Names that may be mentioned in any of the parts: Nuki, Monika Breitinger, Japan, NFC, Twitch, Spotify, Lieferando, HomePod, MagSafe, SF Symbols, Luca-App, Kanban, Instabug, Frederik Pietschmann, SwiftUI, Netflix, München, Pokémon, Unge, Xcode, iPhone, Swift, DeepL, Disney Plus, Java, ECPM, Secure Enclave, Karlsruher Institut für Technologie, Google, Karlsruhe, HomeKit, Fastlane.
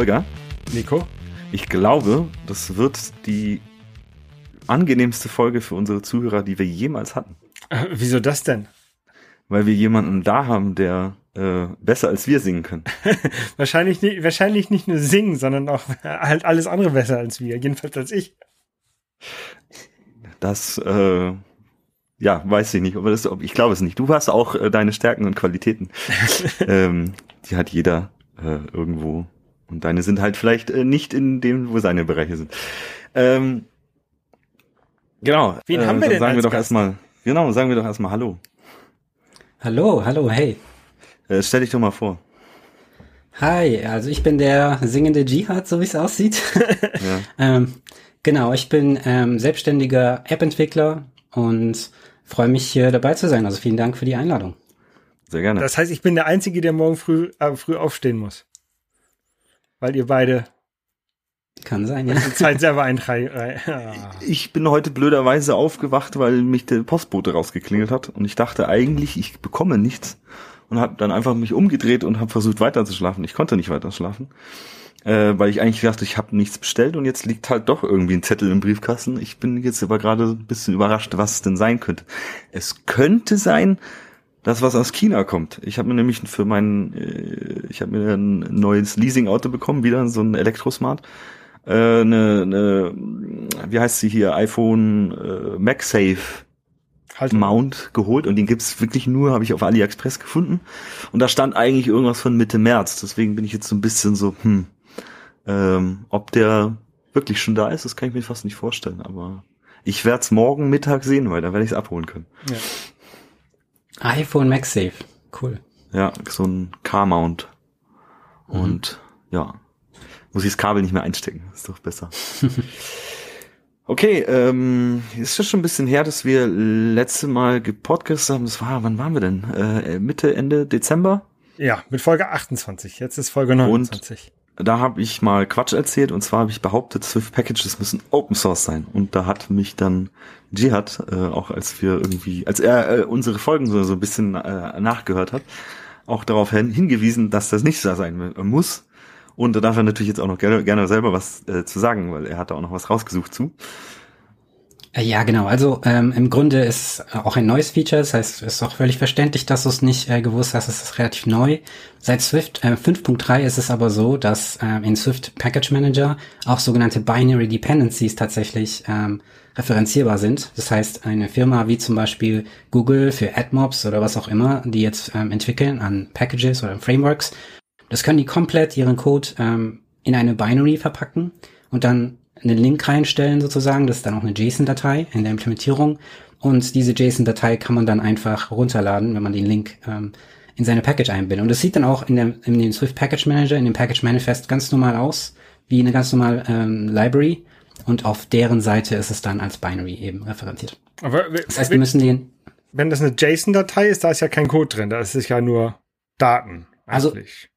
Holger. Nico. Ich glaube, das wird die angenehmste Folge für unsere Zuhörer, die wir jemals hatten. Wieso das denn? Weil wir jemanden da haben, der besser als wir singen können. Wahrscheinlich nicht nur singen, sondern auch halt alles andere besser als wir, jedenfalls als ich. Das, ja, weiß ich nicht. Aber das, ich glaube es nicht. Du hast auch deine Stärken und Qualitäten. Die hat jeder irgendwo. Und deine sind halt vielleicht nicht in dem, wo seine Bereiche sind. Genau. Wen haben wir denn sagen als wir doch Gast? Sagen wir doch erstmal Hallo. Hallo, hey. Stell dich doch mal vor. Hi, also ich bin der singende Jihad, so wie es aussieht. Ja. Genau, ich bin selbstständiger App-Entwickler und freue mich, hier dabei zu sein. Also vielen Dank für die Einladung. Sehr gerne. Das heißt, ich bin der Einzige, der morgen früh aufstehen muss. Weil ihr beide... Kann sein, ja. Zeit selber einreihen. Ich bin heute blöderweise aufgewacht, weil mich der Postbote rausgeklingelt hat. Und ich dachte eigentlich, ich bekomme nichts. Und habe dann einfach mich umgedreht und habe versucht weiterzuschlafen. Ich konnte nicht weiterschlafen, weil ich eigentlich dachte, ich habe nichts bestellt. Und jetzt liegt halt doch irgendwie ein Zettel im Briefkasten. Ich bin jetzt aber gerade ein bisschen überrascht, was es denn sein könnte. Es könnte sein, dass was aus China kommt. Ich habe mir nämlich ich habe mir ein neues Leasing-Auto bekommen, wieder so ein Elektrosmart. Wie heißt sie hier, iPhone MagSafe halt. Mount geholt und den gibt's wirklich nur, habe ich auf AliExpress gefunden und da stand eigentlich irgendwas von Mitte März, deswegen bin ich jetzt so ein bisschen so, ob der wirklich schon da ist, das kann ich mir fast nicht vorstellen, aber ich werde es morgen Mittag sehen, weil da werde ich es abholen können. Ja. iPhone MagSafe, cool. Ja, so ein Car-Mount und ja, muss ich das Kabel nicht mehr einstecken. Ist doch besser. Okay, ist ja schon ein bisschen her, dass wir letzte Mal gepodcastet haben. Das war, wann waren wir denn? Mitte, Ende Dezember? Ja, mit Folge 28. Jetzt ist Folge 29. Und da habe ich mal Quatsch erzählt. Und zwar habe ich behauptet, Swift Packages müssen Open Source sein. Und da hat mich dann Jihad, auch als wir irgendwie, als er unsere Folgen so ein bisschen nachgehört hat, auch darauf hingewiesen, dass das nicht so sein muss. Und da darf er natürlich jetzt auch noch gerne selber was zu sagen, weil er hat da auch noch was rausgesucht zu. Ja, genau. Also im Grunde ist auch ein neues Feature. Das heißt, es ist auch völlig verständlich, dass du es nicht gewusst hast. Es ist relativ neu. Seit Swift 5.3 ist es aber so, dass in Swift Package Manager auch sogenannte Binary Dependencies tatsächlich referenzierbar sind. Das heißt, eine Firma wie zum Beispiel Google für AdMobs oder was auch immer, die jetzt entwickeln an Packages oder Frameworks, das können die komplett ihren Code in eine Binary verpacken und dann einen Link reinstellen sozusagen. Das ist dann auch eine JSON-Datei in der Implementierung. Und diese JSON-Datei kann man dann einfach runterladen, wenn man den Link in seine Package einbindet. Und das sieht dann auch in dem Swift Package Manager, in dem Package Manifest ganz normal aus, wie eine ganz normale Library. Und auf deren Seite ist es dann als Binary eben referenziert. Aber das heißt, wir müssen den... Wenn das eine JSON-Datei ist, da ist ja kein Code drin, da ist es ja nur Daten eigentlich.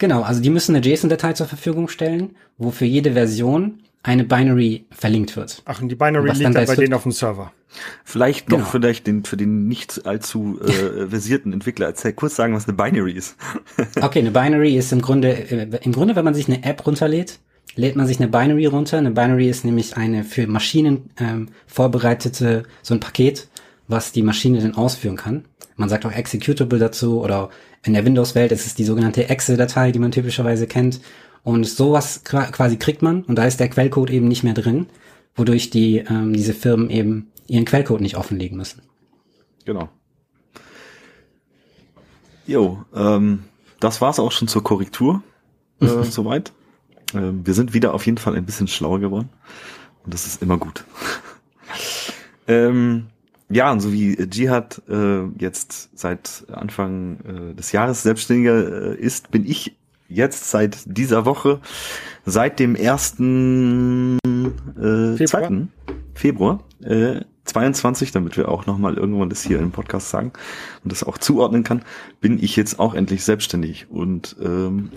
Genau, also die müssen eine JSON-Datei zur Verfügung stellen, wo für jede Version eine Binary verlinkt wird. Ach, und die Binary liegt dann bei denen auf dem Server. Vielleicht noch für den nicht allzu versierten Entwickler erzähl kurz sagen, was eine Binary ist. Okay, eine Binary ist im Grunde, wenn man sich eine App runterlädt, lädt man sich eine Binary runter. Eine Binary ist nämlich eine für Maschinen vorbereitete, so ein Paket, was die Maschine dann ausführen kann. Man sagt auch Executable dazu oder in der Windows-Welt ist es die sogenannte Exe-Datei, die man typischerweise kennt. Und sowas quasi kriegt man und da ist der Quellcode eben nicht mehr drin, wodurch die diese Firmen eben ihren Quellcode nicht offenlegen müssen. Genau. Jo, das war's auch schon zur Korrektur soweit. Wir sind wieder auf jeden Fall ein bisschen schlauer geworden und das ist immer gut. Ja, und so wie Jihad jetzt seit Anfang des Jahres Selbstständiger ist, bin ich jetzt seit dieser Woche, seit dem 1. Februar 22, damit wir auch nochmal irgendwann das hier im Podcast sagen und das auch zuordnen kann, bin ich jetzt auch endlich selbstständig. Und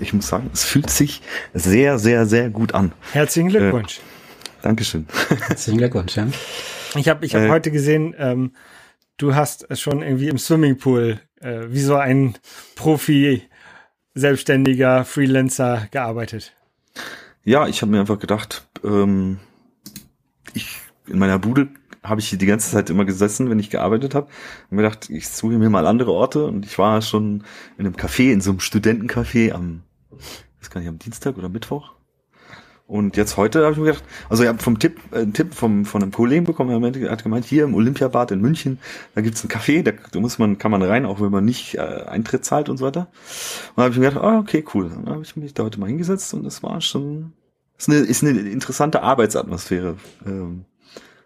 ich muss sagen, es fühlt sich sehr, sehr, sehr gut an. Herzlichen Glückwunsch. Dankeschön. Herzlichen Glückwunsch, ja. Ich hab heute gesehen, du hast schon irgendwie im Swimmingpool wie so ein Profi, selbstständiger Freelancer gearbeitet. Ja, ich habe mir einfach gedacht, in meiner Bude habe ich die ganze Zeit immer gesessen, wenn ich gearbeitet habe. Und mir gedacht, ich suche mir mal andere Orte. Und ich war schon in einem Café, in so einem Studentencafé am Dienstag oder Mittwoch. Und jetzt heute habe ich mir gedacht, also ich habe einen Tipp von einem Kollegen bekommen, er hat gemeint, hier im Olympiabad in München, da gibt's einen Café, da kann man rein, auch wenn man nicht Eintritt zahlt und so weiter. Und da habe ich mir gedacht, okay, cool. Dann habe ich mich da heute mal hingesetzt und es war schon, ist eine interessante Arbeitsatmosphäre.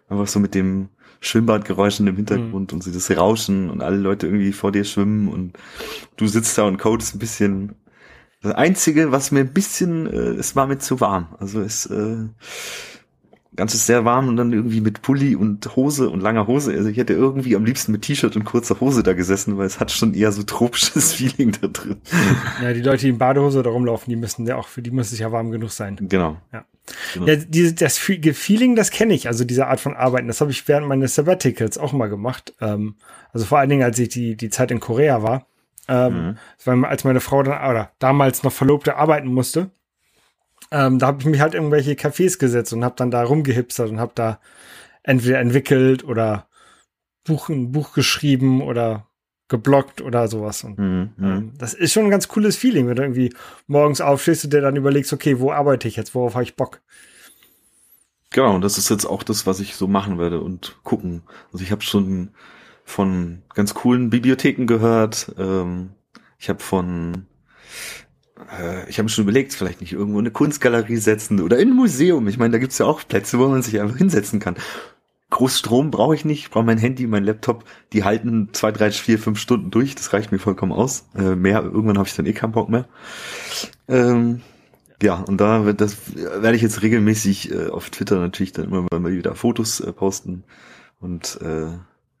Einfach so mit dem Schwimmbadgeräuschen im Hintergrund und so das Rauschen und alle Leute irgendwie vor dir schwimmen und du sitzt da und codest ein bisschen. Das Einzige, was mir ein bisschen, es war mir zu warm. Also ganz ist sehr warm und dann irgendwie mit Pulli und Hose und langer Hose. Also ich hätte irgendwie am liebsten mit T-Shirt und kurzer Hose da gesessen, weil es hat schon eher so tropisches Feeling da drin. Ja, die Leute, die in Badehose da rumlaufen, die muss es ja warm genug sein. Genau. Ja. Genau. Ja, das Feeling, das kenne ich, also diese Art von Arbeiten, das habe ich während meines Sabbaticals auch mal gemacht, also vor allen Dingen, als ich die Zeit in Korea war, als meine Frau dann, oder damals noch Verlobte, arbeiten musste, da habe ich mich halt in irgendwelche Cafés gesetzt und habe dann da rumgehipstert und habe da entweder entwickelt oder ein Buch geschrieben oder geblockt oder sowas. Und das ist schon ein ganz cooles Feeling, wenn du irgendwie morgens aufstehst und dir dann überlegst, okay, wo arbeite ich jetzt, worauf habe ich Bock? Genau, und das ist jetzt auch das, was ich so machen werde und gucken. Also ich habe schon von ganz coolen Bibliotheken gehört. Ich habe mir schon überlegt, vielleicht nicht irgendwo eine Kunstgalerie setzen oder in ein Museum. Ich meine, da gibt's ja auch Plätze, wo man sich einfach hinsetzen kann. Großstrom brauche ich nicht, ich brauche mein Handy, mein Laptop, die halten 2, 3, 4, 5 Stunden durch, das reicht mir vollkommen aus. Irgendwann habe ich dann eh keinen Bock mehr. Ja, und werde ich jetzt regelmäßig auf Twitter natürlich dann immer mal wieder Fotos posten. Und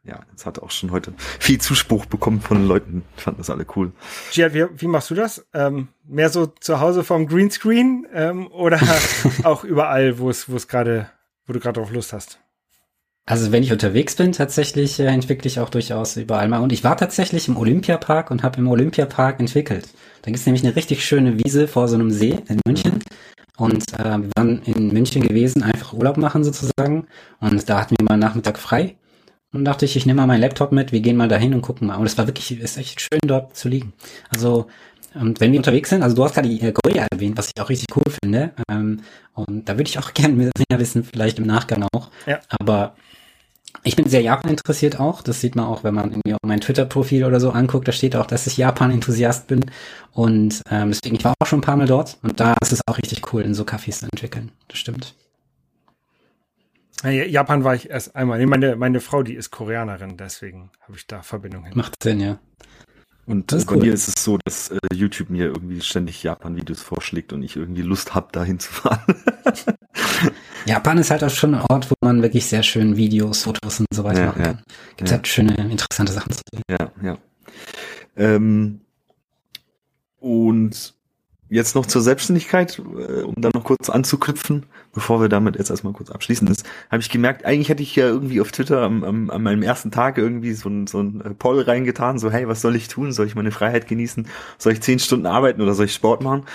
das hat auch schon heute viel Zuspruch bekommen von den Leuten, fanden das alle cool. Jihad, wie machst du das? Mehr so zu Hause vorm Greenscreen oder auch überall, wo du gerade drauf Lust hast? Also wenn ich unterwegs bin, tatsächlich entwickle ich auch durchaus überall mal. Und ich war tatsächlich im Olympiapark und habe im Olympiapark entwickelt. Da gibt es nämlich eine richtig schöne Wiese vor so einem See in München. Und wir waren in München gewesen, einfach Urlaub machen sozusagen. Und da hatten wir mal einen Nachmittag frei. Und dachte ich nehme mal meinen Laptop mit, wir gehen mal dahin und gucken mal. Und es war wirklich, ist echt schön dort zu liegen. Also und wenn wir unterwegs sind, also du hast gerade die Korea erwähnt, was ich auch richtig cool finde. Und da würde ich auch gerne mehr wissen, vielleicht im Nachgang auch. Ja. Aber ich bin sehr Japan interessiert auch. Das sieht man auch, wenn man irgendwie mein Twitter-Profil oder so anguckt. Da steht auch, dass ich Japan-Enthusiast bin. Und deswegen, ich war auch schon ein paar Mal dort. Und da ist es auch richtig cool, in so Cafés zu entwickeln. Das stimmt. Japan war ich erst einmal. Nee, meine Frau, die ist Koreanerin. Deswegen habe ich da Verbindung hin. Macht Sinn, ja. Und bei mir ist es so, dass YouTube mir irgendwie ständig Japan-Videos vorschlägt und ich irgendwie Lust habe, da hinzufahren. Japan ist halt auch schon ein Ort, wo man wirklich sehr schön Videos, Fotos und so weiter machen kann. Gibt halt schöne, interessante Sachen zu sehen. Ja. Und jetzt noch zur Selbstständigkeit, um da noch kurz anzuknüpfen, bevor wir damit jetzt erstmal kurz abschließen, habe ich gemerkt, eigentlich hätte ich ja irgendwie auf Twitter an meinem ersten Tag irgendwie so ein Poll reingetan, so hey, was soll ich tun? Soll ich meine Freiheit genießen? Soll ich 10 Stunden arbeiten oder soll ich Sport machen?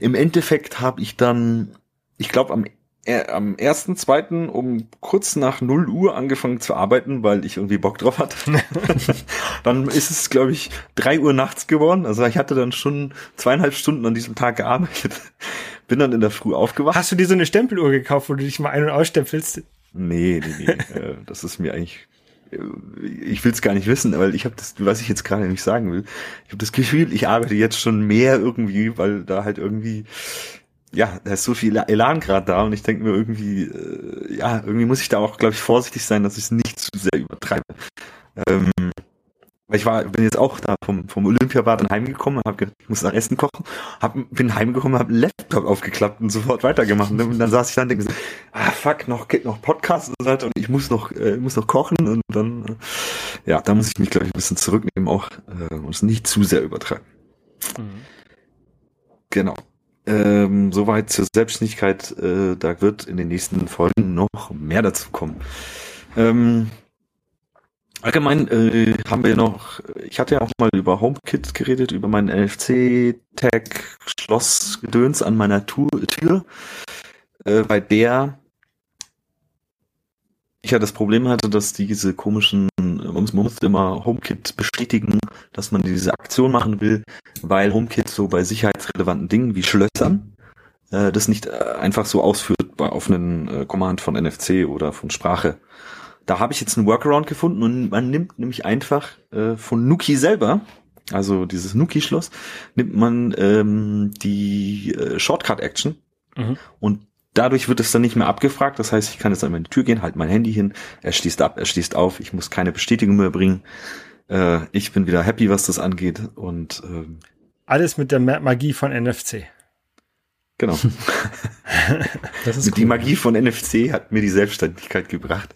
Im Endeffekt habe ich dann, ich glaube am 1.2. um kurz nach 0 Uhr angefangen zu arbeiten, weil ich irgendwie Bock drauf hatte. Dann ist es, glaube ich, 3 Uhr nachts geworden. Also ich hatte dann schon 2,5 Stunden an diesem Tag gearbeitet. Bin dann in der Früh aufgewacht. Hast du dir so eine Stempeluhr gekauft, wo du dich mal ein- und ausstempelst? Nee. Das ist mir eigentlich... Ich will es gar nicht wissen, weil ich habe das, was ich jetzt gerade nicht sagen will, ich habe das Gefühl, ich arbeite jetzt schon mehr irgendwie, weil da halt irgendwie... Ja, da ist so viel Elan gerade da und ich denke mir irgendwie, irgendwie muss ich da auch, glaube ich, vorsichtig sein, dass ich es nicht zu sehr übertreibe. Weil bin jetzt auch da vom Olympiabad dann heimgekommen, habe gedacht, ich muss nach Essen kochen, bin heimgekommen, habe einen Laptop aufgeklappt und sofort weitergemacht. Ne? Und dann saß ich da und denke so, fuck, geht noch Podcast und so weiter und ich muss noch kochen und dann, da muss ich mich, glaube ich, ein bisschen zurücknehmen auch und es nicht zu sehr übertreiben. Mhm. Genau. Soweit zur Selbstständigkeit, da wird in den nächsten Folgen noch mehr dazu kommen. Allgemein haben wir noch, ich hatte ja auch mal über HomeKit geredet, über meinen NFC-Tag-Schlossgedöns an meiner Tür. bei der ich ja das Problem hatte, dass diese komischen, man muss immer HomeKit bestätigen, dass man diese Aktion machen will, weil HomeKit so bei sicherheitsrelevanten Dingen wie Schlössern das nicht einfach so ausführt auf einen Command von NFC oder von Sprache. Da habe ich jetzt einen Workaround gefunden und man nimmt nämlich einfach von Nuki selber, also dieses Nuki-Schloss, nimmt man die Shortcut-Action und dadurch wird es dann nicht mehr abgefragt. Das heißt, ich kann jetzt an meine Tür gehen, halte mein Handy hin, er schließt ab, er schließt auf, ich muss keine Bestätigung mehr bringen. Ich bin wieder happy, was das angeht. Und alles mit der Magie von NFC. Genau. Das ist die Magie von NFC hat mir die Selbstständigkeit gebracht.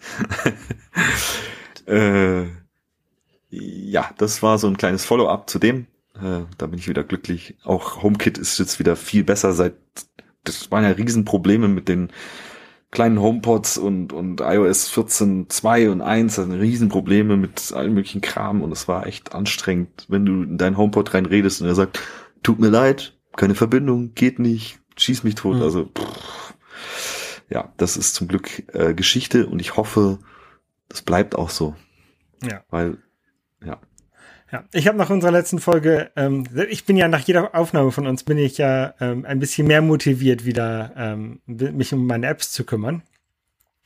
Ja, das war so ein kleines Follow-up zu dem. Da bin ich wieder glücklich. Auch HomeKit ist jetzt wieder viel besser seit, das waren ja Riesenprobleme mit den kleinen HomePods und iOS 14, 2 und 1, also Riesenprobleme mit allen möglichen Kram und es war echt anstrengend, wenn du in deinen HomePod reinredest und er sagt, tut mir leid, keine Verbindung, geht nicht, schieß mich tot. Also ja, das ist zum Glück Geschichte und ich hoffe, das bleibt auch so. Ja. Weil, ja. Ja, ich habe nach unserer letzten Folge, ich bin ja nach jeder Aufnahme von uns, bin ich ja ein bisschen mehr motiviert, wieder mich um meine Apps zu kümmern.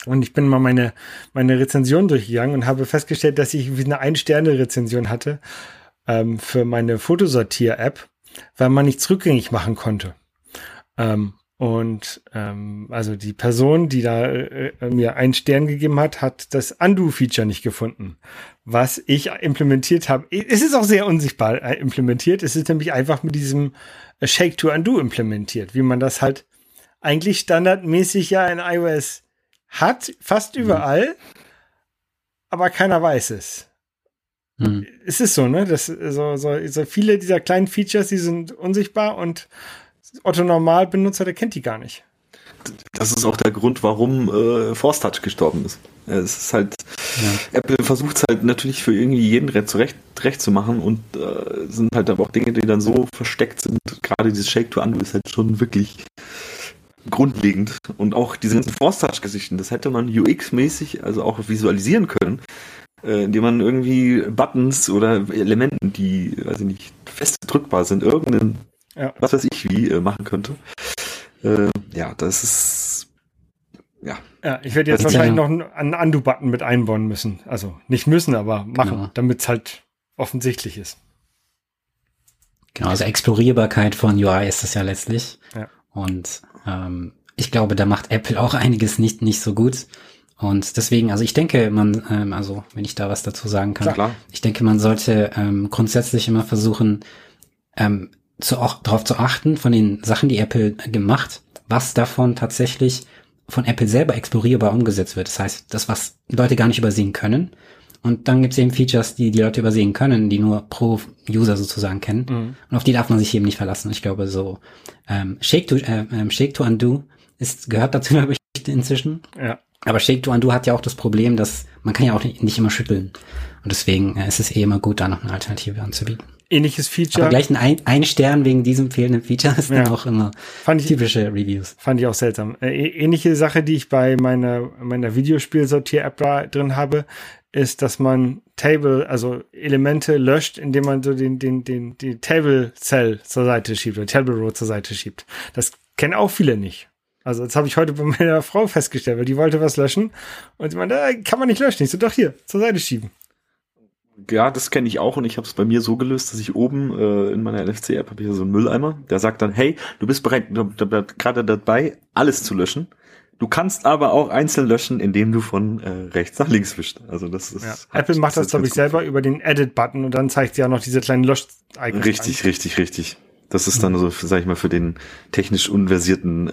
Und ich bin mal meine Rezension durchgegangen und habe festgestellt, dass ich eine 1-Sterne-Rezension hatte für meine Fotosortier-App, weil man nichts rückgängig machen konnte. Also die Person, die da mir 1 Stern gegeben hat, hat das Undo-Feature nicht gefunden, was ich implementiert habe. Es ist auch sehr unsichtbar implementiert. Es ist nämlich einfach mit diesem Shake to Undo implementiert, wie man das halt eigentlich standardmäßig ja in iOS hat, fast überall, aber keiner weiß es. Es ist so, ne? Das, so viele dieser kleinen Features, die sind unsichtbar und Otto-Normal-Benutzer, der kennt die gar nicht. Das ist auch der Grund, warum Force Touch gestorben ist. Es ist halt, ja. Apple versucht es halt natürlich für irgendwie jeden recht zu machen und sind halt aber auch Dinge, die dann so versteckt sind. Gerade dieses Shake to Undo ist halt schon wirklich grundlegend und auch diese ganzen Force Touch-Geschichten, das hätte man UX-mäßig also auch visualisieren können, indem man irgendwie Buttons oder Elementen, die, weiß ich nicht, fest drückbar sind, irgendeinen was weiß ich wie machen könnte. Das ist ja, ich werde jetzt wahrscheinlich noch einen Undo-Button mit einbauen müssen. Also nicht müssen, aber machen, damit es halt offensichtlich ist. Genau, also Explorierbarkeit von UI ist das ja letztlich. Ja. Und ich glaube, da macht Apple auch einiges nicht so gut. Und deswegen, also ich denke, man, wenn ich da was dazu sagen kann, ich denke, man sollte grundsätzlich immer versuchen, darauf zu achten, von den Sachen, die Apple gemacht, was davon tatsächlich von Apple selber explorierbar umgesetzt wird. Das heißt, das, was Leute gar nicht übersehen können. Und dann gibt es eben Features, die die Leute übersehen können, die nur pro User sozusagen kennen. Und auf die darf man sich eben nicht verlassen. Ich glaube, so Shake to Undo gehört dazu, glaube ich, inzwischen. Ja. Aber Shake to Undo hat ja auch das Problem, dass man kann ja auch nicht immer schütteln. Und deswegen ist es immer gut, da noch eine Alternative anzubiegen. Ähnliches Feature. Aber gleich ein Stern wegen diesem fehlenden Feature ist dann auch immer typische Reviews. Fand ich auch seltsam. Ähnliche Sache, die ich bei meiner Videospielsortier-App da drin habe, ist, dass man Table, also Elemente löscht, indem man so die Table Cell zur Seite schiebt oder Table Row zur Seite schiebt. Das kennen auch viele nicht. Also das habe ich heute bei meiner Frau festgestellt, weil die wollte was löschen und sie meinte, kann man nicht löschen. Ich so, doch hier, zur Seite schieben. Ja, das kenne ich auch und ich habe es bei mir so gelöst, dass ich oben in meiner NFC-App habe ich so einen Mülleimer, der sagt dann, hey, du bist bereit, gerade dabei, alles zu löschen. Du kannst aber auch einzeln löschen, indem du von rechts nach links wischst. Also das ist Apple macht das, glaube ich, selber über den Edit-Button und dann zeigt sie ja noch diese kleinen Lösch-Icons. Richtig. Das ist dann so, sag ich mal, für den technisch unversierten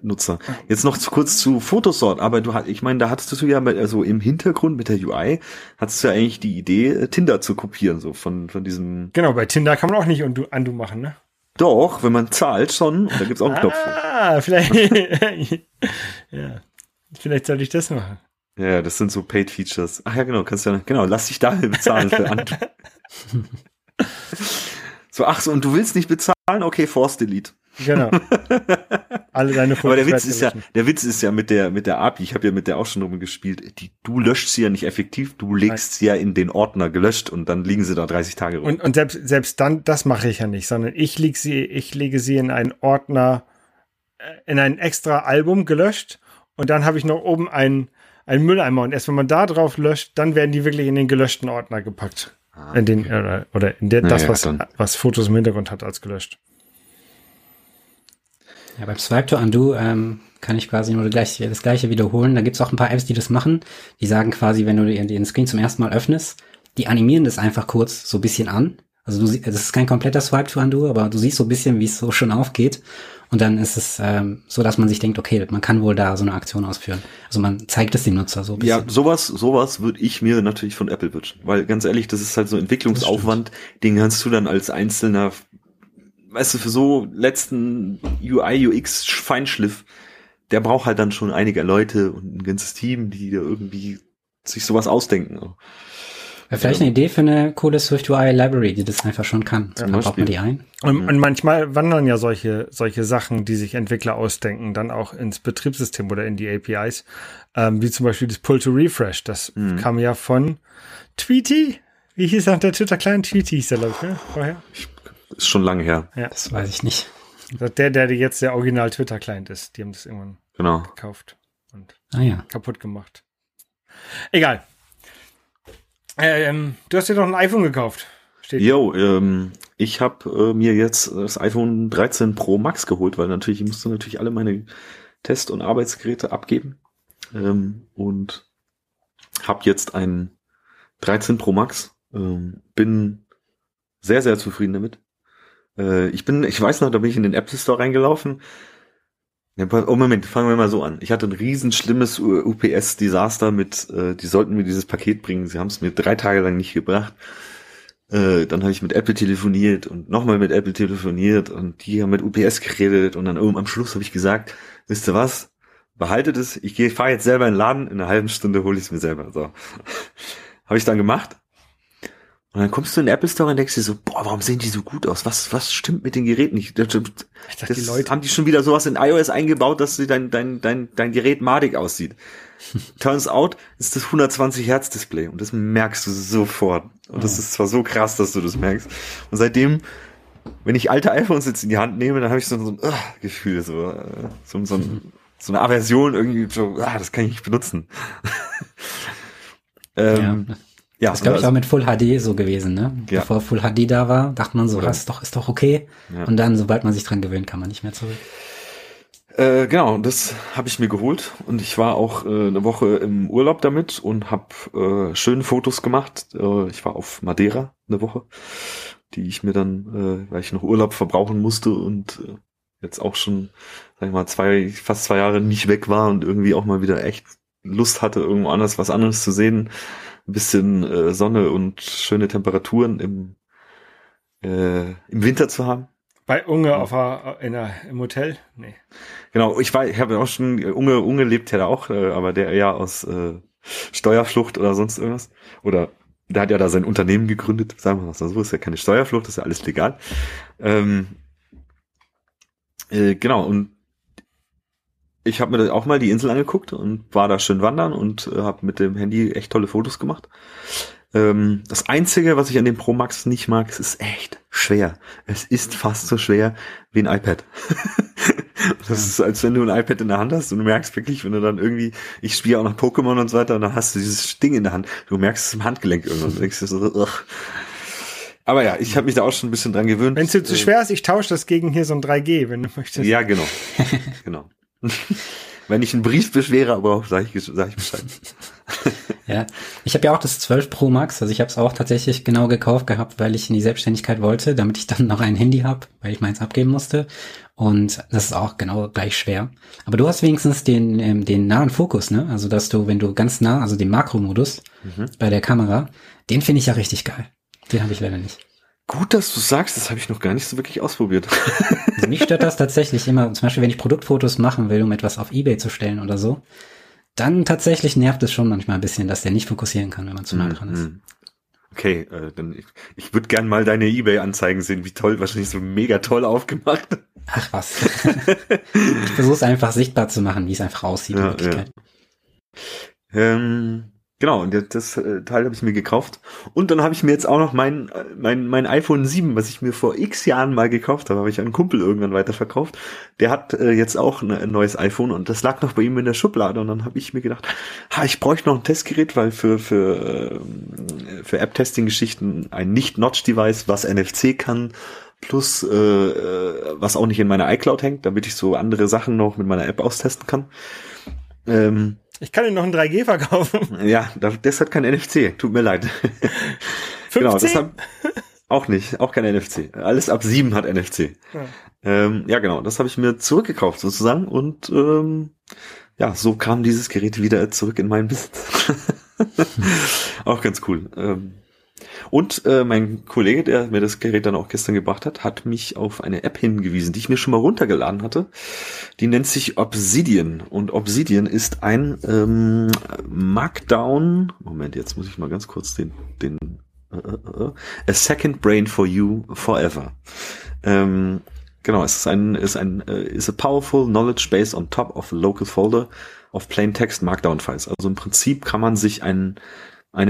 Nutzer. Jetzt noch kurz zu Photosort, aber da hattest du ja also im Hintergrund mit der UI, hattest du ja eigentlich die Idee, Tinder zu kopieren, so von diesem. Genau, bei Tinder kann man auch nicht Undo machen, ne? Doch, wenn man zahlt schon, und da gibt's auch einen Knopf. Vielleicht. Ja. Vielleicht sollte ich das machen. Ja, das sind so Paid Features. Ach ja, genau, lass dich daher bezahlen für Undo. So, und du willst nicht bezahlen? Okay, Force Delete. Genau. alle deine Fotos. Aber der Witz ist ja mit der API, ich habe ja mit der auch schon rumgespielt, du löscht sie ja nicht effektiv, du legst sie ja in den Ordner gelöscht und dann liegen sie da 30 Tage rum. Und selbst dann, das mache ich ja nicht, sondern ich lege sie in einen Ordner, in ein extra Album gelöscht und dann habe ich noch oben einen Mülleimer und erst wenn man da drauf löscht, dann werden die wirklich in den gelöschten Ordner gepackt. In den, oder in der, naja, das, was Fotos im Hintergrund hat, als gelöscht. Ja, beim Swipe-to-Undo kann ich quasi nur das Gleiche wiederholen. Da gibt es auch ein paar Apps, die das machen. Die sagen quasi, wenn du den Screen zum ersten Mal öffnest, die animieren das einfach kurz so ein bisschen an. Also das ist kein kompletter Swipe-to-Undo, aber du siehst so ein bisschen, wie es so schon aufgeht. Und dann ist es so, dass man sich denkt, okay, man kann wohl da so eine Aktion ausführen. Also man zeigt es dem Nutzer so ein bisschen. Ja, sowas würde ich mir natürlich von Apple wünschen. Weil ganz ehrlich, das ist halt so ein Entwicklungsaufwand, den kannst du dann als einzelner, weißt du, für so letzten UI, UX Feinschliff, der braucht halt dann schon einige Leute und ein ganzes Team, die da irgendwie sich sowas ausdenken. Vielleicht eine Idee für eine coole SwiftUI Library, die das einfach schon kann. So, dann baut man die ein. Und manchmal wandern ja solche Sachen, die sich Entwickler ausdenken, dann auch ins Betriebssystem oder in die APIs. Wie zum Beispiel das Pull to Refresh. Das kam ja von Tweety. Wie hieß er? Der Twitter-Client Tweety hieß der, glaube ich, ne? Vorher. Ist schon lange her. Ja. Das weiß ich nicht. Der jetzt der Original Twitter-Client ist. Die haben das irgendwann gekauft und kaputt gemacht. Egal. Du hast dir doch ein iPhone gekauft. Jo, ich habe mir jetzt das iPhone 13 Pro Max geholt, weil natürlich, ich musste natürlich alle meine Test- und Arbeitsgeräte abgeben und habe jetzt ein 13 Pro Max. Bin sehr, sehr zufrieden damit. Ich weiß noch, da bin ich in den Apple Store reingelaufen. Oh Moment, fangen wir mal so an. Ich hatte ein riesen schlimmes UPS-Desaster mit, die sollten mir dieses Paket bringen, sie haben es mir 3 Tage lang nicht gebracht. Dann habe ich mit Apple telefoniert und nochmal mit Apple telefoniert und die haben mit UPS geredet und dann am Schluss habe ich gesagt, wisst ihr was, behaltet es, ich fahre jetzt selber in den Laden, in einer halben Stunde hole ich es mir selber. So. Habe ich dann gemacht. Und dann kommst du in den Apple Store und denkst dir so, boah, warum sehen die so gut aus? Was stimmt mit den Geräten nicht? Das die Leute. Haben die schon wieder sowas in iOS eingebaut, dass dein Gerät madig aussieht. Turns out ist das 120 Hertz Display und das merkst du sofort. Und das ist zwar so krass, dass du das merkst. Und seitdem, wenn ich alte iPhones jetzt in die Hand nehme, dann habe ich so ein Gefühl, so eine Aversion irgendwie, so, das kann ich nicht benutzen. Ja, das glaube ich auch mit Full HD so gewesen, ne? Ja. Bevor Full HD da war, dachte man so, ist doch okay. Ja. Und dann, sobald man sich dran gewöhnt, kann man nicht mehr zurück. Genau, das habe ich mir geholt und ich war auch eine Woche im Urlaub damit und habe schöne Fotos gemacht. Ich war auf Madeira eine Woche, die ich mir dann, weil ich noch Urlaub verbrauchen musste und jetzt auch schon, sag ich mal, fast 2 Jahre nicht weg war und irgendwie auch mal wieder echt Lust hatte, irgendwo anders was anderes zu sehen. Bisschen Sonne und schöne Temperaturen im Winter zu haben. Bei Unge im Hotel? Nee. Genau, ich habe auch schon, Unge lebt ja da auch, aber der ja aus Steuerflucht oder sonst irgendwas. Oder der hat ja da sein Unternehmen gegründet, sagen wir mal so, ist ja keine Steuerflucht, ist ja alles legal. Genau, und ich habe mir das auch mal die Insel angeguckt und war da schön wandern und habe mit dem Handy echt tolle Fotos gemacht. Das Einzige, was ich an dem Pro Max nicht mag, es ist echt schwer. Es ist fast so schwer wie ein iPad. Das ist, als wenn du ein iPad in der Hand hast und du merkst wirklich, wenn du dann irgendwie, ich spiele auch noch Pokémon und so weiter und dann hast du dieses Ding in der Hand. Du merkst es im Handgelenk irgendwann. Du denkst dir so, ugh. Aber ja, ich habe mich da auch schon ein bisschen dran gewöhnt. Wenn es dir zu schwer ist, ich tausche das gegen hier so ein 3G, wenn du möchtest. Ja, genau. Genau. Wenn ich einen Briefbeschwerer brauche, sag ich Bescheid. Ja, ich habe ja auch das 12 Pro Max, also ich habe es auch tatsächlich genau gekauft gehabt, weil ich in die Selbstständigkeit wollte, damit ich dann noch ein Handy habe, weil ich meins abgeben musste. Und das ist auch genau gleich schwer. Aber du hast wenigstens den nahen Fokus, ne? Also dass du, wenn du ganz nah, also den Makromodus bei der Kamera, den finde ich ja richtig geil. Den habe ich leider nicht. Gut, dass du sagst, das habe ich noch gar nicht so wirklich ausprobiert. Also mich stört das tatsächlich immer, zum Beispiel, wenn ich Produktfotos machen will, um etwas auf eBay zu stellen oder so, dann tatsächlich nervt es schon manchmal ein bisschen, dass der nicht fokussieren kann, wenn man zu nah dran ist. Okay, dann ich würde gern mal deine eBay-Anzeigen sehen, wie toll, wahrscheinlich so mega toll aufgemacht. Ach was. Ich versuche es einfach sichtbar zu machen, wie es einfach aussieht in Wirklichkeit. Ja. Genau, und das Teil habe ich mir gekauft. Und dann habe ich mir jetzt auch noch mein iPhone 7, was ich mir vor x Jahren mal gekauft habe, habe ich an einen Kumpel irgendwann weiterverkauft. Der hat jetzt auch ein neues iPhone und das lag noch bei ihm in der Schublade. Und dann habe ich mir gedacht, ich bräuchte noch ein Testgerät, weil für App-Testing-Geschichten ein Nicht-Notch-Device, was NFC kann, plus was auch nicht in meiner iCloud hängt, damit ich so andere Sachen noch mit meiner App austesten kann. Ich kann dir noch ein 3G verkaufen. Ja, das hat kein NFC. Tut mir leid. 15? Genau, das hat auch nicht. Auch kein NFC. Alles ab 7 hat NFC. Ja, genau. Das habe ich mir zurückgekauft sozusagen. Und so kam dieses Gerät wieder zurück in meinen Besitz. Auch ganz cool. Und mein Kollege, der mir das Gerät dann auch gestern gebracht hat, hat mich auf eine App hingewiesen, die ich mir schon mal runtergeladen hatte. Die nennt sich Obsidian. Und Obsidian ist ein Markdown... Moment, jetzt muss ich mal ganz kurz den A Second Brain for You Forever. Genau, es ist a powerful knowledge base on top of a local folder of plain text Markdown Files. Also im Prinzip kann man sich eine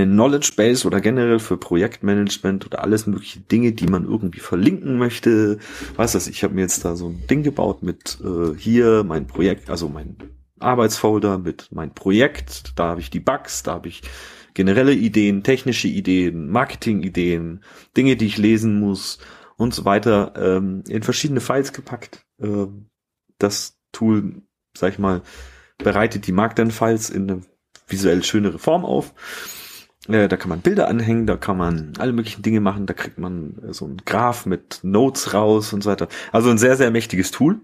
Knowledge Base oder generell für Projektmanagement oder alles mögliche Dinge, die man irgendwie verlinken möchte. Weißt du, ich habe mir jetzt da so ein Ding gebaut mit hier mein Projekt, also mein Arbeitsfolder mit mein Projekt. Da habe ich die Bugs, da habe ich generelle Ideen, technische Ideen, Marketing-Ideen, Dinge, die ich lesen muss und so weiter, in verschiedene Files gepackt. Das Tool, sag ich mal, bereitet die Markdown-Files in eine visuell schönere Form auf. Da kann man Bilder anhängen, da kann man alle möglichen Dinge machen, da kriegt man so einen Graph mit Notes raus und so weiter. Also ein sehr, sehr mächtiges Tool.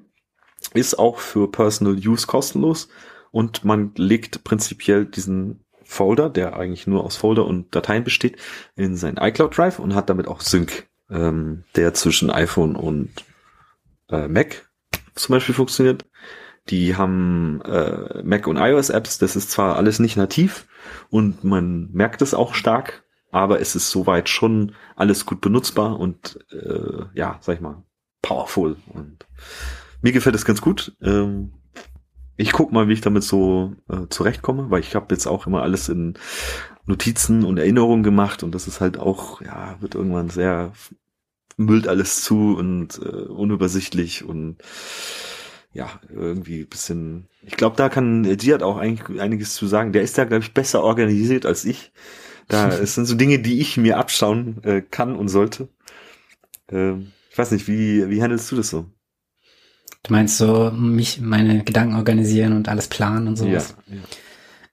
Ist auch für Personal Use kostenlos und man legt prinzipiell diesen Folder, der eigentlich nur aus Folder und Dateien besteht, in seinen iCloud Drive und hat damit auch Sync, der zwischen iPhone und Mac zum Beispiel funktioniert. Die haben Mac- und iOS-Apps, das ist zwar alles nicht nativ und man merkt es auch stark, aber es ist soweit schon alles gut benutzbar und sag ich mal, powerful. Und mir gefällt es ganz gut. Ich guck mal, wie ich damit so zurechtkomme, weil ich habe jetzt auch immer alles in Notizen und Erinnerungen gemacht und das ist halt auch, wird irgendwann sehr, müllt alles zu und unübersichtlich und irgendwie ein bisschen... Ich glaube, da kann Jihad auch eigentlich einiges zu sagen. Der ist da, glaube ich, besser organisiert als ich. Es sind so Dinge, die ich mir abschauen kann und sollte. Ich weiß nicht, wie handelst du das so? Du meinst so, meine Gedanken organisieren und alles planen und sowas? Ja.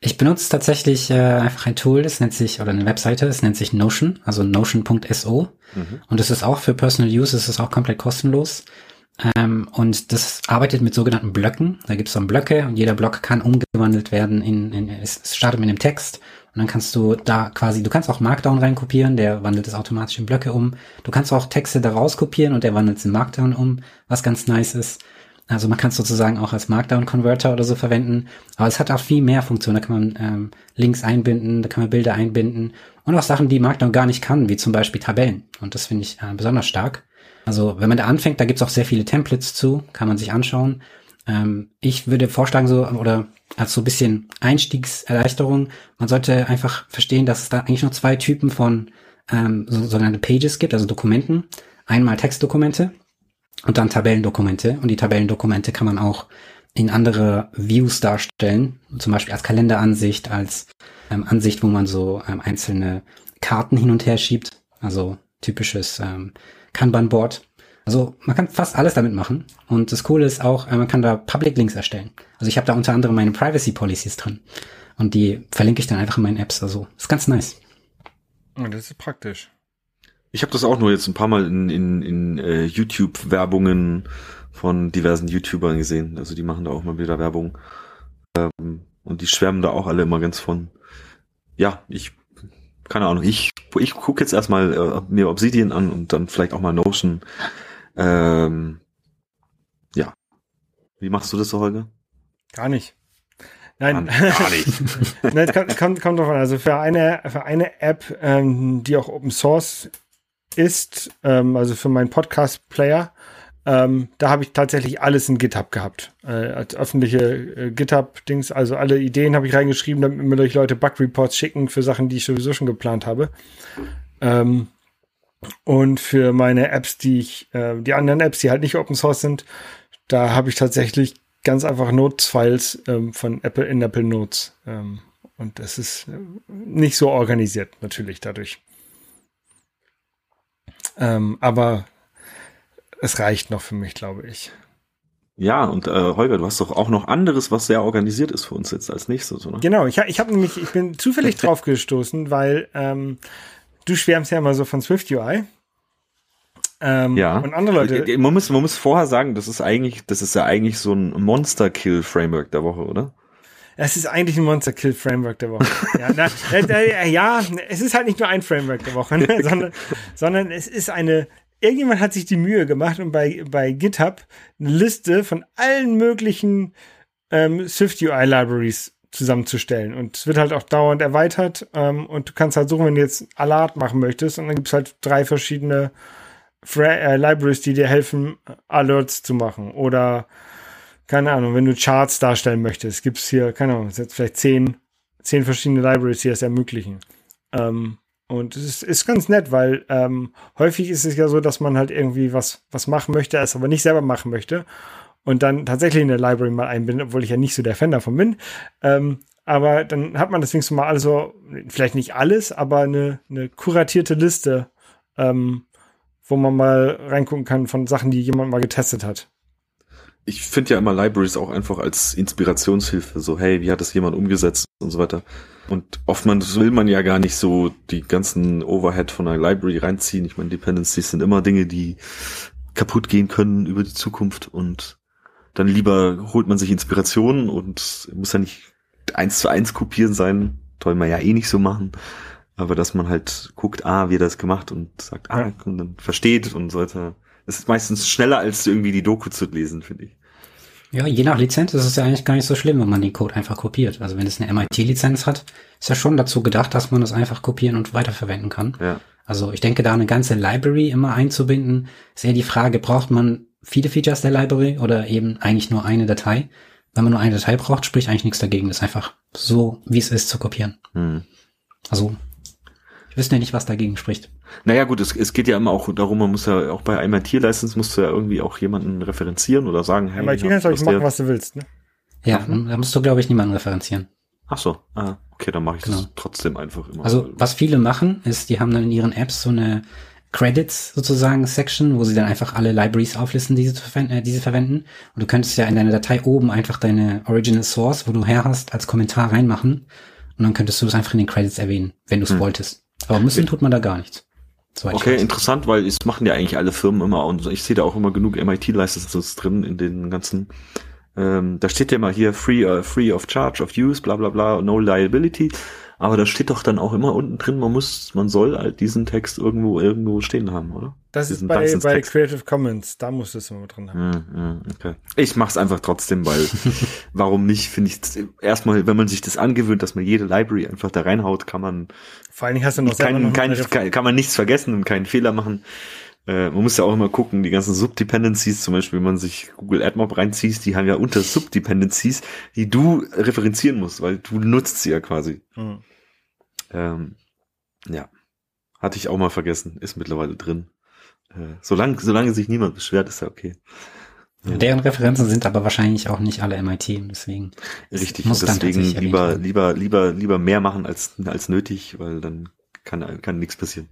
Ich benutze tatsächlich einfach ein Tool, eine Webseite, es nennt sich Notion, also Notion.so. Mhm. Und es ist auch für Personal Use, es ist auch komplett kostenlos. Und das arbeitet mit sogenannten Blöcken. Da gibt es dann Blöcke und jeder Block kann umgewandelt werden es startet mit einem Text und dann kannst du da quasi, du kannst auch Markdown reinkopieren, der wandelt es automatisch in Blöcke um. Du kannst auch Texte daraus kopieren und der wandelt es in Markdown um, was ganz nice ist. Also man kann es sozusagen auch als Markdown-Converter oder so verwenden, aber es hat auch viel mehr Funktionen. Da kann man Links einbinden, da kann man Bilder einbinden und auch Sachen, die Markdown gar nicht kann, wie zum Beispiel Tabellen. Und das finde ich besonders stark. Also wenn man da anfängt, da gibt's auch sehr viele Templates zu, kann man sich anschauen. Ich würde vorschlagen, als so ein bisschen Einstiegserleichterung, man sollte einfach verstehen, dass es da eigentlich nur zwei Typen von sogenannte Pages gibt, also Dokumenten. Einmal Textdokumente und dann Tabellendokumente. Und die Tabellendokumente kann man auch in andere Views darstellen, zum Beispiel als Kalenderansicht, als Ansicht, wo man so einzelne Karten hin und her schiebt, also typisches Kanban-Board. Also man kann fast alles damit machen. Und das Coole ist auch, man kann da Public-Links erstellen. Also ich habe da unter anderem meine Privacy-Policies drin. Und die verlinke ich dann einfach in meinen Apps. Also ist ganz nice. Und das ist praktisch. Ich habe das auch nur jetzt ein paar Mal in YouTube-Werbungen von diversen YouTubern gesehen. Also die machen da auch mal wieder Werbung. Und die schwärmen da auch alle immer ganz von. Ja, keine Ahnung, ich gucke jetzt erstmal mir Obsidian an und dann vielleicht auch mal Notion. Wie machst du das so, Holger? Gar nicht. Nein, gar nicht. Nein, kommt drauf an. Also für eine App, die auch Open Source ist, also für meinen Podcast-Player, da habe ich tatsächlich alles in GitHub gehabt. Als öffentliche GitHub-Dings, also alle Ideen habe ich reingeschrieben, damit mir durch Leute Bug-Reports schicken für Sachen, die ich sowieso schon geplant habe. Und für meine Apps, die anderen Apps, die halt nicht Open Source sind, da habe ich tatsächlich ganz einfach Notes-Files von Apple in Apple Notes. Und das ist nicht so organisiert, natürlich, dadurch. Aber es reicht noch für mich, glaube ich. Ja, und Holger, du hast doch auch noch anderes, was sehr organisiert ist für uns jetzt als nächstes, oder? Genau, ich bin zufällig drauf gestoßen, weil du schwärmst ja immer so von SwiftUI. Ja. Und andere Leute. Man muss vorher sagen, das ist ja eigentlich so ein Monster-Kill-Framework der Woche, oder? Es ist eigentlich ein Monster-Kill-Framework der Woche. Es ist halt nicht nur ein Framework der Woche, ne? sondern es ist eine. Irgendjemand hat sich die Mühe gemacht und bei GitHub eine Liste von allen möglichen SwiftUI-Libraries zusammenzustellen. Und es wird halt auch dauernd erweitert. Und du kannst halt suchen, wenn du jetzt Alert machen möchtest. Und dann gibt es halt 3 verschiedene Libraries, die dir helfen, Alerts zu machen. Oder, keine Ahnung, wenn du Charts darstellen möchtest, gibt es hier, keine Ahnung, jetzt vielleicht 10 verschiedene Libraries, die das ermöglichen. Und es ist ganz nett, weil häufig ist es ja so, dass man halt irgendwie was machen möchte, es aber nicht selber machen möchte und dann tatsächlich in der Library mal einbindet, obwohl ich ja nicht so der Fan davon bin. Aber dann hat man deswegen so mal also, vielleicht nicht alles, aber eine kuratierte Liste, wo man mal reingucken kann von Sachen, die jemand mal getestet hat. Ich finde ja immer Libraries auch einfach als Inspirationshilfe, so hey, wie hat das jemand umgesetzt und so weiter. Und oftmals will man ja gar nicht so die ganzen Overhead von einer Library reinziehen. Ich meine, Dependencies sind immer Dinge, die kaputt gehen können über die Zukunft und dann lieber holt man sich Inspirationen und muss ja nicht 1:1 kopieren sein, soll man ja eh nicht so machen. Aber dass man halt guckt, wie er das gemacht und sagt, und dann versteht und so weiter. Es ist meistens schneller, als irgendwie die Doku zu lesen, finde ich. Ja, je nach Lizenz ist es ja eigentlich gar nicht so schlimm, wenn man den Code einfach kopiert. Also wenn es eine MIT-Lizenz hat, ist ja schon dazu gedacht, dass man das einfach kopieren und weiterverwenden kann. Ja. Also ich denke, da eine ganze Library immer einzubinden, ist eher die Frage, braucht man viele Features der Library oder eben eigentlich nur eine Datei? Wenn man nur eine Datei braucht, spricht eigentlich nichts dagegen, das einfach so, wie es ist, zu kopieren. Hm. Also ich wüsste ja nicht, was dagegen spricht. Naja gut, es geht ja immer auch darum, man muss ja auch bei MIT-License musst du ja irgendwie auch jemanden referenzieren oder sagen, hey, MIT-License soll ich machen, was du willst, ne? Ja, da musst du, glaube ich, niemanden referenzieren. Ach so, okay, dann mache ich das trotzdem einfach immer. Also was viele machen, ist, die haben dann in ihren Apps so eine Credits sozusagen Section, wo sie dann einfach alle Libraries auflisten, die sie verwenden. Und du könntest ja in deiner Datei oben einfach deine Original Source, wo du her hast, als Kommentar reinmachen. Und dann könntest du es einfach in den Credits erwähnen, wenn du es wolltest. Aber müssen tut man da gar nichts. Okay, interessant, weil es machen ja eigentlich alle Firmen immer und ich sehe da auch immer genug MIT-Licenses drin in den ganzen, da steht ja immer hier free of charge, of use, bla bla bla, no liability, aber da steht doch dann auch immer unten drin, man soll halt diesen Text irgendwo stehen haben, oder? Das ist bei Creative Commons, da musst du es immer drin haben. Okay. Ich mach's einfach trotzdem, weil warum nicht, finde ich, erstmal, wenn man sich das angewöhnt, dass man jede Library einfach da reinhaut, kann man vor allen Dingen hast du noch kann man nichts vergessen und keinen Fehler machen. Man muss ja auch immer gucken, die ganzen Subdependencies, zum Beispiel, wenn man sich Google AdMob reinzieht, die haben ja unter Subdependencies, die du referenzieren musst, weil du nutzt sie ja quasi. Mhm. Ja, hatte ich auch mal vergessen, ist mittlerweile drin. Solange sich niemand beschwert, ist ja okay. Ja. Deren Referenzen sind aber wahrscheinlich auch nicht alle MIT, deswegen. Richtig, deswegen lieber mehr machen als nötig, weil dann kann nichts passieren.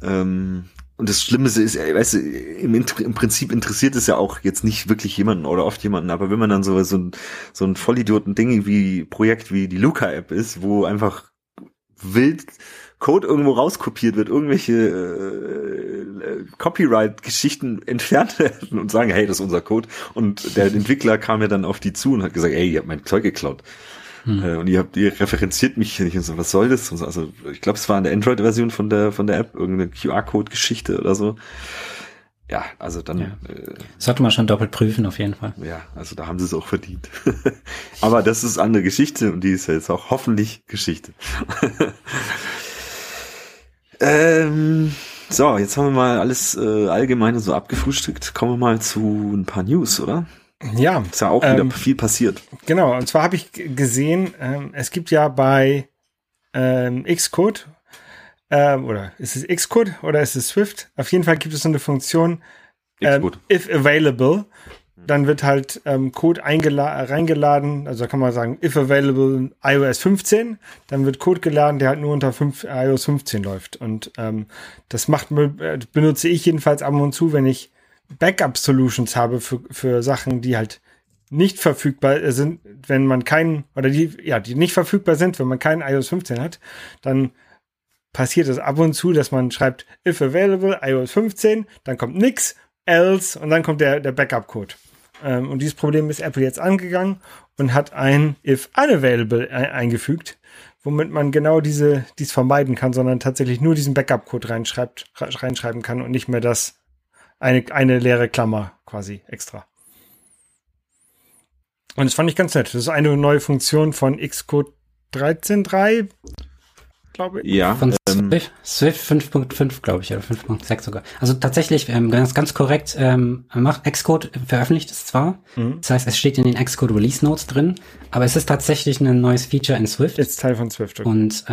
Und das Schlimme ist, weißt du, im Prinzip interessiert es ja auch jetzt nicht wirklich jemanden oder oft jemanden, aber wenn man dann so ein Vollidioten-Ding wie Projekt wie die Luca-App ist, wo einfach wild Code irgendwo rauskopiert wird, irgendwelche Copyright-Geschichten entfernt werden und sagen, hey, das ist unser Code. Und der Entwickler kam ja dann auf die zu und hat gesagt, ey, ihr habt mein Zeug geklaut. Und ihr referenziert mich hier nicht und so, was soll das? Also ich glaube, es war in der Android-Version von der App, irgendeine QR-Code-Geschichte oder so. ja, also dann... Ja. Sollte man schon doppelt prüfen, auf jeden Fall. Ja, also da haben sie es auch verdient. Aber das ist eine Geschichte und die ist ja jetzt auch hoffentlich Geschichte. So, jetzt haben wir mal alles allgemeine so abgefrühstückt. Kommen wir mal zu ein paar News, oder? Ja. Ist ja auch wieder viel passiert. Genau, und zwar habe ich gesehen, es gibt ja bei Xcode... oder ist es Xcode oder ist es Swift? Auf jeden Fall gibt es so eine Funktion if available. Dann wird halt Code reingeladen, also da kann man sagen if available iOS 15, dann wird Code geladen, der halt nur unter iOS 15 läuft. Und das benutze ich jedenfalls ab und zu, wenn ich Backup-Solutions habe für Sachen, die halt nicht verfügbar sind, wenn man keinen, oder die nicht verfügbar sind, wenn man keinen iOS 15 hat, dann passiert es ab und zu, dass man schreibt if available, iOS 15, dann kommt nix, else und dann kommt der Backup-Code. Und dieses Problem ist Apple jetzt angegangen und hat ein if unavailable eingefügt, womit man genau dies vermeiden kann, sondern tatsächlich nur diesen Backup-Code reinschreiben kann und nicht mehr das eine leere Klammer quasi extra. Und das fand ich ganz nett. Das ist eine neue Funktion von Xcode 13.3, glaube ich. Ja, von Swift 5.5, glaube ich, oder 5.6 sogar. Also tatsächlich, ganz korrekt, macht Xcode, veröffentlicht es zwar, das heißt, es steht in den Xcode Release Notes drin, aber es ist tatsächlich ein neues Feature in Swift. Ist Teil von Swift. Okay. Und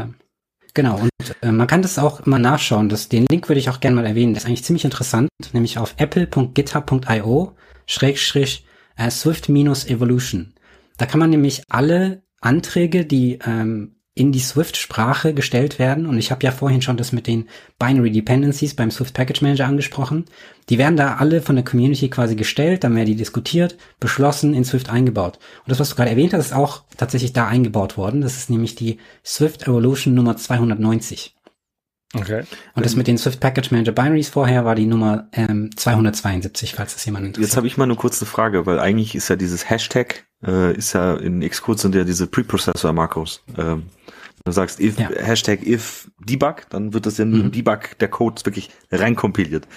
genau, und man kann das auch mal nachschauen, den Link würde ich auch gerne mal erwähnen, das ist eigentlich ziemlich interessant, nämlich auf apple.github.io/Swift-Evolution. Da kann man nämlich alle Anträge, die in die Swift-Sprache gestellt werden. Und ich habe ja vorhin schon das mit den Binary Dependencies beim Swift Package Manager angesprochen. Die werden da alle von der Community quasi gestellt, dann werden die diskutiert, beschlossen, in Swift eingebaut. Und das, was du gerade erwähnt hast, ist auch tatsächlich da eingebaut worden. Das ist nämlich die Swift Evolution Nummer 290. Okay. Und das mit den Swift Package Manager Binaries vorher war die Nummer 272, falls das jemand interessiert. Jetzt habe ich mal nur kurz eine Frage, weil eigentlich ist ja dieses Hashtag, ist ja in Xcode sind ja diese Preprocessor-Makros. Du sagst if, ja. Hashtag if debug, dann wird das ja nur im Debug der Code wirklich reinkompiliert.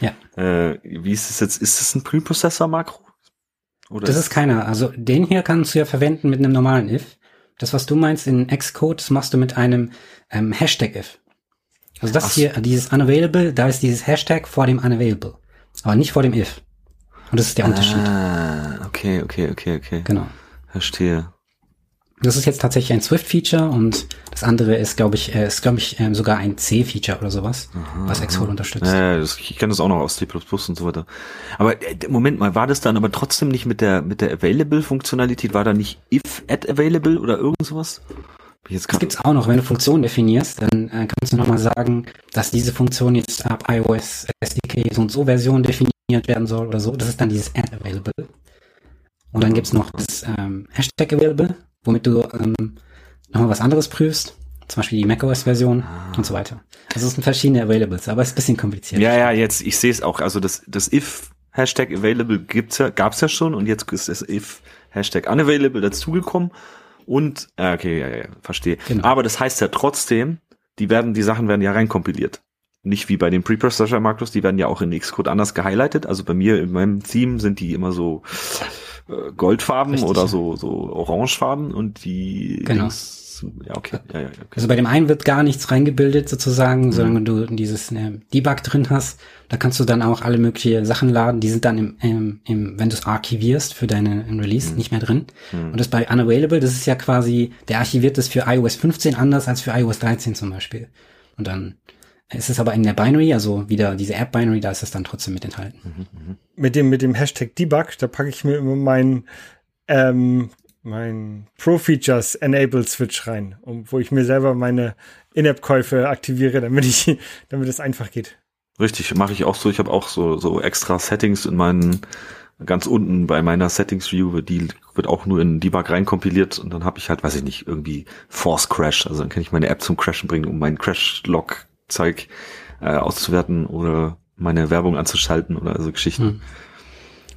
Ja. Wie ist es jetzt? Ist das ein Preprocessor-Makro? Das ist keiner. Also den hier kannst du ja verwenden mit einem normalen if. Das, was du meinst in Xcode, das machst du mit einem Hashtag if. Also das hier, dieses unavailable, da ist dieses Hashtag vor dem unavailable, aber nicht vor dem if. Und das ist der Unterschied. Ah, okay. Genau. Verstehe. Das ist jetzt tatsächlich ein Swift-Feature und das andere ist, glaube ich, sogar ein C-Feature oder sowas, was Xcode unterstützt. Ja, ich kenne das auch noch aus C++ und so weiter. Aber Moment mal, war das dann aber trotzdem nicht mit der Available-Funktionalität, war da nicht if at available oder irgend sowas? Das gibt's auch noch, wenn du Funktionen definierst, dann kannst du nochmal sagen, dass diese Funktion jetzt ab iOS SDK so und so Version definiert werden soll oder so. Das ist dann dieses Add Available. Und dann gibt's noch das Hashtag Available, womit du nochmal was anderes prüfst, zum Beispiel die macOS-Version und so weiter. Also es sind verschiedene Availables, aber es ist ein bisschen kompliziert. Ja, jetzt, ich sehe es auch. Also das if Hashtag Available gab's ja schon und jetzt ist das if Hashtag Unavailable dazugekommen. Und, okay, ja, verstehe. Genau. Aber das heißt ja trotzdem, die Sachen werden ja reinkompiliert. Nicht wie bei den Preprocessor-Makros, die werden ja auch in Xcode anders gehighlightet. Also bei mir, in meinem Theme sind die immer so goldfarben. Richtig, oder so orangefarben und die... Genau. Ja, okay. Ja, okay. Also bei dem einen wird gar nichts reingebildet sozusagen, solange du dieses Debug drin hast. Da kannst du dann auch alle möglichen Sachen laden, die sind dann wenn du es archivierst für deinen Release, nicht mehr drin. Und das bei Unavailable, das ist ja quasi, der archiviert das für iOS 15 anders als für iOS 13 zum Beispiel. Und dann ist es aber in der Binary, also wieder diese App-Binary, da ist es dann trotzdem mit enthalten. Mit dem Hashtag Debug, da packe ich mir immer mein Pro-Features Enable-Switch rein, wo ich mir selber meine In-App-Käufe aktiviere, damit es einfach geht. Richtig, mache ich auch so. Ich habe auch so extra Settings in ganz unten bei meiner Settings-View, die wird auch nur in Debug reinkompiliert und dann habe ich halt, weiß ich nicht, irgendwie Force-Crash. Also dann kann ich meine App zum Crashen bringen, um meinen Crash-Log-Zeug auszuwerten oder meine Werbung anzuschalten oder so Geschichten.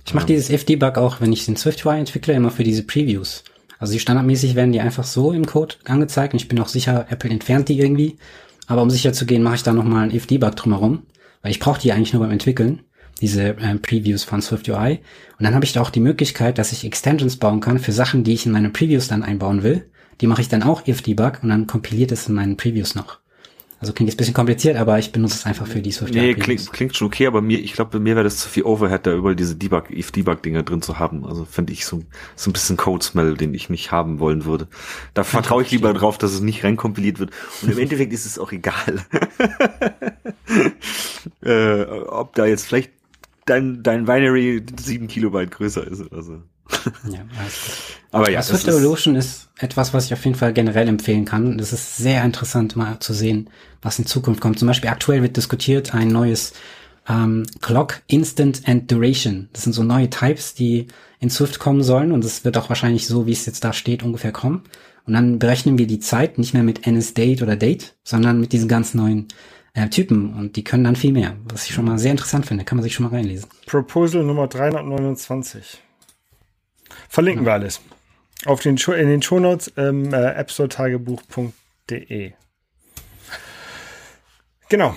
Ich mache dieses if-Debug auch, wenn ich den SwiftUI entwickle, immer für diese Previews. Also die standardmäßig werden die einfach so im Code angezeigt und ich bin auch sicher, Apple entfernt die irgendwie. Aber um sicher zu gehen, mache ich da nochmal ein if-Debug drumherum, weil ich brauche die eigentlich nur beim Entwickeln. diese Previews von SwiftUI. Und dann habe ich da auch die Möglichkeit, dass ich Extensions bauen kann für Sachen, die ich in meine Previews dann einbauen will. Die mache ich dann auch if-debug und dann kompiliert es in meinen Previews noch. Also klingt jetzt ein bisschen kompliziert, aber ich benutze es einfach für die SwiftUI. Nee, klingt schon okay, aber ich glaube, bei mir wäre das zu viel Overhead, da überall diese if-Debug-Dinger drin zu haben. Also finde ich so ein bisschen Code-Smell, den ich nicht haben wollen würde. Da vertraue ich lieber drauf, dass es nicht reinkompiliert wird. Und im Endeffekt ist es auch egal. Ob da jetzt vielleicht dein Binary 7 Kilobyte größer ist oder so. Ja, aber ja, Swift Evolution ist etwas, was ich auf jeden Fall generell empfehlen kann. Das ist sehr interessant, mal zu sehen, was in Zukunft kommt. Zum Beispiel aktuell wird diskutiert ein neues Clock, Instant and Duration. Das sind so neue Types, die in Swift kommen sollen, und es wird auch wahrscheinlich so, wie es jetzt da steht, ungefähr kommen. Und dann berechnen wir die Zeit nicht mehr mit NSDate oder Date, sondern mit diesen ganz neuen Typen, und die können dann viel mehr, was ich schon mal sehr interessant finde. Kann man sich schon mal reinlesen. Proposal Nummer 329. Verlinken wir alles. Auf den in den Shownotes appstoretagebuch.de. Genau.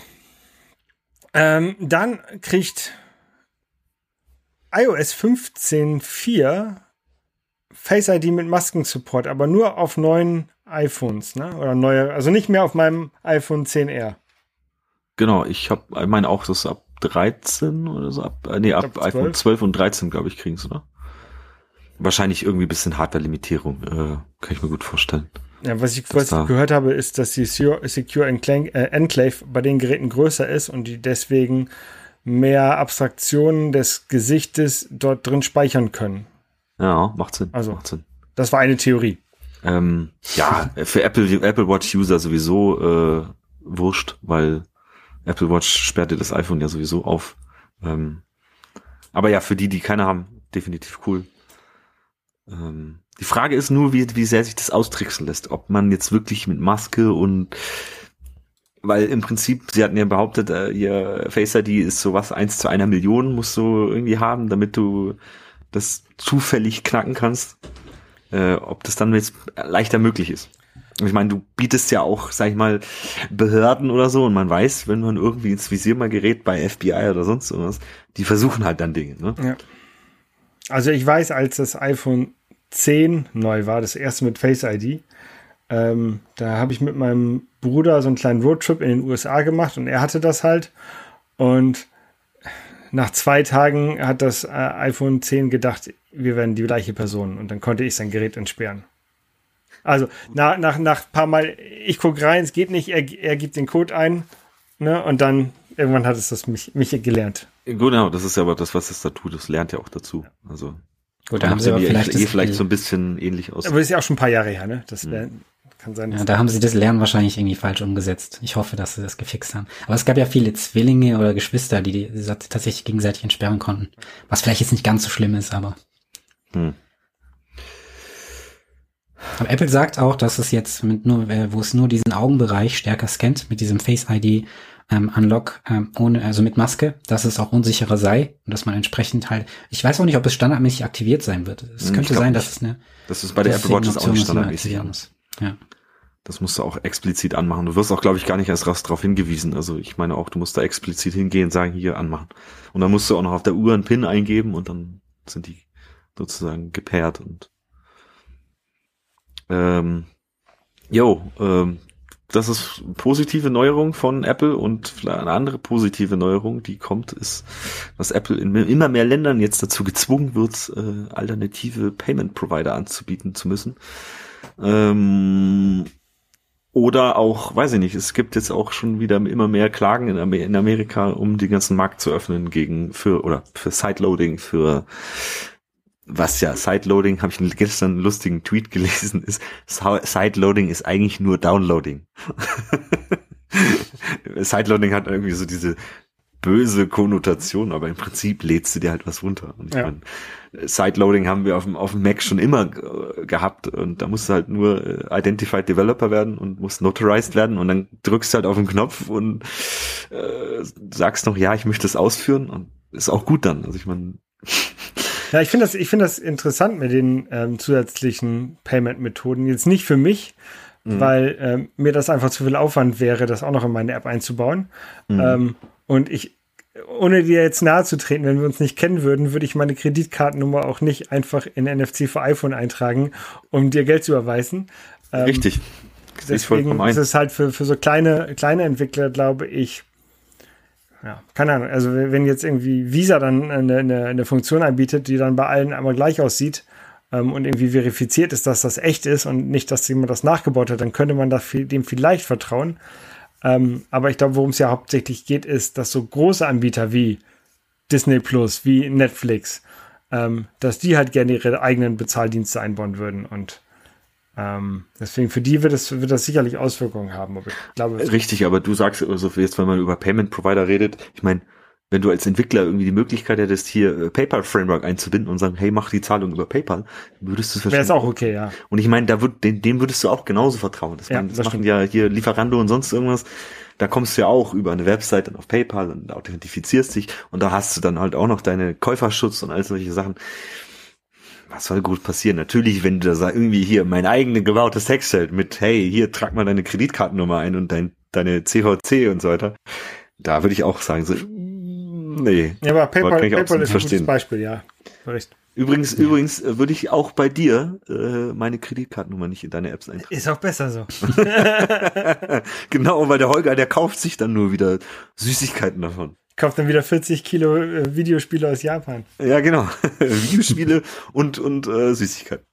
Dann kriegt iOS 15.4 Face ID mit Masken-Support, aber nur auf neuen iPhones, ne? Oder neue, also nicht mehr auf meinem iPhone 10R. Genau, ich meine auch, das ab 13 oder so, ab 12. iPhone 12 und 13, glaube ich, kriegen es, oder? Wahrscheinlich irgendwie ein bisschen Hardware-Limitierung, kann ich mir gut vorstellen. Ja, was ich gehört habe, ist, dass die Secure Enclave bei den Geräten größer ist und die deswegen mehr Abstraktionen des Gesichtes dort drin speichern können. Ja, macht Sinn. Also, das war eine Theorie. Ja, für Apple Watch-User sowieso wurscht, weil Apple Watch sperrte das iPhone ja sowieso auf. Aber ja, für die keine haben, definitiv cool. Die Frage ist nur, wie sehr sich das austricksen lässt. Ob man jetzt wirklich mit Maske und... Weil im Prinzip, sie hatten ja behauptet, ihr Face ID ist sowas 1 zu 1 Million, musst du irgendwie haben, damit du das zufällig knacken kannst. Ob das dann jetzt leichter möglich ist. Ich meine, du bietest ja auch, sag ich mal, Behörden oder so, und man weiß, wenn man irgendwie ins Visier mal gerät bei FBI oder sonst irgendwas, die versuchen halt dann Dinge, ne? Ja. Also ich weiß, als das iPhone 10 neu war, das erste mit Face ID, da habe ich mit meinem Bruder so einen kleinen Roadtrip in den USA gemacht, und er hatte das halt, und nach 2 Tagen hat das iPhone 10 gedacht, wir werden die gleiche Person, und dann konnte ich sein Gerät entsperren. Also nach ein paar Mal, ich gucke rein, es geht nicht, er gibt den Code ein, ne, und dann irgendwann hat es das mich gelernt. Genau, das ist ja aber das, was es da tut, das lernt ja auch dazu. Also gut, da haben sie aber vielleicht so ein bisschen ähnlich aus. Aber ist ja auch schon ein paar Jahre her, ne? Das Lernen kann sein. Ja, da haben sie das Lernen wahrscheinlich irgendwie falsch umgesetzt. Ich hoffe, dass sie das gefixt haben. Aber es gab ja viele Zwillinge oder Geschwister, die tatsächlich gegenseitig entsperren konnten. Was vielleicht jetzt nicht ganz so schlimm ist, aber... Aber Apple sagt auch, dass es jetzt wo es nur diesen Augenbereich stärker scannt, mit diesem Face ID Unlock, ohne, also mit Maske, dass es auch unsicherer sei und dass man entsprechend halt, ich weiß auch nicht, ob es standardmäßig aktiviert sein wird. Es könnte sein, dass es eine... Das ist bei der Apple Watch auch nicht standardmäßig. Ja. Das musst du auch explizit anmachen. Du wirst auch, glaube ich, gar nicht erst darauf hingewiesen. Also ich meine auch, du musst da explizit hingehen, sagen, hier anmachen. Und dann musst du auch noch auf der Uhr einen PIN eingeben, und dann sind die sozusagen gepaart und das ist positive Neuerung von Apple, und eine andere positive Neuerung, die kommt, ist, dass Apple in immer mehr Ländern jetzt dazu gezwungen wird, alternative Payment Provider anzubieten zu müssen. Oder auch, weiß ich nicht, es gibt jetzt auch schon wieder immer mehr Klagen in Amerika, um den ganzen Markt zu öffnen für Sideloading, für... Was ja Sideloading, habe ich gestern einen lustigen Tweet gelesen, ist Sideloading ist eigentlich nur Downloading. Sideloading hat irgendwie so diese böse Konnotation, aber im Prinzip lädst du dir halt was runter. Und ich meine, Sideloading haben wir auf dem Mac schon immer gehabt, und da musst du halt nur Identified Developer werden und musst notarized werden, und dann drückst du halt auf den Knopf und sagst noch, ja, ich möchte das ausführen, und ist auch gut dann. Also ich meine... Ja, ich finde das interessant mit den zusätzlichen Payment-Methoden. Jetzt nicht für mich, weil mir das einfach zu viel Aufwand wäre, das auch noch in meine App einzubauen. Und ich ohne dir jetzt nahe zu treten, wenn wir uns nicht kennen würden, würde ich meine Kreditkartennummer auch nicht einfach in NFC für iPhone eintragen, um dir Geld zu überweisen. Richtig. Deswegen ist es halt für so kleine Entwickler, glaube ich, ja, keine Ahnung. Also wenn jetzt irgendwie Visa dann eine Funktion anbietet, die dann bei allen einmal gleich aussieht, und irgendwie verifiziert ist, dass das echt ist und nicht, dass jemand das nachgebaut hat, dann könnte man dem vielleicht vertrauen. Aber ich glaube, worum es ja hauptsächlich geht, ist, dass so große Anbieter wie Disney Plus, wie Netflix, dass die halt gerne ihre eigenen Bezahldienste einbauen würden. Und deswegen für die wird das sicherlich Auswirkungen haben. Aber ich glaube, richtig, aber du sagst also jetzt, wenn man über Payment Provider redet, ich meine, wenn du als Entwickler irgendwie die Möglichkeit hättest, hier PayPal-Framework einzubinden und sagen, hey, mach die Zahlung über PayPal, würdest du es verstehen. Wäre es auch okay, ja. Und ich meine, dem würdest du auch genauso vertrauen. Das, ja, das machen stimmt. Ja hier Lieferando und sonst irgendwas. Da kommst du ja auch über eine Website dann auf PayPal und authentifizierst dich und da hast du dann halt auch noch deine Käuferschutz und all solche Sachen. Was soll gut passieren? Natürlich, wenn du da irgendwie hier mein eigenes gebautes Textfeld mit, hey, hier trag mal deine Kreditkartennummer ein und deine CVC und so weiter. Da würde ich auch sagen, so, nee. Ja, aber PayPal ist ein gutes Beispiel, ja. Recht. Übrigens würde ich auch bei dir meine Kreditkartennummer nicht in deine Apps eintragen. Ist auch besser so. Genau, weil der Holger, der kauft sich dann nur wieder Süßigkeiten davon. Kauft dann wieder 40 Kilo Videospiele aus Japan. Ja, genau. Videospiele und Süßigkeiten.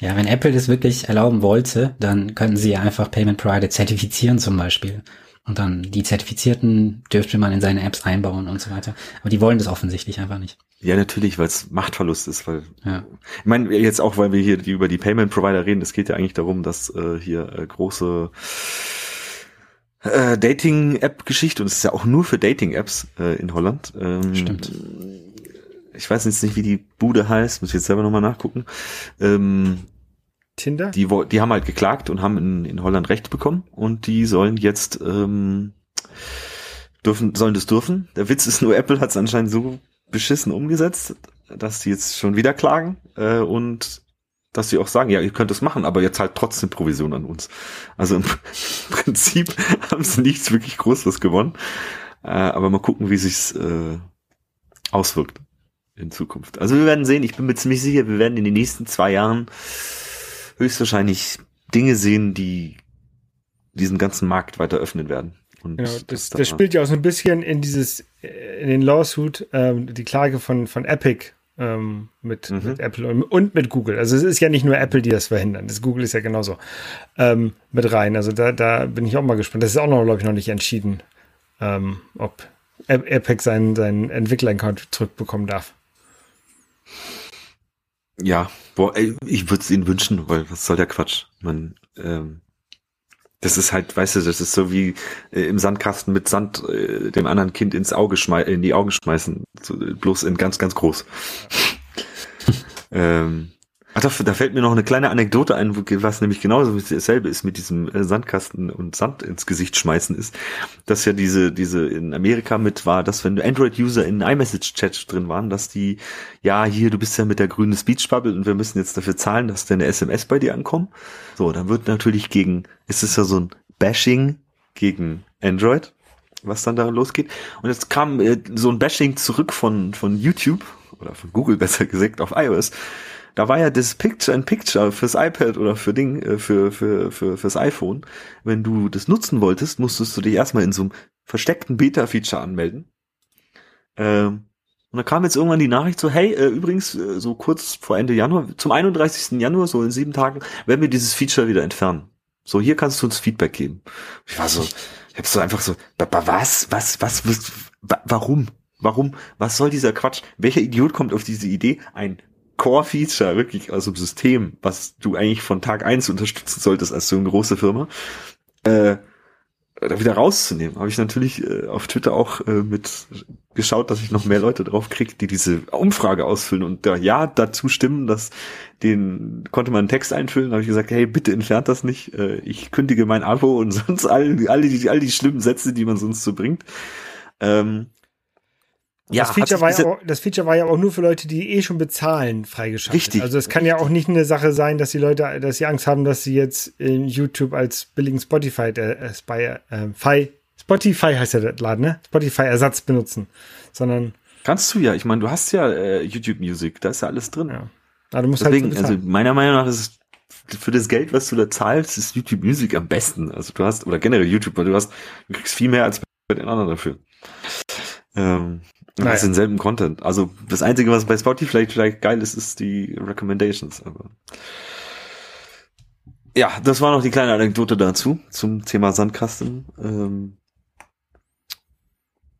Ja, wenn Apple das wirklich erlauben wollte, dann könnten sie einfach Payment Provider zertifizieren zum Beispiel. Und dann die Zertifizierten dürfte man in seine Apps einbauen und so weiter. Aber die wollen das offensichtlich einfach nicht. Ja, natürlich, weil es Machtverlust ist. Weil ja. Ich meine, jetzt auch, weil wir hier über die Payment-Provider reden, es geht ja eigentlich darum, dass hier große Dating-App-Geschichte, und es ist ja auch nur für Dating-Apps in Holland. Stimmt. Ich weiß jetzt nicht, wie die Bude heißt, muss ich jetzt selber nochmal nachgucken. Tinder? Die haben halt geklagt und haben in Holland Recht bekommen und die sollen jetzt sollen das dürfen. Der Witz ist nur, Apple hat es anscheinend so beschissen umgesetzt, dass die jetzt schon wieder klagen und dass sie auch sagen, ja, ihr könnt es machen, aber ihr zahlt trotzdem Provision an uns. Also im Prinzip haben sie nichts wirklich Großes gewonnen. Aber mal gucken, wie sich's auswirkt in Zukunft. Also wir werden sehen, ich bin mir ziemlich sicher, wir werden in den nächsten 2 Jahren höchstwahrscheinlich Dinge sehen, die diesen ganzen Markt weiter öffnen werden. Und genau, das spielt ja auch so ein bisschen in den Lawsuit, die Klage von Epic mit Apple und mit Google. Also es ist ja nicht nur Apple, die das verhindern. Das Google ist ja genauso mit rein. Also da bin ich auch mal gespannt. Das ist auch noch, glaube ich, noch nicht entschieden, ob Epic seinen Entwickler-Account zurückbekommen darf. Ja, boah, ey, ich würde es ihnen wünschen, weil was soll der Quatsch? Man, das ist halt, weißt du, das ist so wie im Sandkasten mit Sand dem anderen Kind in die Augen schmeißen, so, bloß in ganz, ganz groß. Da fällt mir noch eine kleine Anekdote ein, was nämlich genauso dasselbe ist mit diesem Sandkasten und Sand ins Gesicht schmeißen ist, dass ja diese in Amerika mit war, dass wenn Android-User in iMessage-Chat drin waren, dass die, ja, hier, du bist ja mit der grünen Speech-Bubble und wir müssen jetzt dafür zahlen, dass deine SMS bei dir ankommen. So, dann wird natürlich es ist ja so ein Bashing gegen Android, was dann da losgeht. Und jetzt kam so ein Bashing zurück von YouTube oder von Google, besser gesagt, auf iOS. Da war ja das Picture-in-Picture fürs iPad oder fürs iPhone. Wenn du das nutzen wolltest, musstest du dich erstmal in so einem versteckten Beta-Feature anmelden. Und da kam jetzt irgendwann die Nachricht so, hey, übrigens, so kurz vor Ende Januar, zum 31. Januar, so in 7 Tagen, werden wir dieses Feature wieder entfernen. So, hier kannst du uns Feedback geben. Ich war so, ich hab's so einfach so, warum? Was soll dieser Quatsch? Welcher Idiot kommt auf diese Idee, ein Core-Feature wirklich aus dem System, was du eigentlich von Tag 1 unterstützen solltest als so eine große Firma, da wieder rauszunehmen. Habe ich natürlich auf Twitter auch mit geschaut, dass ich noch mehr Leute drauf kriege, die diese Umfrage ausfüllen und da ja dazu stimmen, dass konnte man einen Text einfüllen. Da habe ich gesagt, hey, bitte entfernt das nicht. Ich kündige mein Abo und sonst all die schlimmen Sätze, die man sonst so bringt. Ja, das Feature war ja auch nur für Leute, die schon bezahlen, freigeschaltet. Richtig. Also es kann ja auch nicht eine Sache sein, dass die Leute, dass sie Angst haben, dass sie jetzt in YouTube als billigen Spotify-Spy Spotify heißt ja der Laden, ne? Spotify-Ersatz benutzen, sondern... Kannst du ja. Ich meine, du hast ja YouTube Music, da ist ja alles drin. Ja. Aber du musst deswegen, halt also meiner Meinung nach ist für das Geld, was du da zahlst, ist YouTube Music am besten. Also du hast, oder generell YouTube, weil du kriegst viel mehr als bei den anderen dafür. Du hast denselben Content. Also das Einzige, was bei Spotify vielleicht geil ist, ist die Recommendations. Aber ja, das war noch die kleine Anekdote dazu, zum Thema Sandkasten.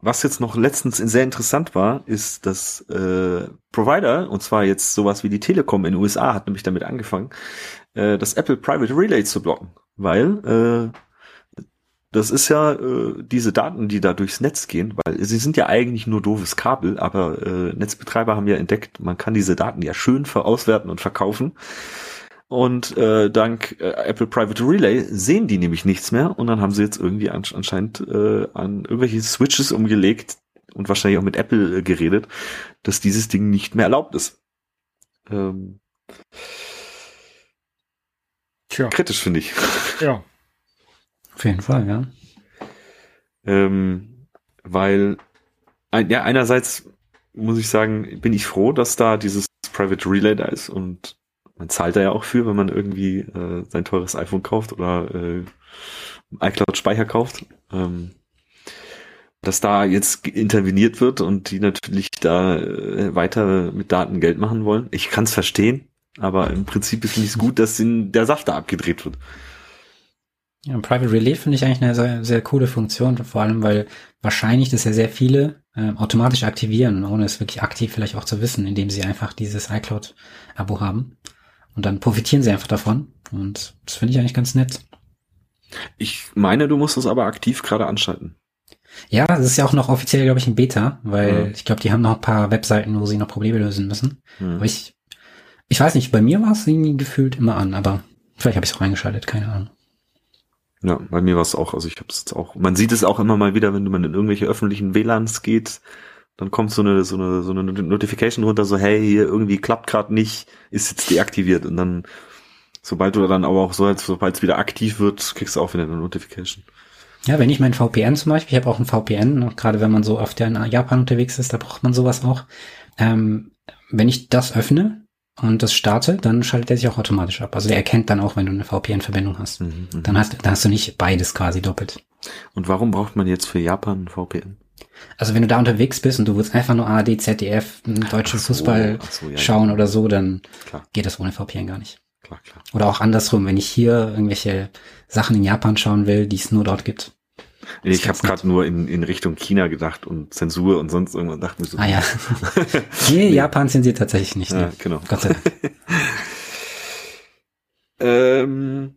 Was jetzt noch letztens sehr interessant war, ist, dass Provider, und zwar jetzt sowas wie die Telekom in den USA, hat nämlich damit angefangen, das Apple Private Relay zu blocken. Weil das ist ja diese Daten, die da durchs Netz gehen, weil sie sind ja eigentlich nur doofes Kabel, aber Netzbetreiber haben ja entdeckt, man kann diese Daten ja schön verauswerten und verkaufen. Und dank Apple Private Relay sehen die nämlich nichts mehr und dann haben sie jetzt irgendwie anscheinend an irgendwelche Switches umgelegt und wahrscheinlich auch mit Apple geredet, dass dieses Ding nicht mehr erlaubt ist. Tja. Kritisch, finde ich. Ja. Auf jeden Fall, ja. Weil ja, einerseits muss ich sagen, bin ich froh, dass da dieses Private Relay da ist und man zahlt da ja auch für, wenn man irgendwie sein teures iPhone kauft oder iCloud-Speicher kauft, dass da jetzt interveniert wird und die natürlich da weiter mit Daten Geld machen wollen. Ich kann es verstehen, aber im Prinzip finde ich es gut, dass der Saft da abgedreht wird. Ja, Private Relay finde ich eigentlich eine sehr, sehr coole Funktion, vor allem, weil wahrscheinlich das ja sehr viele automatisch aktivieren, ohne es wirklich aktiv vielleicht auch zu wissen, indem sie einfach dieses iCloud-Abo haben. Und dann profitieren sie einfach davon. Und das finde ich eigentlich ganz nett. Ich meine, du musst das aber aktiv gerade anschalten. Ja, das ist ja auch noch offiziell, glaube ich, ein Beta, weil ich glaube, die haben noch ein paar Webseiten, wo sie noch Probleme lösen müssen. Mhm. Aber ich weiß nicht, bei mir war es irgendwie gefühlt immer an, aber vielleicht habe ich es auch eingeschaltet, keine Ahnung. Ja, bei mir war es auch, also ich habe es jetzt auch, man sieht es auch immer mal wieder, wenn man in irgendwelche öffentlichen WLANs geht, dann kommt so eine Notification runter, so hey, hier irgendwie klappt gerade nicht, ist jetzt deaktiviert und dann, sobald du dann aber auch sobald es wieder aktiv wird, kriegst du auch wieder eine Notification. Ja, wenn ich mein VPN zum Beispiel, ich habe auch ein VPN, gerade wenn man so oft in Japan unterwegs ist, da braucht man sowas auch. Wenn ich das öffne und das starte, dann schaltet er sich auch automatisch ab. Also der erkennt dann auch, wenn du eine VPN-Verbindung hast. Mhm, dann hast du nicht beides quasi doppelt. Und warum braucht man jetzt für Japan ein VPN? Also wenn du da unterwegs bist und du willst einfach nur ARD, ZDF, deutschen Fußball schauen oder so, dann geht das ohne VPN gar nicht. Klar. Oder auch andersrum, wenn ich hier irgendwelche Sachen in Japan schauen will, die es nur dort gibt. Ich habe gerade nur in Richtung China gedacht und Zensur und sonst irgendwas. Dachte mir so. Ah ja, nee. Japan zensiert tatsächlich nicht. Ne? Ja, genau. Gott sei Dank.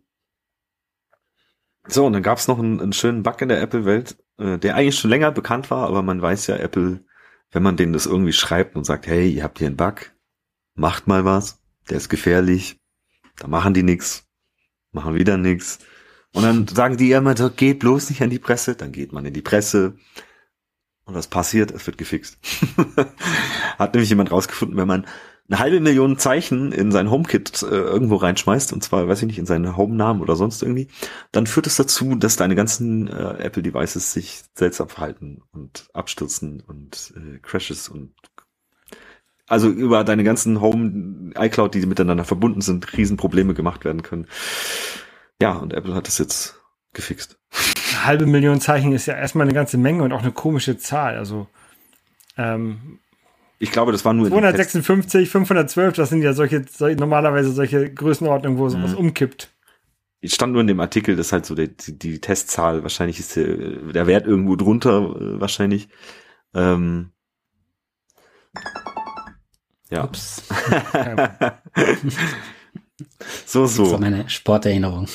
So, und dann gab es noch einen schönen Bug in der Apple-Welt, der eigentlich schon länger bekannt war, aber man weiß ja, Apple, wenn man denen das irgendwie schreibt und sagt, hey, ihr habt hier einen Bug, macht mal was, der ist gefährlich, da machen die nichts, machen wieder nichts. Und dann sagen die immer, geht bloß nicht an die Presse, dann geht man in die Presse und was passiert? Es wird gefixt. Hat nämlich jemand rausgefunden, wenn man eine 500.000 Zeichen in sein HomeKit irgendwo reinschmeißt, und zwar, weiß ich nicht, in seinen Home-Namen oder sonst irgendwie, dann führt es dazu, dass deine ganzen Apple-Devices sich seltsam verhalten und abstürzen und Crashes und also über deine ganzen Home, iCloud, die miteinander verbunden sind, Riesenprobleme gemacht werden können. Ja, und Apple hat das jetzt gefixt. 500.000 Zeichen ist ja erstmal eine ganze Menge und auch eine komische Zahl, also ich glaube, das war nur 256, 512, das sind ja normalerweise solche Größenordnungen, wo sowas umkippt. Ich stand nur in dem Artikel, dass halt so die Testzahl, wahrscheinlich ist der Wert irgendwo drunter, wahrscheinlich. Ja. Ups. So. Das war meine Sporterinnerung.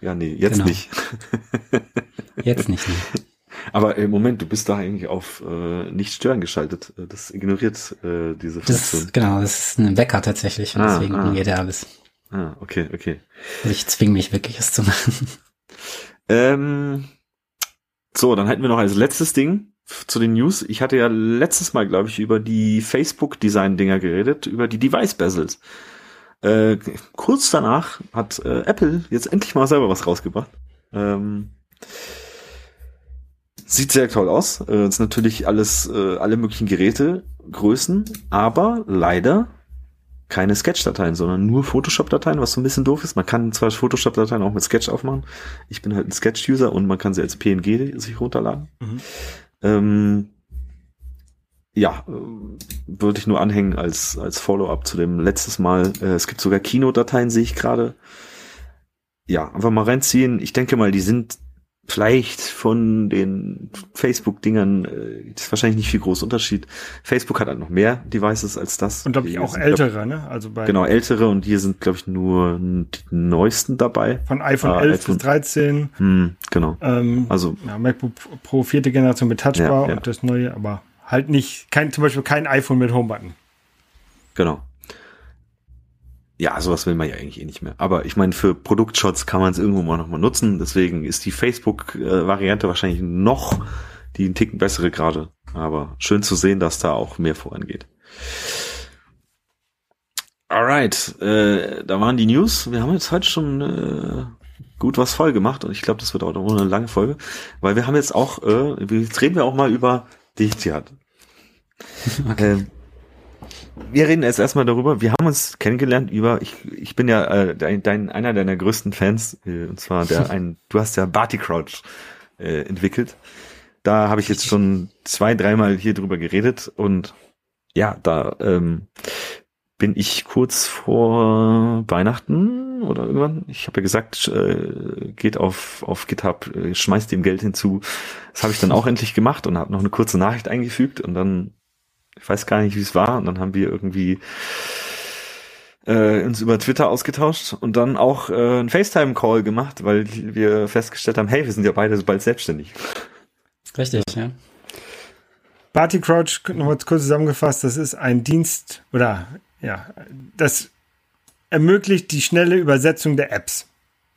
Ja, nee, jetzt genau. Nicht. Jetzt nicht, nee. Aber im Moment, du bist da eigentlich auf nicht stören geschaltet. Das ignoriert diese Funktion. Das ist ein Wecker tatsächlich. Und deswegen ignoriert er alles. Ah, okay. Also ich zwinge mich wirklich, es zu machen. So, dann hätten wir noch als letztes Ding zu den News. Ich hatte ja letztes Mal, glaube ich, über die Facebook-Design-Dinger geredet, über die Device-Bezels. Kurz danach hat Apple jetzt endlich mal selber was rausgebracht. Sieht sehr toll aus. Ist natürlich alles, alle möglichen Geräte, Größen, aber leider keine Sketch-Dateien, sondern nur Photoshop-Dateien, was so ein bisschen doof ist. Man kann zwar Photoshop-Dateien auch mit Sketch aufmachen. Ich bin halt ein Sketch-User und man kann sie als PNG sich runterladen. Mhm. Ja, würde ich nur anhängen als Follow-up zu dem letztes Mal. Es gibt sogar Keynote-Dateien, sehe ich gerade. Ja, einfach mal reinziehen. Ich denke mal, die sind vielleicht von den Facebook-Dingern, ist wahrscheinlich nicht viel großer Unterschied. Facebook hat halt noch mehr Devices als das. Und glaube ich auch ältere, ne? Also bei genau, ältere und hier sind, glaube ich, nur die neuesten dabei. Von iPhone 11 bis 13. Genau. Also ja, MacBook Pro 4. Generation mit Touchbar ja. Und das neue, aber halt nicht, zum Beispiel kein iPhone mit Homebutton. Genau. Ja, sowas will man ja eigentlich eh nicht mehr. Aber ich meine, für Produktshots kann man es irgendwo mal nochmal nutzen. Deswegen ist die Facebook-Variante wahrscheinlich noch die einen Ticken bessere gerade. Aber schön zu sehen, dass da auch mehr vorangeht. Alright, da waren die News. Wir haben jetzt heute schon gut was voll gemacht. Und ich glaube, das wird auch noch eine lange Folge. Weil wir haben jetzt auch, jetzt reden wir auch mal über dich, Jihad. Okay. Wir reden jetzt erstmal darüber, wir haben uns kennengelernt über, ich bin ja einer deiner größten Fans, und zwar du hast ja BartyCrouch entwickelt. Da habe ich jetzt schon 2-3 Mal hier drüber geredet und ja, da bin ich kurz vor Weihnachten oder irgendwann, ich habe ja gesagt, geht auf GitHub, schmeißt dem Geld hinzu. Das habe ich dann auch endlich gemacht und habe noch eine kurze Nachricht eingefügt und dann ich weiß gar nicht, wie es war. Und dann haben wir irgendwie uns über Twitter ausgetauscht und dann auch einen FaceTime-Call gemacht, weil wir festgestellt haben, hey, wir sind ja beide so bald selbstständig. Richtig, ja. BartyCrouch, nochmal kurz zusammengefasst, das ist ein Dienst, oder ja, das ermöglicht die schnelle Übersetzung der Apps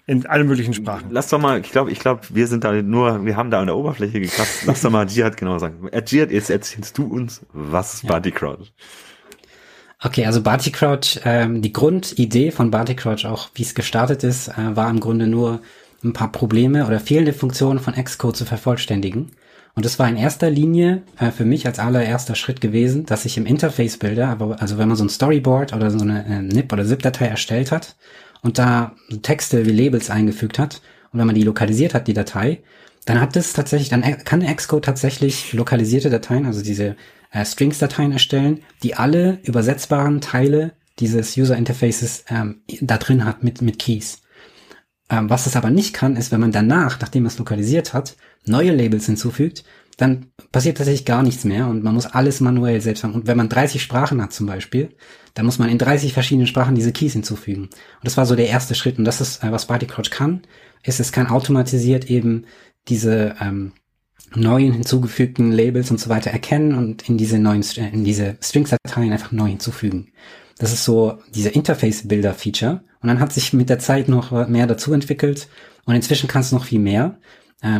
in alle möglichen Sprachen. Lass doch mal, ich glaube, wir sind da nur, wir haben da an der Oberfläche gekratzt. Lass doch mal Jihad genau sagen. Jihad, jetzt erzählst du uns, was ist BartyCrouch? Okay, also BartyCrouch, die Grundidee von BartyCrouch, auch wie es gestartet ist, war im Grunde nur ein paar Probleme oder fehlende Funktionen von Xcode zu vervollständigen. Und das war in erster Linie für mich als allererster Schritt gewesen, dass ich im Interface-Builder, also wenn man so ein Storyboard oder so eine NIP- oder ZIP-Datei erstellt hat, und da Texte wie Labels eingefügt hat und wenn man die lokalisiert hat, die Datei, dann hat das tatsächlich, dann kann Xcode tatsächlich lokalisierte Dateien, also diese Strings-Dateien erstellen, die alle übersetzbaren Teile dieses User-Interfaces da drin hat mit Keys. Was es aber nicht kann, ist, wenn man danach, nachdem es lokalisiert hat, neue Labels hinzufügt, dann passiert tatsächlich gar nichts mehr und man muss alles manuell selbst machen. Und wenn man 30 Sprachen hat zum Beispiel, dann muss man in 30 verschiedenen Sprachen diese Keys hinzufügen. Und das war so der erste Schritt. Und das ist, was BartyCrouch kann, ist, es kann automatisiert eben diese neuen hinzugefügten Labels und so weiter erkennen und in diese neuen in diese Strings-Dateien einfach neu hinzufügen. Das ist so dieser Interface-Builder-Feature. Und dann hat sich mit der Zeit noch mehr dazu entwickelt. Und inzwischen kann es noch viel mehr.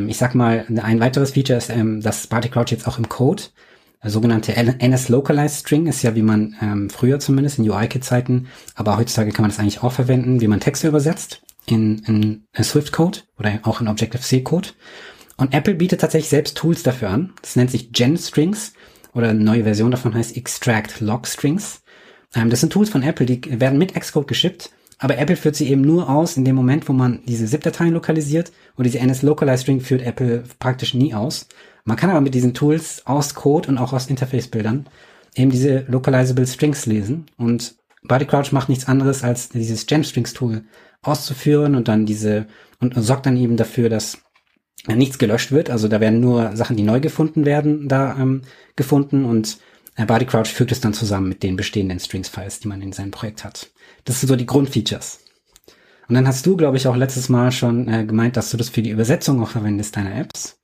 Ich sag mal, ein weiteres Feature ist, dass BartyCrouch jetzt auch im Code, sogenannte NS-Localized String, ist ja, wie man früher zumindest in UI-Kit-Zeiten, aber heutzutage kann man das eigentlich auch verwenden, wie man Texte übersetzt in Swift-Code oder auch in Objective-C-Code. Und Apple bietet tatsächlich selbst Tools dafür an. Das nennt sich Gen-Strings oder eine neue Version davon heißt Extract-Log-Strings. Das sind Tools von Apple, die werden mit Xcode geschippt. Aber Apple führt sie eben nur aus in dem Moment, wo man diese ZIP-Dateien lokalisiert und diese NS-Localized-String führt Apple praktisch nie aus. Man kann aber mit diesen Tools aus Code und auch aus Interface-Bildern eben diese Localizable Strings lesen und BartyCrouch macht nichts anderes, als dieses Gen-Strings-Tool auszuführen und dann und sorgt dann eben dafür, dass nichts gelöscht wird. Also da werden nur Sachen, die neu gefunden werden, da gefunden und BartyCrouch fügt es dann zusammen mit den bestehenden Strings-Files, die man in seinem Projekt hat. Das sind so die Grundfeatures. Und dann hast du, glaube ich, auch letztes Mal schon gemeint, dass du das für die Übersetzung auch verwendest, deiner Apps.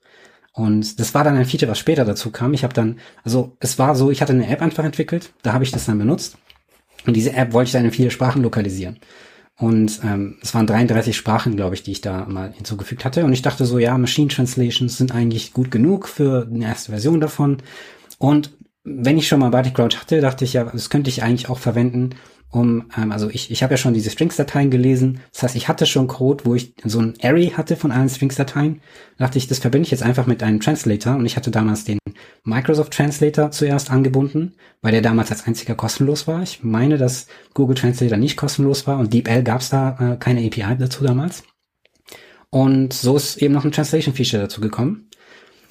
Und das war dann ein Feature, was später dazu kam. Ich hatte eine App einfach entwickelt, da habe ich das dann benutzt. Und diese App wollte ich dann in viele Sprachen lokalisieren. Und es waren 33 Sprachen, glaube ich, die ich da mal hinzugefügt hatte. Und ich dachte so, ja, Machine Translations sind eigentlich gut genug für eine erste Version davon. Und wenn ich schon mal BartyCrouch hatte, dachte ich ja, das könnte ich eigentlich auch verwenden, um, also ich habe ja schon diese Strings-Dateien gelesen, das heißt, ich hatte schon Code, wo ich so ein Array hatte von allen Strings-Dateien, dachte ich, das verbinde ich jetzt einfach mit einem Translator und ich hatte damals den Microsoft Translator zuerst angebunden, weil der damals als einziger kostenlos war. Ich meine, dass Google Translator nicht kostenlos war und DeepL gab es da keine API dazu damals. Und so ist eben noch ein Translation-Feature dazu gekommen.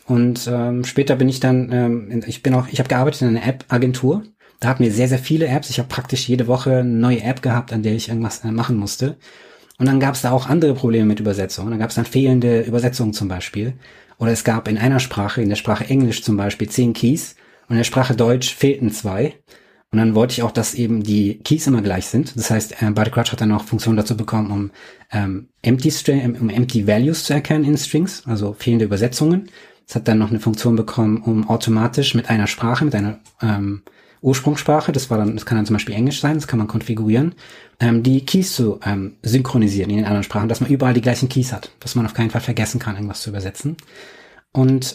Und später bin ich dann, ich habe gearbeitet in einer App-Agentur. Da hatten wir sehr, sehr viele Apps. Ich habe praktisch jede Woche eine neue App gehabt, an der ich irgendwas machen musste. Und dann gab es da auch andere Probleme mit Übersetzung. Dann gab es dann fehlende Übersetzungen zum Beispiel. Oder es gab in einer Sprache, in der Sprache Englisch zum Beispiel, 10 Keys. Und in der Sprache Deutsch fehlten 2. Und dann wollte ich auch, dass eben die Keys immer gleich sind. Das heißt, BartyCrouch hat dann auch Funktionen dazu bekommen, um empty Values zu erkennen in Strings, also fehlende Übersetzungen. Es hat dann noch eine Funktion bekommen, um automatisch mit einer Sprache, mit einer Ursprungssprache, das kann dann zum Beispiel Englisch sein, das kann man konfigurieren, die Keys zu synchronisieren in den anderen Sprachen, dass man überall die gleichen Keys hat, dass man auf keinen Fall vergessen kann, irgendwas zu übersetzen. Und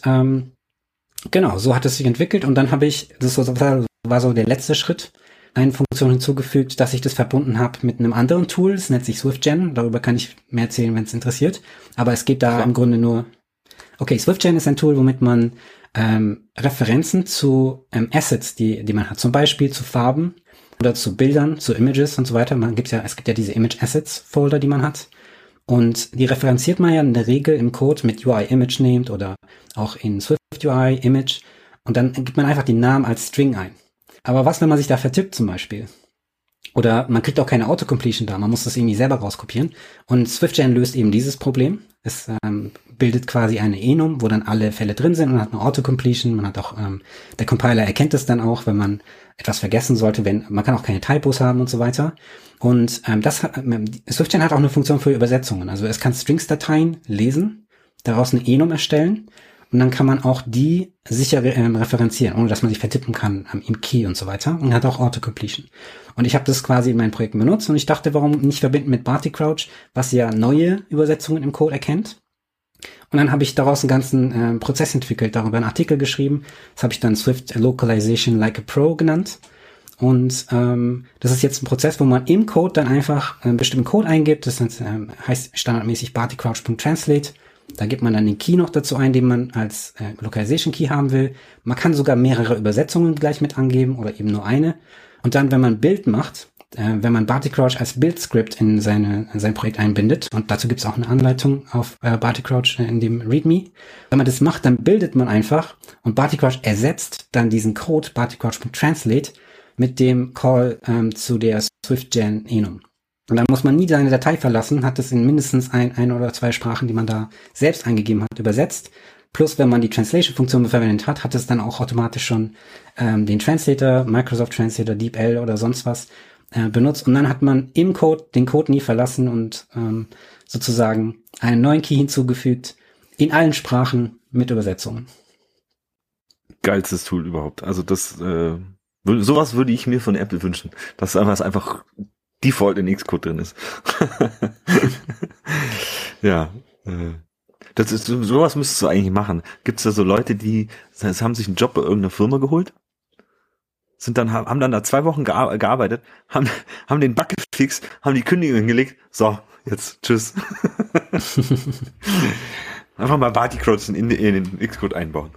genau, so hat es sich entwickelt und dann habe ich, das war so der letzte Schritt, eine Funktion hinzugefügt, dass ich das verbunden habe mit einem anderen Tool, das nennt sich SwiftGen, darüber kann ich mehr erzählen, wenn es interessiert, aber es geht da im Grunde nur... Okay, SwiftGen ist ein Tool, womit man Referenzen zu Assets, die man hat, zum Beispiel zu Farben oder zu Bildern, zu Images und so weiter. Es gibt ja diese Image Assets Folder, die man hat. Und die referenziert man ja in der Regel im Code mit UI Image named oder auch in SwiftUI Image. Und dann gibt man einfach den Namen als String ein. Aber was, wenn man sich da vertippt zum Beispiel? Oder man kriegt auch keine Autocompletion da, man muss das irgendwie selber rauskopieren. Und SwiftGen löst eben dieses Problem. Es bildet quasi eine Enum, wo dann alle Fälle drin sind und hat eine Autocompletion. Man hat auch, der Compiler erkennt es dann auch, wenn man etwas vergessen sollte, man kann auch keine Typos haben und so weiter. Und SwiftGen hat auch eine Funktion für Übersetzungen. Also es kann Strings-Dateien lesen, daraus eine Enum erstellen und dann kann man auch die sicher referenzieren, ohne dass man sich vertippen kann im Key und so weiter und hat auch Autocompletion. Und ich habe das quasi in meinen Projekten benutzt und ich dachte, warum nicht verbinden mit BartyCrouch, was ja neue Übersetzungen im Code erkennt. Und dann habe ich daraus einen ganzen Prozess entwickelt, darüber einen Artikel geschrieben. Das habe ich dann Swift Localization Like a Pro genannt. Und das ist jetzt ein Prozess, wo man im Code dann einfach einen bestimmten Code eingibt. Das heißt standardmäßig BartyCrouch.translate. Da gibt man dann den Key noch dazu ein, den man als Localization Key haben will. Man kann sogar mehrere Übersetzungen gleich mit angeben oder eben nur eine. Und dann, wenn man ein Bild macht, wenn man BartyCrouch als Build-Script in sein Projekt einbindet, und dazu gibt es auch eine Anleitung auf BartyCrouch in dem README, wenn man das macht, dann bildet man einfach und BartyCrouch ersetzt dann diesen Code BartyCrouch.translate mit dem Call zu der SwiftGen-Enum. Und dann muss man nie seine Datei verlassen, hat es in mindestens ein oder zwei Sprachen, die man da selbst eingegeben hat, übersetzt. Plus, wenn man die Translation-Funktion verwendet hat, hat es dann auch automatisch schon den Translator, Microsoft Translator, DeepL oder sonst was benutzt. Und dann hat man im Code den Code nie verlassen und sozusagen einen neuen Key hinzugefügt, in allen Sprachen mit Übersetzungen. Geilstes Tool überhaupt. Also das sowas würde ich mir von Apple wünschen, dass einfach Default in Xcode drin ist. Ja, sowas müsstest du eigentlich machen. Gibt es da so Leute, die haben sich einen Job bei irgendeiner Firma geholt, haben dann da 2 Wochen gearbeitet, haben den Bug gefixt, haben die Kündigung hingelegt, so, jetzt, tschüss. Einfach mal BartyCrouch in den Xcode einbauen.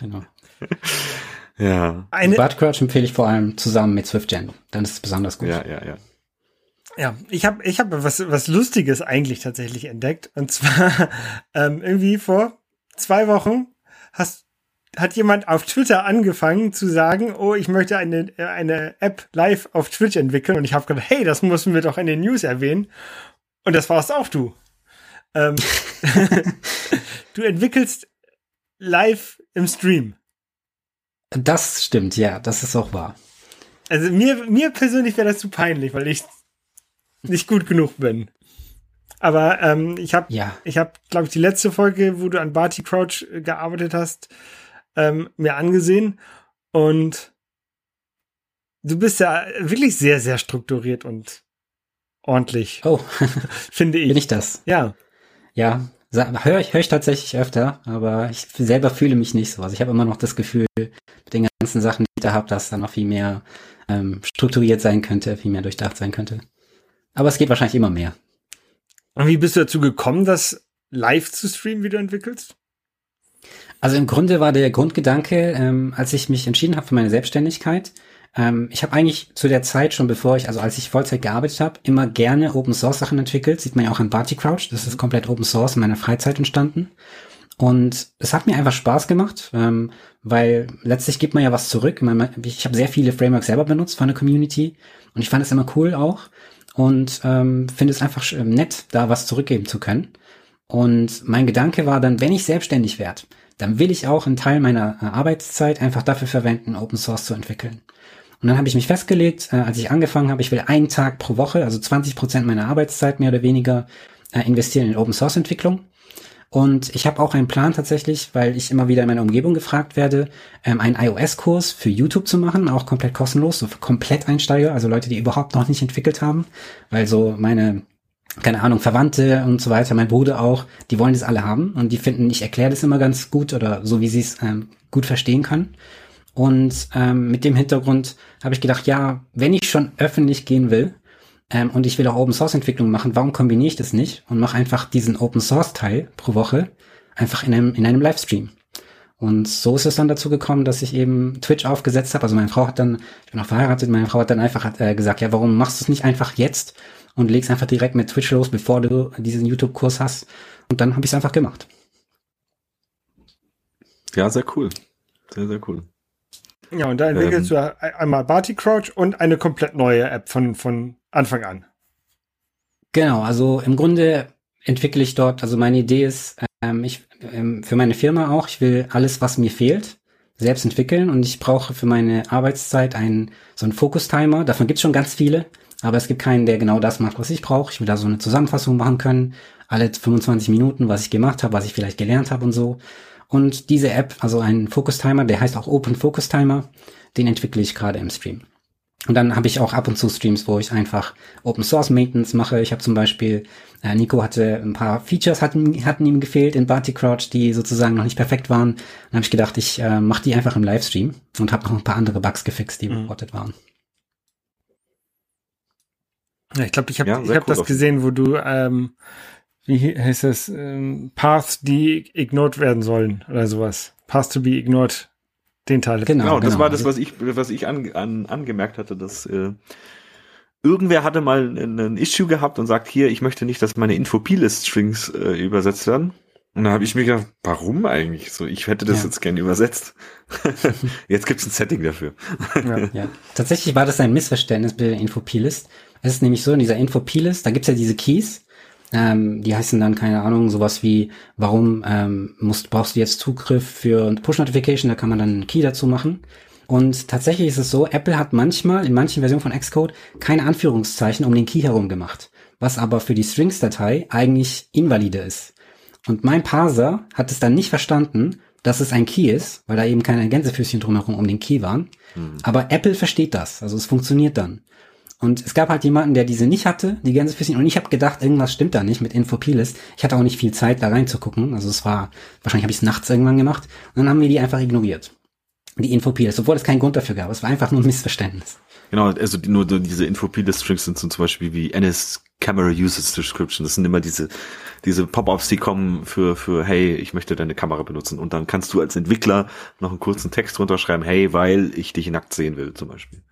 Genau. Ja. BartyCrouch empfehle ich vor allem zusammen mit SwiftGen, dann ist es besonders gut. Ja. Ja, ich hab was Lustiges eigentlich tatsächlich entdeckt. Und zwar irgendwie vor 2 Wochen hat jemand auf Twitter angefangen zu sagen, oh, ich möchte eine App live auf Twitch entwickeln. Und ich habe gedacht, hey, das müssen wir doch in den News erwähnen. Und das warst auch du. Du entwickelst live im Stream. Das stimmt, ja, das ist auch wahr. Also mir persönlich wäre das zu peinlich, weil ich nicht gut genug bin. Aber ich habe, glaube ich, die letzte Folge, wo du an BartyCrouch gearbeitet hast, mir angesehen. Und du bist ja wirklich sehr, sehr strukturiert und ordentlich. Oh, finde ich. Bin ich das? Ja. Ja, höre ich tatsächlich öfter, aber ich selber fühle mich nicht so. Also ich habe immer noch das Gefühl, mit den ganzen Sachen, die ich da habe, dass dann noch viel mehr strukturiert sein könnte, viel mehr durchdacht sein könnte. Aber es geht wahrscheinlich immer mehr. Und wie bist du dazu gekommen, das live zu streamen, wie du entwickelst? Also im Grunde war der Grundgedanke, als ich mich entschieden habe für meine Selbstständigkeit, ich habe eigentlich zu der Zeit schon, als ich Vollzeit gearbeitet habe, immer gerne Open-Source-Sachen entwickelt. Sieht man ja auch an BartyCrouch. Das ist komplett Open-Source in meiner Freizeit entstanden. Und es hat mir einfach Spaß gemacht, weil letztlich gibt man ja was zurück. Ich habe sehr viele Frameworks selber benutzt von der Community und ich fand es immer cool auch und finde es einfach nett, da was zurückgeben zu können. Und mein Gedanke war dann, wenn ich selbstständig werde, dann will ich auch einen Teil meiner Arbeitszeit einfach dafür verwenden, Open Source zu entwickeln. Und dann habe ich mich festgelegt, als ich angefangen habe, ich will einen Tag pro Woche, also 20% meiner Arbeitszeit mehr oder weniger, investieren in Open Source Entwicklung. Und ich habe auch einen Plan tatsächlich, weil ich immer wieder in meiner Umgebung gefragt werde, einen iOS-Kurs für YouTube zu machen, auch komplett kostenlos, so für Komplett-Einsteiger, also Leute, die überhaupt noch nicht entwickelt haben, weil so meine, keine Ahnung, Verwandte und so weiter, mein Bruder auch, die wollen das alle haben und die finden, ich erkläre das immer ganz gut oder so, wie sie es gut verstehen können. Und mit dem Hintergrund habe ich gedacht, ja, wenn ich schon öffentlich gehen will und ich will auch Open-Source-Entwicklung machen, warum kombiniere ich das nicht und mache einfach diesen Open-Source-Teil pro Woche einfach in einem Livestream. Und so ist es dann dazu gekommen, dass ich eben Twitch aufgesetzt habe. Also ich bin auch verheiratet, meine Frau hat dann einfach gesagt, ja, warum machst du es nicht einfach jetzt und legst einfach direkt mit Twitch los, bevor du diesen YouTube-Kurs hast. Und dann habe ich es einfach gemacht. Ja, sehr cool. Sehr, sehr cool. Ja, und da entwickelst du einmal BartyCrouch und eine komplett neue App von Anfang an. Genau, also im Grunde entwickle ich dort, also meine Idee ist, für meine Firma auch, ich will alles, was mir fehlt, selbst entwickeln und ich brauche für meine Arbeitszeit so einen Fokus-Timer. Davon gibt es schon ganz viele, aber es gibt keinen, der genau das macht, was ich brauche. Ich will da so eine Zusammenfassung machen können, alle 25 Minuten, was ich gemacht habe, was ich vielleicht gelernt habe und so. Und diese App, also ein Focus-Timer, der heißt auch Open Focus Timer, den entwickle ich gerade im Stream. Und dann habe ich auch ab und zu Streams, wo ich einfach Open Source Maintenance mache. Ich habe zum Beispiel, Nico hatte ein paar Features, hatten ihm gefehlt in BartyCrouch, die sozusagen noch nicht perfekt waren. Dann habe ich gedacht, ich mache die einfach im Livestream und habe noch ein paar andere Bugs gefixt, die reportet waren. Ja, ich glaube, ich habe das gesehen, wo du wie heißt das? Paths, die ignored werden sollen oder sowas. Paths to be ignored. Den Teil. Genau, das war das, was ich angemerkt hatte, dass irgendwer hatte mal ein Issue gehabt und sagt, hier, ich möchte nicht, dass meine Info-P-List-Strings übersetzt werden. Und da habe ich mir gedacht, warum eigentlich? So, ich hätte das jetzt gerne übersetzt. Jetzt gibt's ein Setting dafür. Ja. Tatsächlich war das ein Missverständnis bei der Info-P-List. Es ist nämlich so, in dieser Info-P-List, da gibt's ja diese Keys. Die heißen dann, keine Ahnung, sowas wie, warum brauchst du jetzt Zugriff für Push-Notification, da kann man dann einen Key dazu machen. Und tatsächlich ist es so, Apple hat manchmal, in manchen Versionen von Xcode, keine Anführungszeichen um den Key herum gemacht, was aber für die Strings-Datei eigentlich invalide ist. Und mein Parser hat es dann nicht verstanden, dass es ein Key ist, weil da eben keine Gänsefüßchen drumherum um den Key waren. Aber Apple versteht das, also es funktioniert dann. Und es gab halt jemanden, der diese nicht hatte, die Gänsefüßchen. Und ich habe gedacht, irgendwas stimmt da nicht mit Info-P-List. Ich hatte auch nicht viel Zeit, da reinzugucken. Also wahrscheinlich habe ich es nachts irgendwann gemacht. Und dann haben wir die einfach ignoriert. Die Info-P-List, obwohl es keinen Grund dafür gab. Es war einfach nur ein Missverständnis. Genau, also nur diese Info-P-List-Strings sind zum Beispiel wie NS-Camera-Usage-Description. Das sind immer diese Pop-Ups, die kommen für, hey, ich möchte deine Kamera benutzen. Und dann kannst du als Entwickler noch einen kurzen Text drunter schreiben, hey, weil ich dich nackt sehen will, zum Beispiel.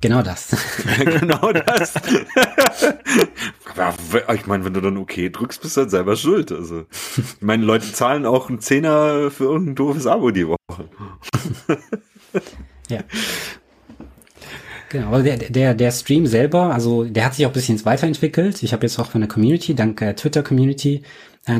Genau das. Genau das. Ich meine, wenn du dann okay drückst, bist du dann selber schuld. Also, ich meine, Leute zahlen auch einen Zehner für irgendein doofes Abo die Woche. Ja. Genau, aber der Stream selber, also der hat sich auch ein bisschen weiterentwickelt. Ich habe jetzt auch von der Community, dank Twitter-Community,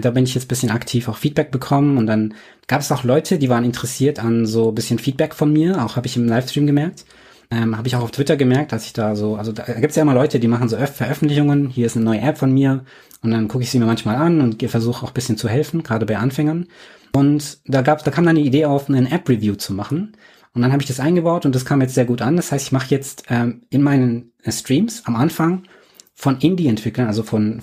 da bin ich jetzt ein bisschen aktiv, auch Feedback bekommen. Und dann gab es auch Leute, die waren interessiert an so ein bisschen Feedback von mir, auch habe ich im Livestream gemerkt. Habe ich auch auf Twitter gemerkt, dass ich da so, also da gibt's ja immer Leute, die machen so Veröffentlichungen, hier ist eine neue App von mir und dann gucke ich sie mir manchmal an und versuche auch ein bisschen zu helfen, gerade bei Anfängern. Und da kam dann die Idee auf, eine App-Review zu machen und dann habe ich das eingebaut und das kam jetzt sehr gut an. Das heißt, ich mache jetzt in meinen Streams am Anfang von Indie-Entwicklern, also von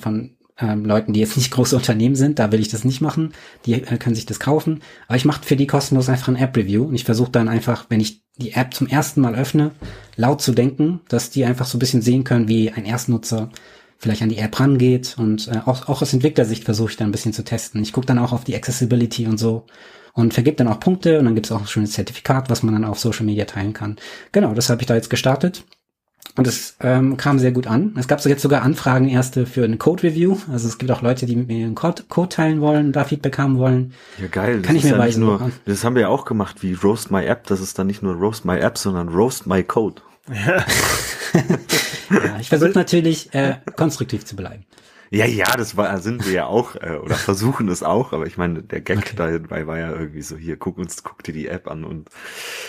Leuten, die jetzt nicht große Unternehmen sind, da will ich das nicht machen, die können sich das kaufen, aber ich mache für die kostenlos einfach ein App-Review und ich versuche dann einfach, wenn ich die App zum ersten Mal öffne, laut zu denken, dass die einfach so ein bisschen sehen können, wie ein Erstnutzer vielleicht an die App rangeht und auch aus Entwicklersicht versuche ich dann ein bisschen zu testen. Ich gucke dann auch auf die Accessibility und so und vergebe dann auch Punkte und dann gibt es auch ein schönes Zertifikat, was man dann auf Social Media teilen kann. Genau, das habe ich da jetzt gestartet. Und es kam sehr gut an. Es gab so jetzt sogar Anfragen erste für eine Code-Review. Also es gibt auch Leute, die mit mir den Code teilen wollen, da Feedback haben wollen. Ja, geil. Kann ich mir bei nur. Das haben wir ja auch gemacht, wie Roast My App. Das ist dann nicht nur Roast My App, sondern Roast My Code. Ja. Ja, ich versuche natürlich konstruktiv zu bleiben. Ja, ja, sind wir ja auch oder versuchen es auch, aber ich meine, der Gag dabei war ja irgendwie so, hier, guck dir die App an und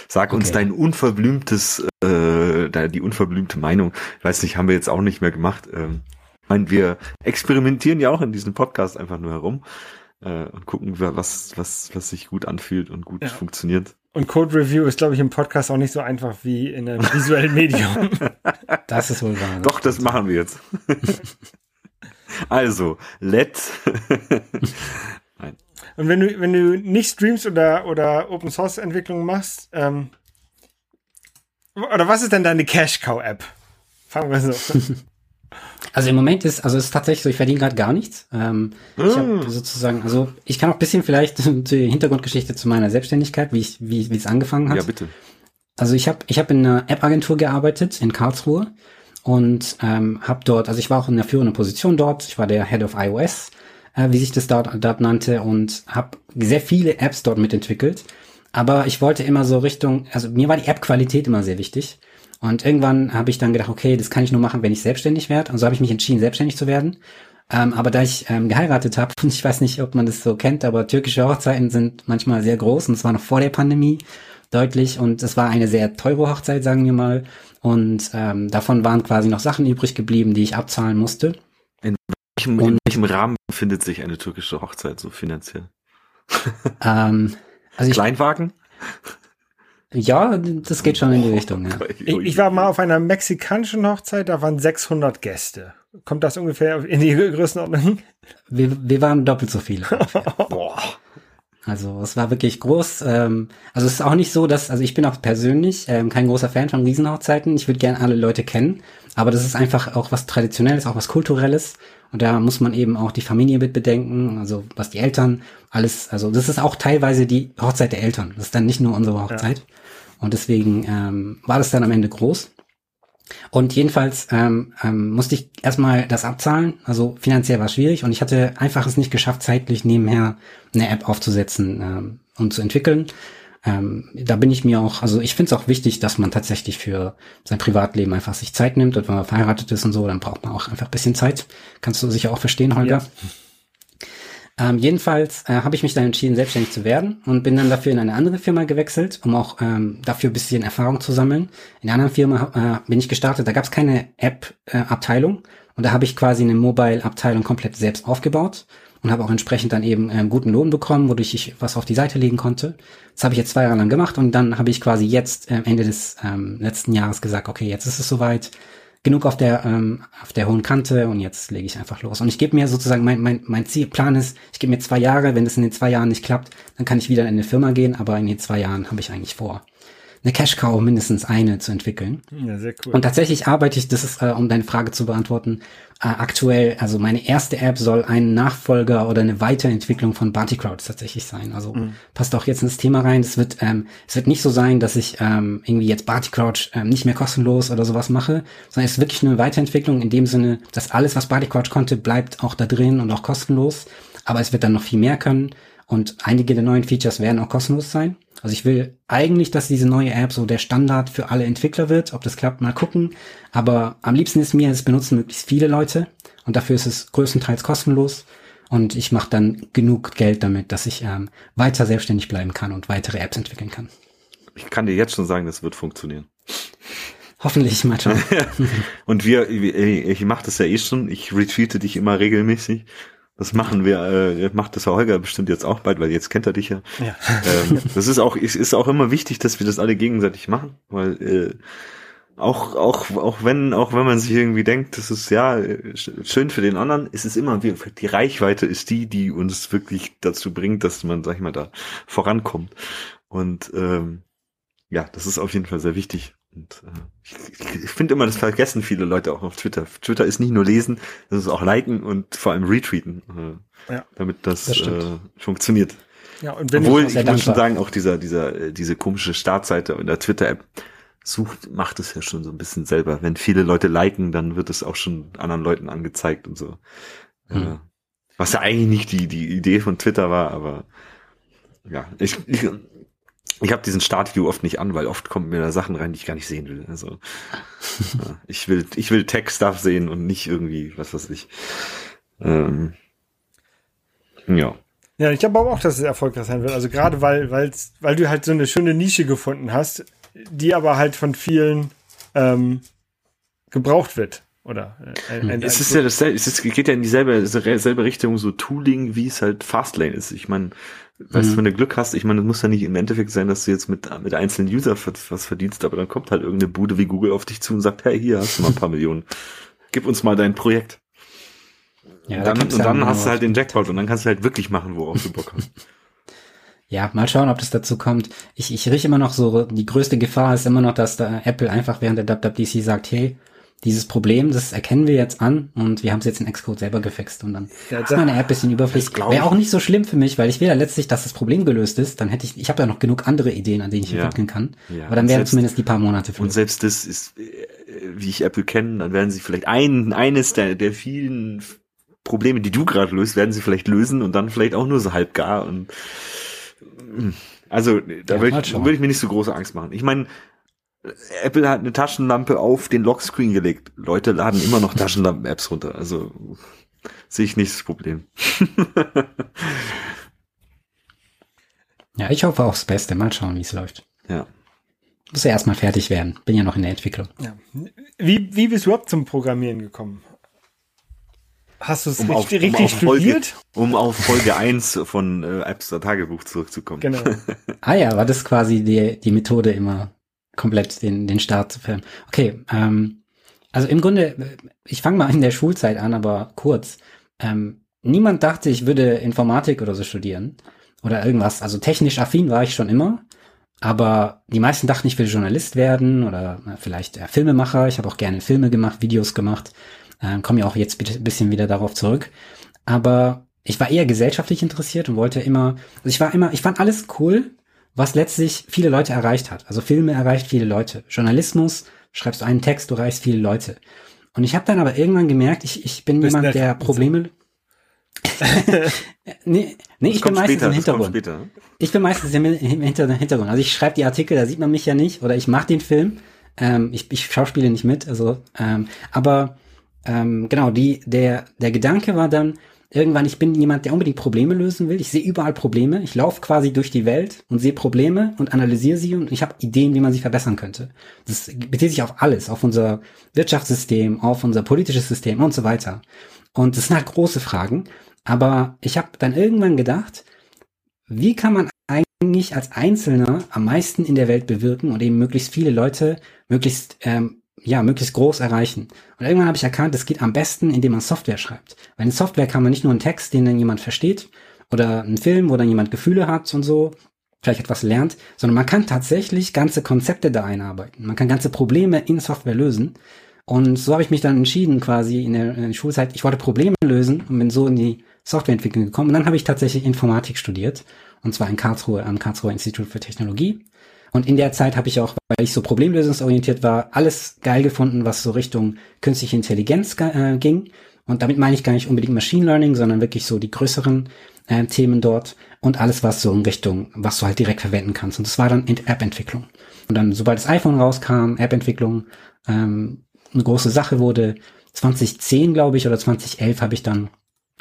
sag uns dein unverblümtes, die unverblümte Meinung. Ich weiß nicht, haben wir jetzt auch nicht mehr gemacht. Ich meine, wir experimentieren ja auch in diesem Podcast einfach nur herum und gucken, was sich gut anfühlt und gut funktioniert. Und Code Review ist, glaube ich, im Podcast auch nicht so einfach wie in einem visuellen Medium. Das ist wohl wahr. Doch, das machen wir jetzt. Also, Nein. Und wenn du nicht streamst oder Open Source Entwicklung machst, oder was ist denn deine Cash Cow App? Fangen wir so an. Also im Moment ist tatsächlich so, ich verdiene gerade gar nichts. Ich habe sozusagen, also ich kann auch ein bisschen vielleicht die Hintergrundgeschichte zu meiner Selbstständigkeit, wie es angefangen hat. Ja, bitte. Also ich habe in einer App-Agentur gearbeitet in Karlsruhe. Und habe dort, also ich war auch in der führenden Position dort, ich war der Head of iOS, wie sich das dort nannte, und habe sehr viele Apps dort mitentwickelt. Aber ich wollte immer so Richtung, also mir war die App-Qualität immer sehr wichtig. Und irgendwann habe ich dann gedacht, okay, das kann ich nur machen, wenn ich selbstständig werde. Und so habe ich mich entschieden, selbstständig zu werden. Aber da ich geheiratet habe, und ich weiß nicht, ob man das so kennt, aber türkische Hochzeiten sind manchmal sehr groß, und es war noch vor der Pandemie deutlich. Und es war eine sehr teure Hochzeit, sagen wir mal. Und davon waren quasi noch Sachen übrig geblieben, die ich abzahlen musste. In welchem Rahmen befindet sich eine türkische Hochzeit so finanziell? Also Kleinwagen? Ja, das geht schon in die Richtung. Ja. Ich war mal auf einer mexikanischen Hochzeit, da waren 600 Gäste. Kommt das ungefähr in die Größenordnung? Wir waren doppelt so viele. Boah. Also es war wirklich groß. Also es ist auch nicht so, dass, also ich bin auch persönlich kein großer Fan von Riesenhochzeiten. Ich würde gerne alle Leute kennen, aber das ist einfach auch was Traditionelles, auch was Kulturelles. Und da muss man eben auch die Familie mit bedenken, also was die Eltern, alles, also das ist auch teilweise die Hochzeit der Eltern. Das ist dann nicht nur unsere Hochzeit. Ja. Und deswegen war das dann am Ende groß. Und jedenfalls musste ich erstmal das abzahlen, also finanziell war es schwierig und ich hatte einfach es nicht geschafft, zeitlich nebenher eine App aufzusetzen und zu entwickeln. Da bin ich mir auch, also ich finde es auch wichtig, dass man tatsächlich für sein Privatleben einfach sich Zeit nimmt und wenn man verheiratet ist und so, dann braucht man auch einfach ein bisschen Zeit. Kannst du sicher auch verstehen, Holger? Ja. Jedenfalls habe ich mich dann entschieden, selbstständig zu werden und bin dann dafür in eine andere Firma gewechselt, um auch dafür ein bisschen Erfahrung zu sammeln. In der anderen Firma bin ich gestartet, da gab es keine App-Abteilung und da habe ich quasi eine Mobile-Abteilung komplett selbst aufgebaut und habe auch entsprechend dann eben guten Lohn bekommen, wodurch ich was auf die Seite legen konnte. Das habe ich jetzt 2 Jahre lang gemacht und dann habe ich quasi jetzt Ende des letzten Jahres gesagt, okay, jetzt ist es soweit. Genug auf der hohen Kante und jetzt lege ich einfach los. Und ich gebe mir sozusagen, mein Zielplan ist, ich gebe mir 2 Jahre, wenn es in den 2 Jahren nicht klappt, dann kann ich wieder in eine Firma gehen, aber in den 2 Jahren habe ich eigentlich vor, eine Cash-Cow mindestens eine zu entwickeln. Ja, sehr cool. Und tatsächlich arbeite ich, das ist, um deine Frage zu beantworten, aktuell, also meine erste App soll ein Nachfolger oder eine Weiterentwicklung von BartyCrouch tatsächlich sein. Also passt auch jetzt ins Thema rein. Es wird nicht so sein, dass ich irgendwie jetzt BartyCrouch nicht mehr kostenlos oder sowas mache, sondern es ist wirklich eine Weiterentwicklung in dem Sinne, dass alles, was BartyCrouch konnte, bleibt auch da drin und auch kostenlos. Aber es wird dann noch viel mehr können und einige der neuen Features werden auch kostenlos sein. Also ich will eigentlich, dass diese neue App so der Standard für alle Entwickler wird. Ob das klappt, mal gucken. Aber am liebsten ist mir, es benutzen möglichst viele Leute. Und dafür ist es größtenteils kostenlos. Und ich mache dann genug Geld damit, dass ich weiter selbstständig bleiben kann und weitere Apps entwickeln kann. Ich kann dir jetzt schon sagen, das wird funktionieren. Hoffentlich, mal schauen. Und ich mache das ja eh schon. Ich retweete dich immer regelmäßig. Das macht das Herr Holger bestimmt jetzt auch bald, weil jetzt kennt er dich ja. Ja. Das ist auch immer wichtig, dass wir das alle gegenseitig machen, weil Auch wenn man sich irgendwie denkt, das ist ja schön für den anderen, ist es immer, die Reichweite ist die uns wirklich dazu bringt, dass man, sag ich mal, da vorankommt. Und ja, das ist auf jeden Fall sehr wichtig. Und ich finde immer, das vergessen viele Leute auch auf Twitter. Twitter ist nicht nur lesen, das ist auch liken und vor allem retweeten, damit das funktioniert. Ja, und wenn obwohl, ich muss schon sagen, auch diese komische Startseite in der Twitter-App macht es ja schon so ein bisschen selber. Wenn viele Leute liken, dann wird es auch schon anderen Leuten angezeigt und so. Hm. Was ja eigentlich nicht die Idee von Twitter war, aber ja, ich habe diesen Startview oft nicht an, weil oft kommen mir da Sachen rein, die ich gar nicht sehen will. Also ja, ich will Tech-Stuff sehen und nicht irgendwie, was weiß ich. Ja. Ja, ich glaube aber auch, dass es erfolgreich sein wird. Also gerade weil du halt so eine schöne Nische gefunden hast, die aber halt von vielen gebraucht wird, oder? Es geht ja in dieselbe Richtung, so Tooling, wie es halt Fastlane ist. Ich meine, weißt du, wenn du Glück hast, ich meine, es muss ja nicht im Endeffekt sein, dass du jetzt mit einzelnen User was verdienst, aber dann kommt halt irgendeine Bude wie Google auf dich zu und sagt, hey, hier hast du mal ein paar Millionen, gib uns mal dein Projekt. Ja, und dann hast du halt den Jackpot und dann kannst du halt wirklich machen, worauf du Bock hast. Ja, mal schauen, ob das dazu kommt. Ich rieche immer noch so, die größte Gefahr ist immer noch, dass da Apple einfach während der WWDC sagt, hey, dieses Problem, das erkennen wir jetzt an und wir haben es jetzt in Xcode selber gefixt und dann ist meine App bisschen überflüssig. Wäre auch nicht so schlimm für mich, weil ich will ja letztlich, dass das Problem gelöst ist, dann hätte ich habe ja noch genug andere Ideen, an denen ich entwickeln kann, aber dann wären zumindest die paar Monate für. Und selbst das ist, wie ich Apple kenne, dann werden sie vielleicht eines der vielen Probleme, die du gerade löst, werden sie vielleicht lösen und dann vielleicht auch nur so halbgar und also da würde ich mir nicht so große Angst machen. Ich meine, Apple hat eine Taschenlampe auf den Lockscreen gelegt. Leute laden immer noch Taschenlampen-Apps runter. Also sehe ich nicht das Problem. Ja, ich hoffe aufs Beste. Mal schauen, wie es läuft. Ja. Muss ja erstmal fertig werden. Bin ja noch in der Entwicklung. Ja. Wie bist du überhaupt zum Programmieren gekommen? Hast du es richtig studiert? Auf Folge 1 von Appster Tagebuch zurückzukommen. Genau. War das quasi die Methode, immer komplett den Start zu filmen. Okay, also im Grunde, ich fange mal in der Schulzeit an, aber kurz. Niemand dachte, ich würde Informatik oder so studieren oder irgendwas. Also technisch affin war ich schon immer, aber die meisten dachten, ich will Journalist werden oder vielleicht Filmemacher. Ich habe auch gerne Filme gemacht, Videos gemacht. Komme ja auch jetzt ein bisschen wieder darauf zurück. Aber ich war eher gesellschaftlich interessiert und wollte immer, also ich fand alles cool, was letztlich viele Leute erreicht hat. Also Filme erreicht viele Leute. Journalismus, schreibst du einen Text, du erreichst viele Leute. Und ich habe dann aber irgendwann gemerkt, ich bin jemand, der Probleme... nee, ich bin meistens im Hintergrund. Ich bin meistens im Hintergrund. Also ich schreibe die Artikel, da sieht man mich ja nicht. Oder ich mache den Film. Ich schauspiele nicht mit. Also, aber... genau, der Gedanke war dann, irgendwann, ich bin jemand, der unbedingt Probleme lösen will. Ich sehe überall Probleme. Ich laufe quasi durch die Welt und sehe Probleme und analysiere sie und ich habe Ideen, wie man sie verbessern könnte. Das bezieht sich auf alles, auf unser Wirtschaftssystem, auf unser politisches System und so weiter. Und das sind halt große Fragen. Aber ich habe dann irgendwann gedacht, wie kann man eigentlich als Einzelner am meisten in der Welt bewirken und eben möglichst viele Leute möglichst groß erreichen. Und irgendwann habe ich erkannt, es geht am besten, indem man Software schreibt. Weil in Software kann man nicht nur einen Text, den dann jemand versteht, oder einen Film, wo dann jemand Gefühle hat und so, vielleicht etwas lernt, sondern man kann tatsächlich ganze Konzepte da einarbeiten. Man kann ganze Probleme in Software lösen. Und so habe ich mich dann entschieden, quasi in der Schulzeit, ich wollte Probleme lösen und bin so in die Softwareentwicklung gekommen. Und dann habe ich tatsächlich Informatik studiert. Und zwar in Karlsruhe, am Karlsruher Institut für Technologie. Und in der Zeit habe ich auch, weil ich so problemlösungsorientiert war, alles geil gefunden, was so Richtung künstliche Intelligenz ging. Und damit meine ich gar nicht unbedingt Machine Learning, sondern wirklich so die größeren Themen dort und alles, was so in Richtung, was du halt direkt verwenden kannst. Und das war dann App-Entwicklung. Und dann, sobald das iPhone rauskam, App-Entwicklung eine große Sache wurde. 2010, glaube ich, oder 2011 habe ich dann,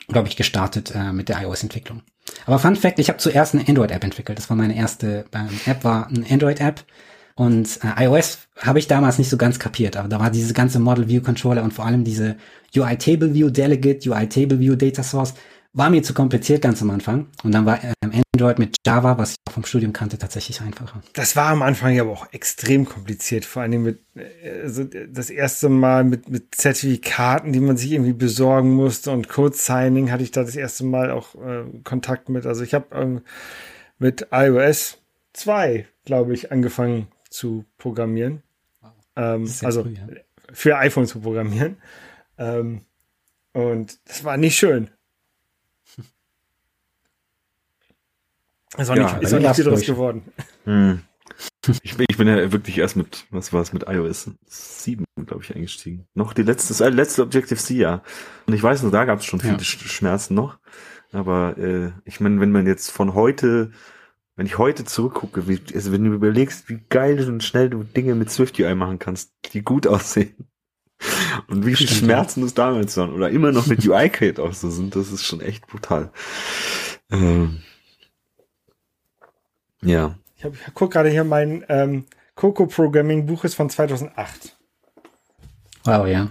glaube ich, gestartet mit der iOS-Entwicklung. Aber Fun Fact, ich habe zuerst eine Android-App entwickelt. Das war meine erste App, war eine Android-App. Und iOS habe ich damals nicht so ganz kapiert. Aber da war diese ganze Model-View-Controller und vor allem diese UI-Table-View-Delegate, UI-Table-View-Data-Source. War mir zu kompliziert ganz am Anfang. Und dann war Android mit Java, was ich vom Studium kannte, tatsächlich einfacher. Das war am Anfang ja aber auch extrem kompliziert. Vor allem mit, also das erste Mal mit Zertifikaten, die man sich irgendwie besorgen musste, und Code-Signing hatte ich da das erste Mal auch Kontakt mit. Also ich habe mit iOS 2, glaube ich, angefangen zu programmieren. Wow. Also früh, ja. Für iPhone zu programmieren. Und das war nicht schön. Ist auch nicht viel draus geworden. Hm. Ich bin ja wirklich erst mit, was war es, mit iOS 7, glaube ich, eingestiegen. Noch das letzte Objective-C, ja. Und ich weiß nur, da gab es schon viele Schmerzen noch. Aber ich meine, wenn man jetzt wenn ich heute zurückgucke, wenn du überlegst, wie geil und schnell du Dinge mit SwiftUI machen kannst, die gut aussehen. Und wie viele Schmerzen das damals waren. Oder immer noch mit UI-Kit auch so sind. Das ist schon echt brutal. Ja. Ich gucke gerade hier, mein Coco-Programming-Buch ist von 2008. Wow, ja.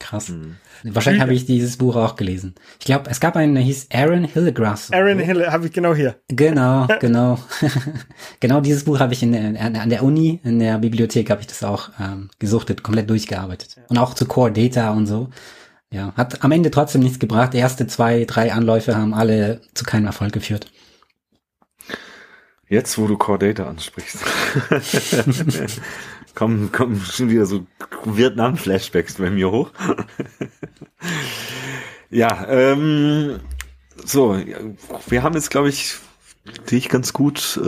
Krass. Mhm. Wahrscheinlich habe ich dieses Buch auch gelesen. Ich glaube, es gab einen, der hieß Aaron Hillegrass. Aaron Hille, habe ich genau hier. Genau. Genau dieses Buch habe ich an der Uni, in der Bibliothek habe ich das auch gesuchtet, komplett durchgearbeitet. Ja. Und auch zu Core Data und so. Ja, hat am Ende trotzdem nichts gebracht. Die erste 2, 3 Anläufe haben alle zu keinem Erfolg geführt. Jetzt, wo du Core Data ansprichst, kommen schon wieder so Vietnam-Flashbacks bei mir hoch. Ja, so, wir haben jetzt, glaube ich, dich ganz gut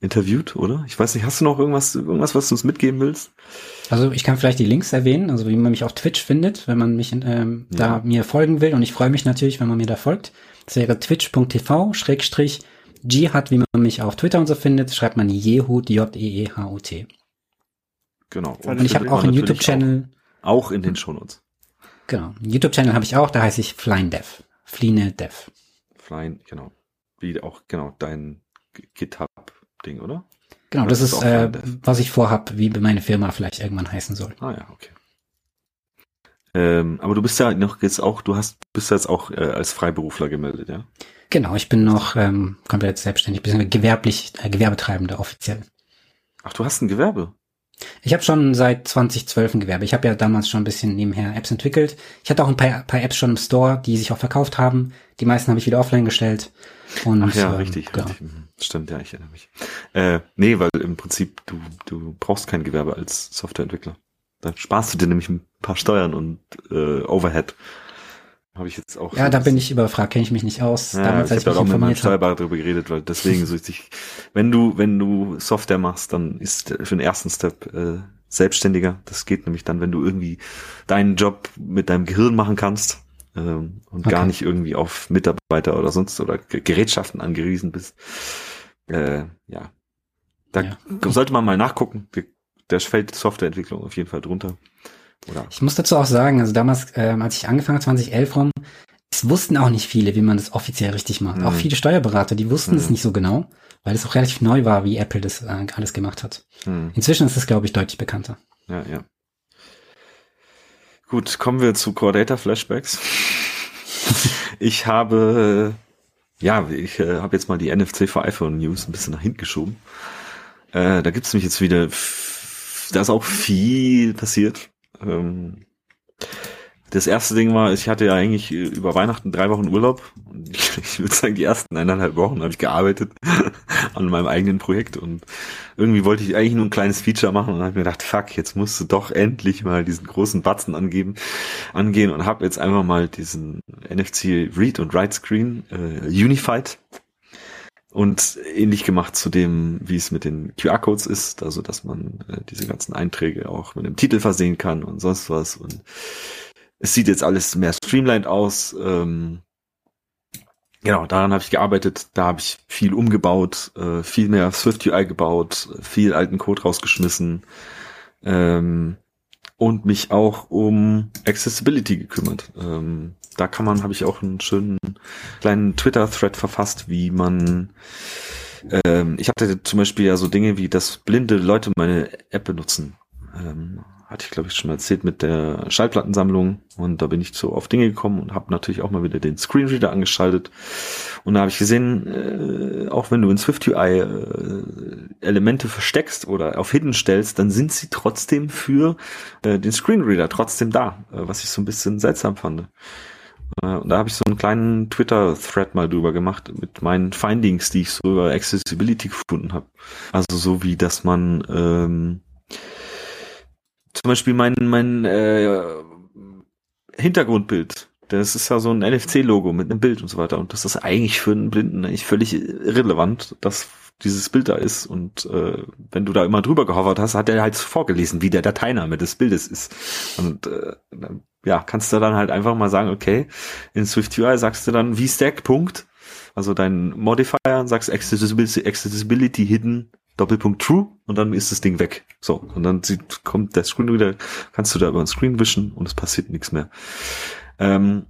interviewt, oder? Ich weiß nicht, hast du noch irgendwas, was du uns mitgeben willst? Also ich kann vielleicht die Links erwähnen, also wie man mich auf Twitch findet, wenn man mich da mir folgen will. Und ich freue mich natürlich, wenn man mir da folgt. Das wäre twitch.tv/ Jihad, wie man mich auf Twitter und so findet, schreibt man Jehut, J-E-E-H-U-T. Genau. Und ich habe auch einen YouTube-Channel. Auch in den Shownotes. Genau. Einen YouTube-Channel habe ich auch, da heiße ich FlyneDev. FlyneDev. Flyne, genau. Wie auch, genau, dein GitHub-Ding, oder? Genau, das ist, was ich vorhab, wie meine Firma vielleicht irgendwann heißen soll. Ah ja, okay. Aber du bist ja noch jetzt auch, als Freiberufler gemeldet, ja? Genau, ich bin noch komplett selbstständig, beziehungsweise Gewerbetreibender offiziell. Ach, du hast ein Gewerbe? Ich habe schon seit 2012 ein Gewerbe. Ich habe ja damals schon ein bisschen nebenher Apps entwickelt. Ich hatte auch ein paar Apps schon im Store, die sich auch verkauft haben. Die meisten habe ich wieder offline gestellt. Und, ach ja, richtig. Stimmt, ja, ich erinnere mich. Nee, weil im Prinzip du brauchst kein Gewerbe als Softwareentwickler. Dann sparst du dir nämlich ein paar Steuern und Overhead. Habe ich jetzt auch. Ja, da bin ich überfragt, kenne ich mich nicht aus. Ja, damals, ich habe da auch mit meinem Steuerberater drüber geredet, weil deswegen so richtig, wenn du Software machst, dann ist für den ersten Step selbstständiger. Das geht nämlich dann, wenn du irgendwie deinen Job mit deinem Gehirn machen kannst und gar nicht irgendwie auf Mitarbeiter oder sonst oder Gerätschaften angewiesen bist. Sollte man mal nachgucken. Da fällt Softwareentwicklung auf jeden Fall drunter. Oder? Ich muss dazu auch sagen, also damals, als ich angefangen habe, 2011 rum, es wussten auch nicht viele, wie man das offiziell richtig macht. Mhm. Auch viele Steuerberater, die wussten es nicht so genau, weil es auch relativ neu war, wie Apple das alles gemacht hat. Mhm. Inzwischen ist es, glaube ich, deutlich bekannter. Ja, ja. Gut, kommen wir zu Core Data Flashbacks. Ich habe jetzt mal die NFC für iPhone News ein bisschen nach hinten geschoben. Da gibt es mich jetzt wieder, da ist auch viel passiert. Das erste Ding war, ich hatte ja eigentlich über Weihnachten 3 Wochen Urlaub. Ich würde sagen, die ersten 1,5 Wochen habe ich gearbeitet an meinem eigenen Projekt und irgendwie wollte ich eigentlich nur ein kleines Feature machen und habe mir gedacht, fuck, jetzt musst du doch endlich mal diesen großen Batzen angehen und habe jetzt einfach mal diesen NFC Read und Write Screen unified und ähnlich gemacht zu dem, wie es mit den QR-Codes ist, also dass man diese ganzen Einträge auch mit einem Titel versehen kann und sonst was. Und es sieht jetzt alles mehr streamlined aus. Genau, daran habe ich gearbeitet, da habe ich viel umgebaut, viel mehr SwiftUI gebaut, viel alten Code rausgeschmissen und mich auch um Accessibility gekümmert. Habe ich auch einen schönen kleinen Twitter-Thread verfasst, wie man, ich hatte zum Beispiel ja so Dinge wie, dass blinde Leute meine App benutzen. hatte ich glaube ich schon mal erzählt, mit der Schallplattensammlung, und da bin ich so auf Dinge gekommen und habe natürlich auch mal wieder den Screenreader angeschaltet, und da habe ich gesehen, auch wenn du in SwiftUI Elemente versteckst oder auf Hidden stellst, dann sind sie trotzdem für den Screenreader trotzdem da, was ich so ein bisschen seltsam fand. Und da habe ich so einen kleinen Twitter-Thread mal drüber gemacht mit meinen Findings, die ich so über Accessibility gefunden habe. Also so wie, dass man zum Beispiel mein Hintergrundbild, das ist ja so ein NFC-Logo mit einem Bild und so weiter, und das ist eigentlich für einen Blinden eigentlich völlig irrelevant, dass dieses Bild da ist, und wenn du da immer drüber gehovert hast, hat er halt vorgelesen, wie der Dateiname des Bildes ist, und ja, kannst du dann halt einfach mal sagen, okay, in SwiftUI sagst du dann VStack, Punkt, also dein Modifier, sagst Accessibility Hidden, Doppelpunkt True, und dann ist das Ding weg. So, und dann kommt der Screen wieder, kannst du da über den Screen wischen und es passiert nichts mehr. Und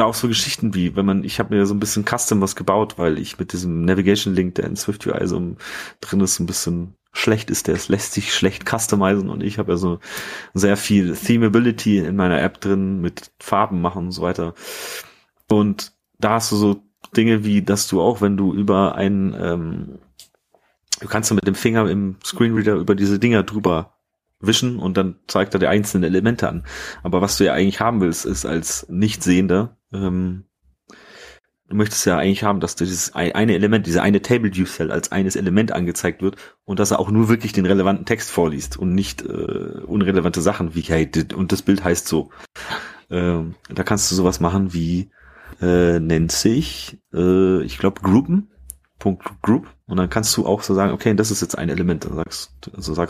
auch so Geschichten wie, ich habe mir so ein bisschen Custom was gebaut, weil ich mit diesem Navigation Link, der in SwiftUI so drin ist, so ein bisschen schlecht ist, der lässt sich schlecht customizen, und ich habe ja so sehr viel Themability in meiner App drin, mit Farben machen und so weiter. Und da hast du so Dinge wie, dass du auch, wenn du über einen, du kannst mit dem Finger im Screenreader über diese Dinger drüber wischen, und dann zeigt er dir einzelne Elemente an. Aber was du ja eigentlich haben willst, ist als Nichtsehender, du möchtest ja eigentlich haben, dass dir dieses eine Element, diese eine Table-View-Cell als eines Element angezeigt wird, und dass er auch nur wirklich den relevanten Text vorliest und nicht unrelevante Sachen wie, hey, und das Bild heißt so. Da kannst du sowas machen wie, nennt sich, ich glaube, Groupen. Group, und dann kannst du auch so sagen, okay, das ist jetzt ein Element, dann sagst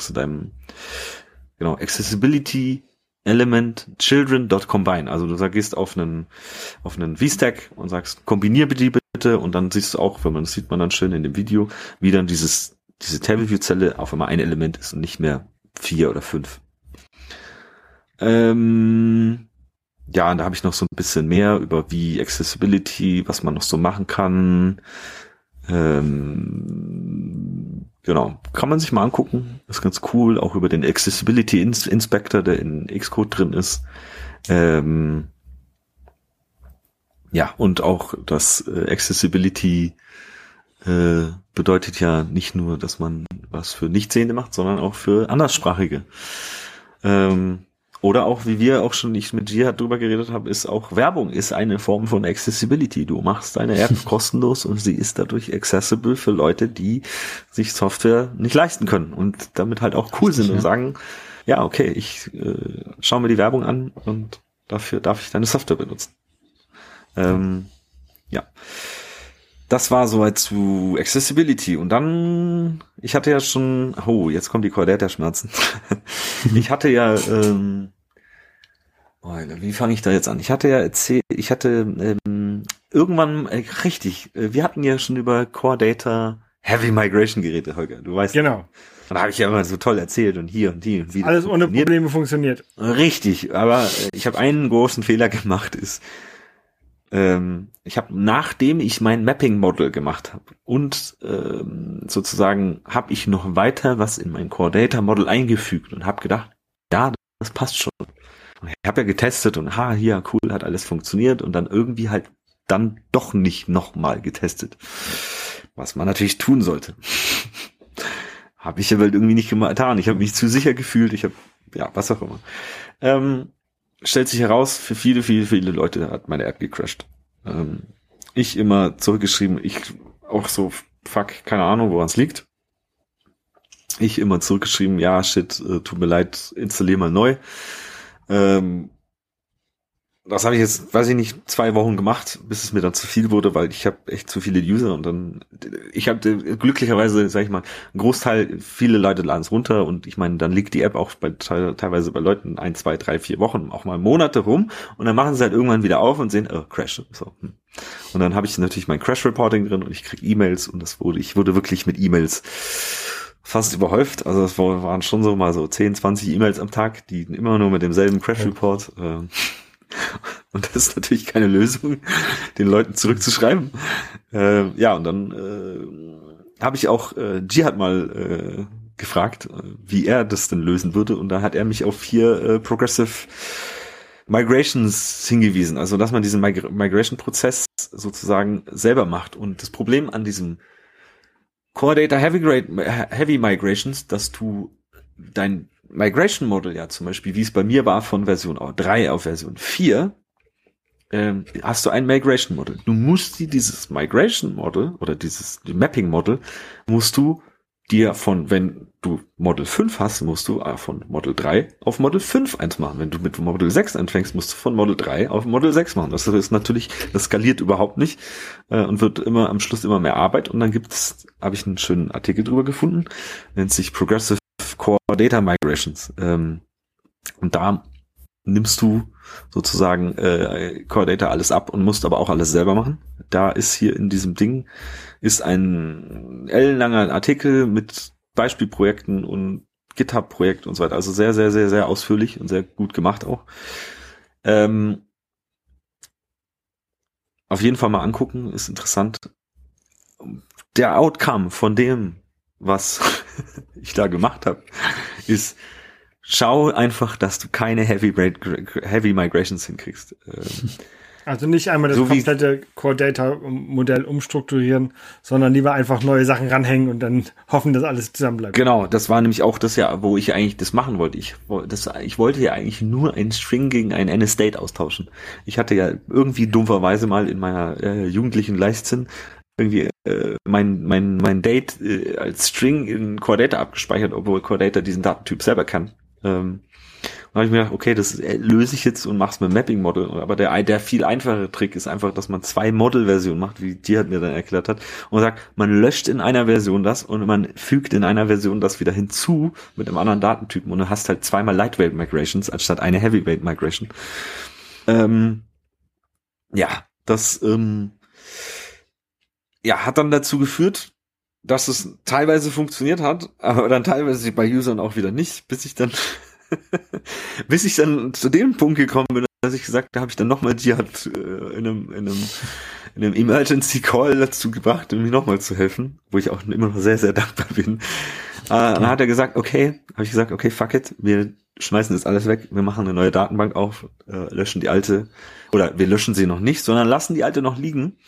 du deinem, genau, Accessibility Element Children.combine, also du gehst auf einen VStack und sagst, kombinier bitte, und dann siehst du auch, sieht man dann schön in dem Video, wie dann diese Tableview-Zelle auf einmal ein Element ist und nicht mehr 4 oder 5. Ja, und da habe ich noch so ein bisschen mehr über wie Accessibility, was man noch so machen kann. Genau, kann man sich mal angucken, ist ganz cool, auch über den Accessibility Inspector, der in Xcode drin ist. Ja, und auch das Accessibility bedeutet ja nicht nur, dass man was für Nichtsehende macht, sondern auch für Anderssprachige. Oder auch, wie wir auch schon nicht mit Jihad drüber geredet haben, ist auch Werbung ist eine Form von Accessibility. Du machst deine App kostenlos und sie ist dadurch accessible für Leute, die sich Software nicht leisten können und damit halt auch cool sind und sagen, ja, okay, ich schaue mir die Werbung an und dafür darf ich deine Software benutzen. Ja. Das war soweit zu Accessibility. Und dann, ich hatte ja schon, jetzt kommt die Core Data Schmerzen. Ich hatte ja, wie fange ich da jetzt an? Ich hatte irgendwann, wir hatten ja schon über Core Data Heavy Migration geredet, Holger, du weißt. Genau. Da habe ich ja immer so toll erzählt und hier und die und wieder. Alles ohne Probleme funktioniert. Richtig, aber ich habe einen großen Fehler gemacht, ich habe, nachdem ich mein Mapping-Model gemacht habe und sozusagen habe ich noch weiter was in mein Core-Data-Model eingefügt und habe gedacht, ja, das passt schon. Und ich habe ja getestet und hier, cool, hat alles funktioniert, und dann irgendwie halt dann doch nicht nochmal getestet, was man natürlich tun sollte. Habe ich aber irgendwie nicht getan. Ich habe mich zu sicher gefühlt. Was auch immer. Stellt sich heraus, für viele, viele, viele Leute hat meine App gecrashed. Ich immer zurückgeschrieben, keine Ahnung, woran es liegt. Ich immer zurückgeschrieben, ja, shit, tut mir leid, installier mal neu. Das habe ich jetzt, 2 Wochen gemacht, bis es mir dann zu viel wurde, weil ich habe echt zu viele User, und dann, ich habe glücklicherweise, sage ich mal, einen Großteil, viele Leute laden es runter, und ich meine, dann liegt die App auch teilweise bei Leuten 1, 2, 3, 4 Wochen, auch mal Monate rum, und dann machen sie halt irgendwann wieder auf und sehen, Crash. So. Und dann habe ich natürlich mein Crash-Reporting drin, und ich kriege E-Mails, und ich wurde wirklich mit E-Mails fast überhäuft, also es waren schon so mal so 10, 20 E-Mails am Tag, die immer nur mit demselben Crash-Report, und das ist natürlich keine Lösung, den Leuten zurückzuschreiben. Und dann habe ich auch Jihad mal gefragt, wie er das denn lösen würde, und da hat er mich auf 4 Progressive Migrations hingewiesen, also dass man diesen Migration-Prozess sozusagen selber macht. Und das Problem an diesem Core Data Heavy Migrations, dass du dein Migration Model ja zum Beispiel, wie es bei mir war, von Version 3 auf Version 4, hast du ein Migration Model. Du musst dieses Migration Model oder dieses Mapping Model musst du dir von, wenn du Model 5 hast, musst du von Model 3 auf Model 5 eins machen. Wenn du mit Model 6 anfängst, musst du von Model 3 auf Model 6 machen. Das ist natürlich, das skaliert überhaupt nicht und wird immer am Schluss immer mehr Arbeit. Und dann habe ich einen schönen Artikel drüber gefunden, nennt sich Progressive Core Data Migrations. Und da nimmst du sozusagen Core Data alles ab und musst aber auch alles selber machen. Da ist hier in diesem Ding ist ein ellenlanger Artikel mit Beispielprojekten und GitHub-Projekt und so weiter. Also sehr, sehr, sehr, sehr ausführlich und sehr gut gemacht auch. Auf jeden Fall mal angucken, ist interessant. Der Outcome von dem, was ich da gemacht habe, ist: Schau einfach, dass du keine Heavy Migrations hinkriegst. Also nicht einmal das so komplette Core-Data-Modell umstrukturieren, sondern lieber einfach neue Sachen ranhängen und dann hoffen, dass alles zusammen bleibt. Genau, das war nämlich auch das Jahr, wo ich eigentlich das machen wollte. Ich wollte ja eigentlich nur einen String gegen einen NSDate austauschen. Ich hatte ja irgendwie dumpferweise mal in meiner jugendlichen Leichtsinn irgendwie mein Date als String in Core Data abgespeichert, obwohl Core Data diesen Datentyp selber kann. Dann habe ich mir gedacht, okay, das löse ich jetzt und mach's mit Mapping-Model. Aber der viel einfachere Trick ist einfach, dass man 2 Model-Versionen macht, wie Jihad mir dann erklärt hat, und sagt, man löscht in einer Version das und man fügt in einer Version das wieder hinzu mit einem anderen Datentypen, und du hast halt 2 Lightweight-Migrations anstatt eine Heavyweight-Migration. Hat dann dazu geführt, dass es teilweise funktioniert hat, aber dann teilweise bei Usern auch wieder nicht, bis ich dann zu dem Punkt gekommen bin, dass ich gesagt habe, da habe ich dann nochmal Jihad in einem Emergency Call dazu gebracht, um mir nochmal zu helfen, wo ich auch immer noch sehr, sehr dankbar bin. Dann hat er gesagt, okay, habe ich gesagt, okay, fuck it, wir schmeißen das alles weg, wir machen eine neue Datenbank auf, löschen die alte, oder wir löschen sie noch nicht, sondern lassen die alte noch liegen.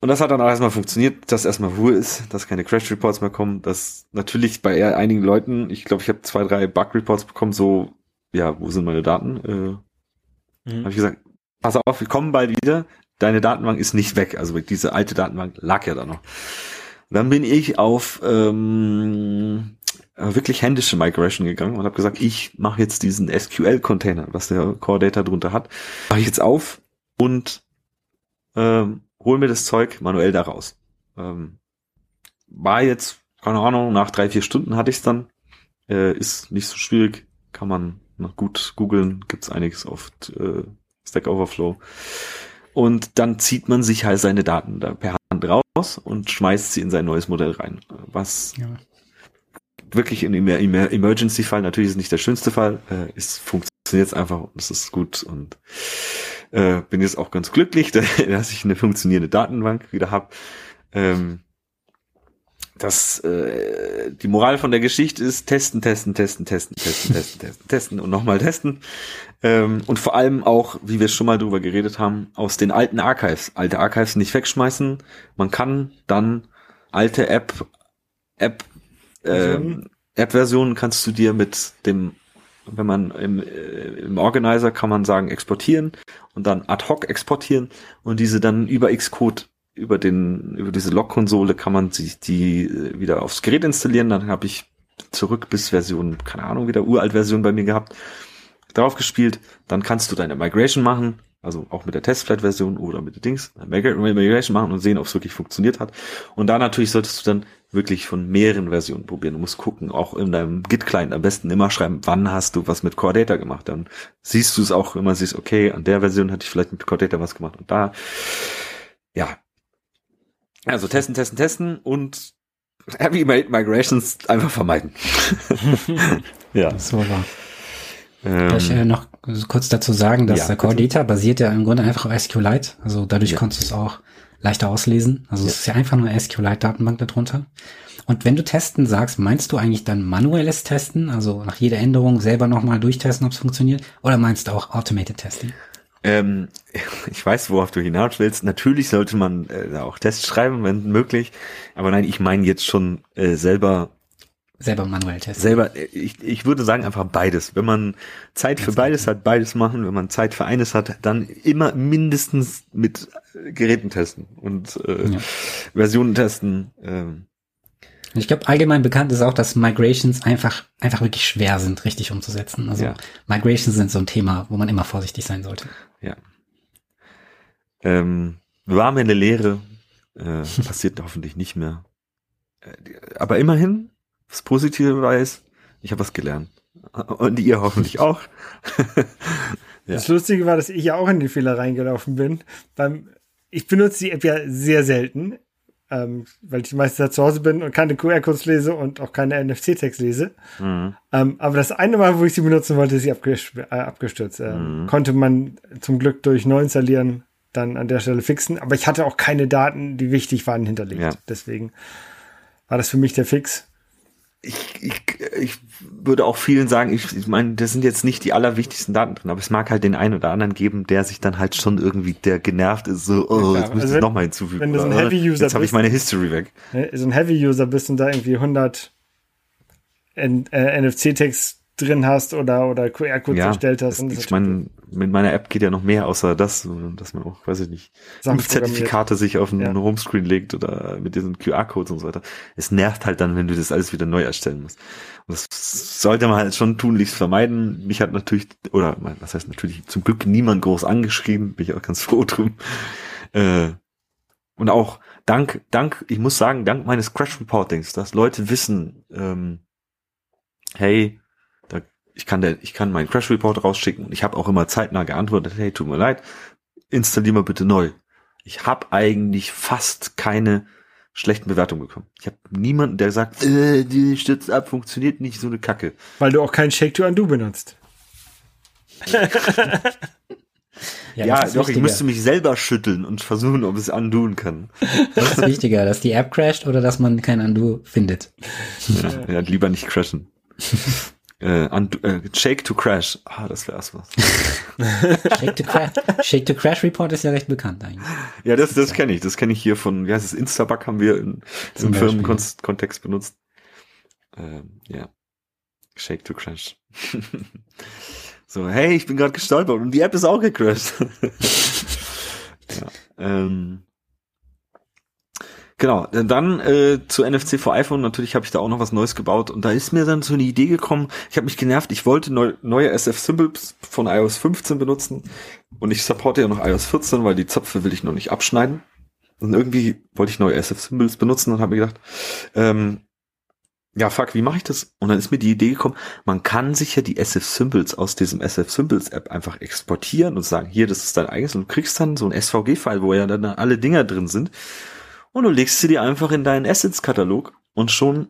Und das hat dann auch erstmal funktioniert, dass erstmal Ruhe ist, dass keine Crash-Reports mehr kommen, dass natürlich bei einigen Leuten, ich glaube, ich habe 2, 3 Bug-Reports bekommen, so, ja, wo sind meine Daten? Habe ich gesagt, pass auf, wir kommen bald wieder, deine Datenbank ist nicht weg, also diese alte Datenbank lag ja da noch. Und dann bin ich auf wirklich händische Migration gegangen und habe gesagt, ich mache jetzt diesen SQL-Container, was der Core Data drunter hat, mache ich jetzt auf und hol mir das Zeug manuell da raus. War jetzt, keine Ahnung, nach 3-4 Stunden hatte ich es dann. Ist nicht so schwierig, kann man noch gut googeln, gibt's einiges auf Stack Overflow. Und dann zieht man sich halt seine Daten da per Hand raus und schmeißt sie in sein neues Modell rein. Was wirklich in Emergency-Fall, natürlich ist nicht der schönste Fall, funktioniert jetzt einfach und es ist gut, und bin jetzt auch ganz glücklich, dass ich eine funktionierende Datenbank wieder habe. Die Moral von der Geschichte ist, testen und nochmal testen. Und vor allem auch, wie wir schon mal drüber geredet haben, aus den alten Archives. Alte Archives nicht wegschmeißen. Man kann dann alte App-Versionen kannst du dir mit dem, wenn man im Organizer, kann man sagen, exportieren und dann ad hoc exportieren, und diese dann über Xcode, über diese Log-Konsole kann man sich die wieder aufs Gerät installieren. Dann habe ich zurück bis Version, keine Ahnung, wieder Uralt-Version bei mir gehabt, drauf gespielt. Dann kannst du deine Migration machen, also auch mit der Testflight-Version oder mit den Dings, Migration machen und sehen, ob es wirklich funktioniert hat. Und da natürlich solltest du dann wirklich von mehreren Versionen probieren. Du musst gucken, auch in deinem Git-Client am besten immer schreiben, wann hast du was mit Core Data gemacht. Dann siehst du es auch immer, siehst, okay, an der Version hatte ich vielleicht mit Core Data was gemacht und da. Ja. Also testen und Heavy Migrations einfach vermeiden. Ja. So. Darf ich noch kurz dazu sagen, dass Core Data basiert ja im Grunde einfach auf SQLite. Also dadurch konntest du es auch leichter auslesen. Also es ist ja einfach nur eine SQLite-Datenbank darunter. Und wenn du testen sagst, meinst du eigentlich dann manuelles Testen, also nach jeder Änderung selber nochmal durchtesten, ob es funktioniert, oder meinst du auch Automated Testing? Ich weiß, worauf du hinaus willst. Natürlich sollte man auch Tests schreiben, wenn möglich. Aber nein, ich meine jetzt schon selber manuell testen. Ich würde sagen einfach beides. Wenn man Zeit für beides hat, beides machen. Wenn man Zeit für eines hat, dann immer mindestens mit Geräten testen und Versionen testen. Ich glaube, allgemein bekannt ist auch, dass Migrations einfach wirklich schwer sind, richtig umzusetzen. Also Migrations sind so ein Thema, wo man immer vorsichtig sein sollte. Ja. War mir eine Lehre. Passiert hoffentlich nicht mehr. Aber immerhin, das Positive war es, ich habe was gelernt. Und ihr hoffentlich auch. Das Lustige war, dass ich ja auch in den Fehler reingelaufen bin. Ich benutze die App ja sehr selten, weil ich die meiste Zeit zu Hause bin und keine QR-Codes lese und auch keine NFC-Tags lese. Mhm. Aber das eine Mal, wo ich sie benutzen wollte, ist sie abgestürzt. Konnte man zum Glück durch Neuinstallieren dann an der Stelle fixen. Aber ich hatte auch keine Daten, die wichtig waren, hinterlegt. Ja. Deswegen war das für mich der Fix. Ich würde auch vielen sagen, ich meine, das sind jetzt nicht die allerwichtigsten Daten drin, aber es mag halt den einen oder anderen geben, der sich dann halt schon irgendwie, der genervt ist, so, jetzt müsste ich nochmal hinzufügen. Wenn du so ein Heavy-User bist. Jetzt habe ich meine History weg. Wenn du so ein Heavy-User bist und da irgendwie 100 NFC-Tags drin hast oder QR-Codes erstellt hast. Und ich meine, mit meiner App geht ja noch mehr, außer das, dass man auch, weiß ich nicht, 5 Zertifikate sich auf einen Homescreen legt oder mit diesen QR-Codes und so weiter. Es nervt halt dann, wenn du das alles wieder neu erstellen musst. Und das sollte man halt schon tunlichst vermeiden. Mich hat natürlich, oder was heißt natürlich, zum Glück niemand groß angeschrieben, bin ich auch ganz froh drum. Und auch dank meines Crash-Reportings, dass Leute wissen, hey, ich kann meinen Crash Report rausschicken und ich habe auch immer zeitnah geantwortet, hey, tut mir leid, installier mal bitte neu. Ich habe eigentlich fast keine schlechten Bewertungen bekommen. Ich habe niemanden, der sagt, die stürzt ab, funktioniert nicht, so eine Kacke. Weil du auch keinen Shake-to-Undo benutzt. Doch, ich müsste mich selber schütteln und versuchen, ob es undoen kann. Was ist wichtiger, dass die App crasht oder dass man kein Undo findet? Ja, lieber nicht crashen. Shake to Crash. Das wäre erstmal. Shake to Crash Report ist ja recht bekannt eigentlich. Ja, das kenne ich. Das kenne ich hier von, wie heißt es, Instabug haben wir im Firmenkontext benutzt. Shake to Crash. So, hey, ich bin gerade gestolpert und die App ist auch gecrashed. Genau, dann zu NFC for iPhone, natürlich habe ich da auch noch was Neues gebaut und da ist mir dann so eine Idee gekommen, ich habe mich genervt, ich wollte neue SF Symbols von iOS 15 benutzen und ich supporte ja noch iOS 14, weil die Zöpfe will ich noch nicht abschneiden und irgendwie wollte ich neue SF Symbols benutzen und habe mir gedacht, wie mache ich das? Und dann ist mir die Idee gekommen, man kann sich ja die SF Symbols aus diesem SF Symbols App einfach exportieren und sagen, hier, das ist dein eigenes und du kriegst dann so ein SVG-File, wo ja dann alle Dinger drin sind. Und du legst sie dir einfach in deinen Assets-Katalog und schon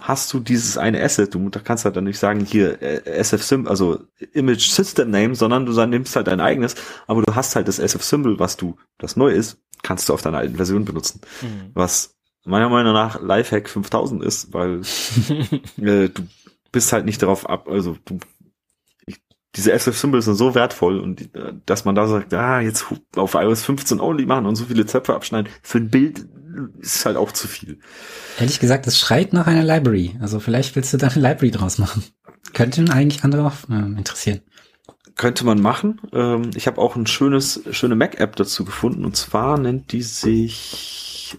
hast du dieses eine Asset. Du kannst halt dann nicht sagen, hier SF-Symbol, also Image-System-Name, sondern du nimmst halt dein eigenes, aber du hast halt das SF-Symbol, das neu ist, kannst du auf deiner alten Version benutzen. Mhm. Was meiner Meinung nach Lifehack 5000 ist, weil du bist halt nicht darauf ab, also diese SF-Symbols sind so wertvoll und dass man da sagt, jetzt auf iOS 15 only machen und so viele Zöpfe abschneiden, für ein Bild ist halt auch zu viel. Ehrlich gesagt, das schreit nach einer Library. Also vielleicht willst du da eine Library draus machen. Könnten eigentlich andere auch interessieren. Könnte man machen. Ich habe auch eine schöne Mac-App dazu gefunden und zwar nennt die sich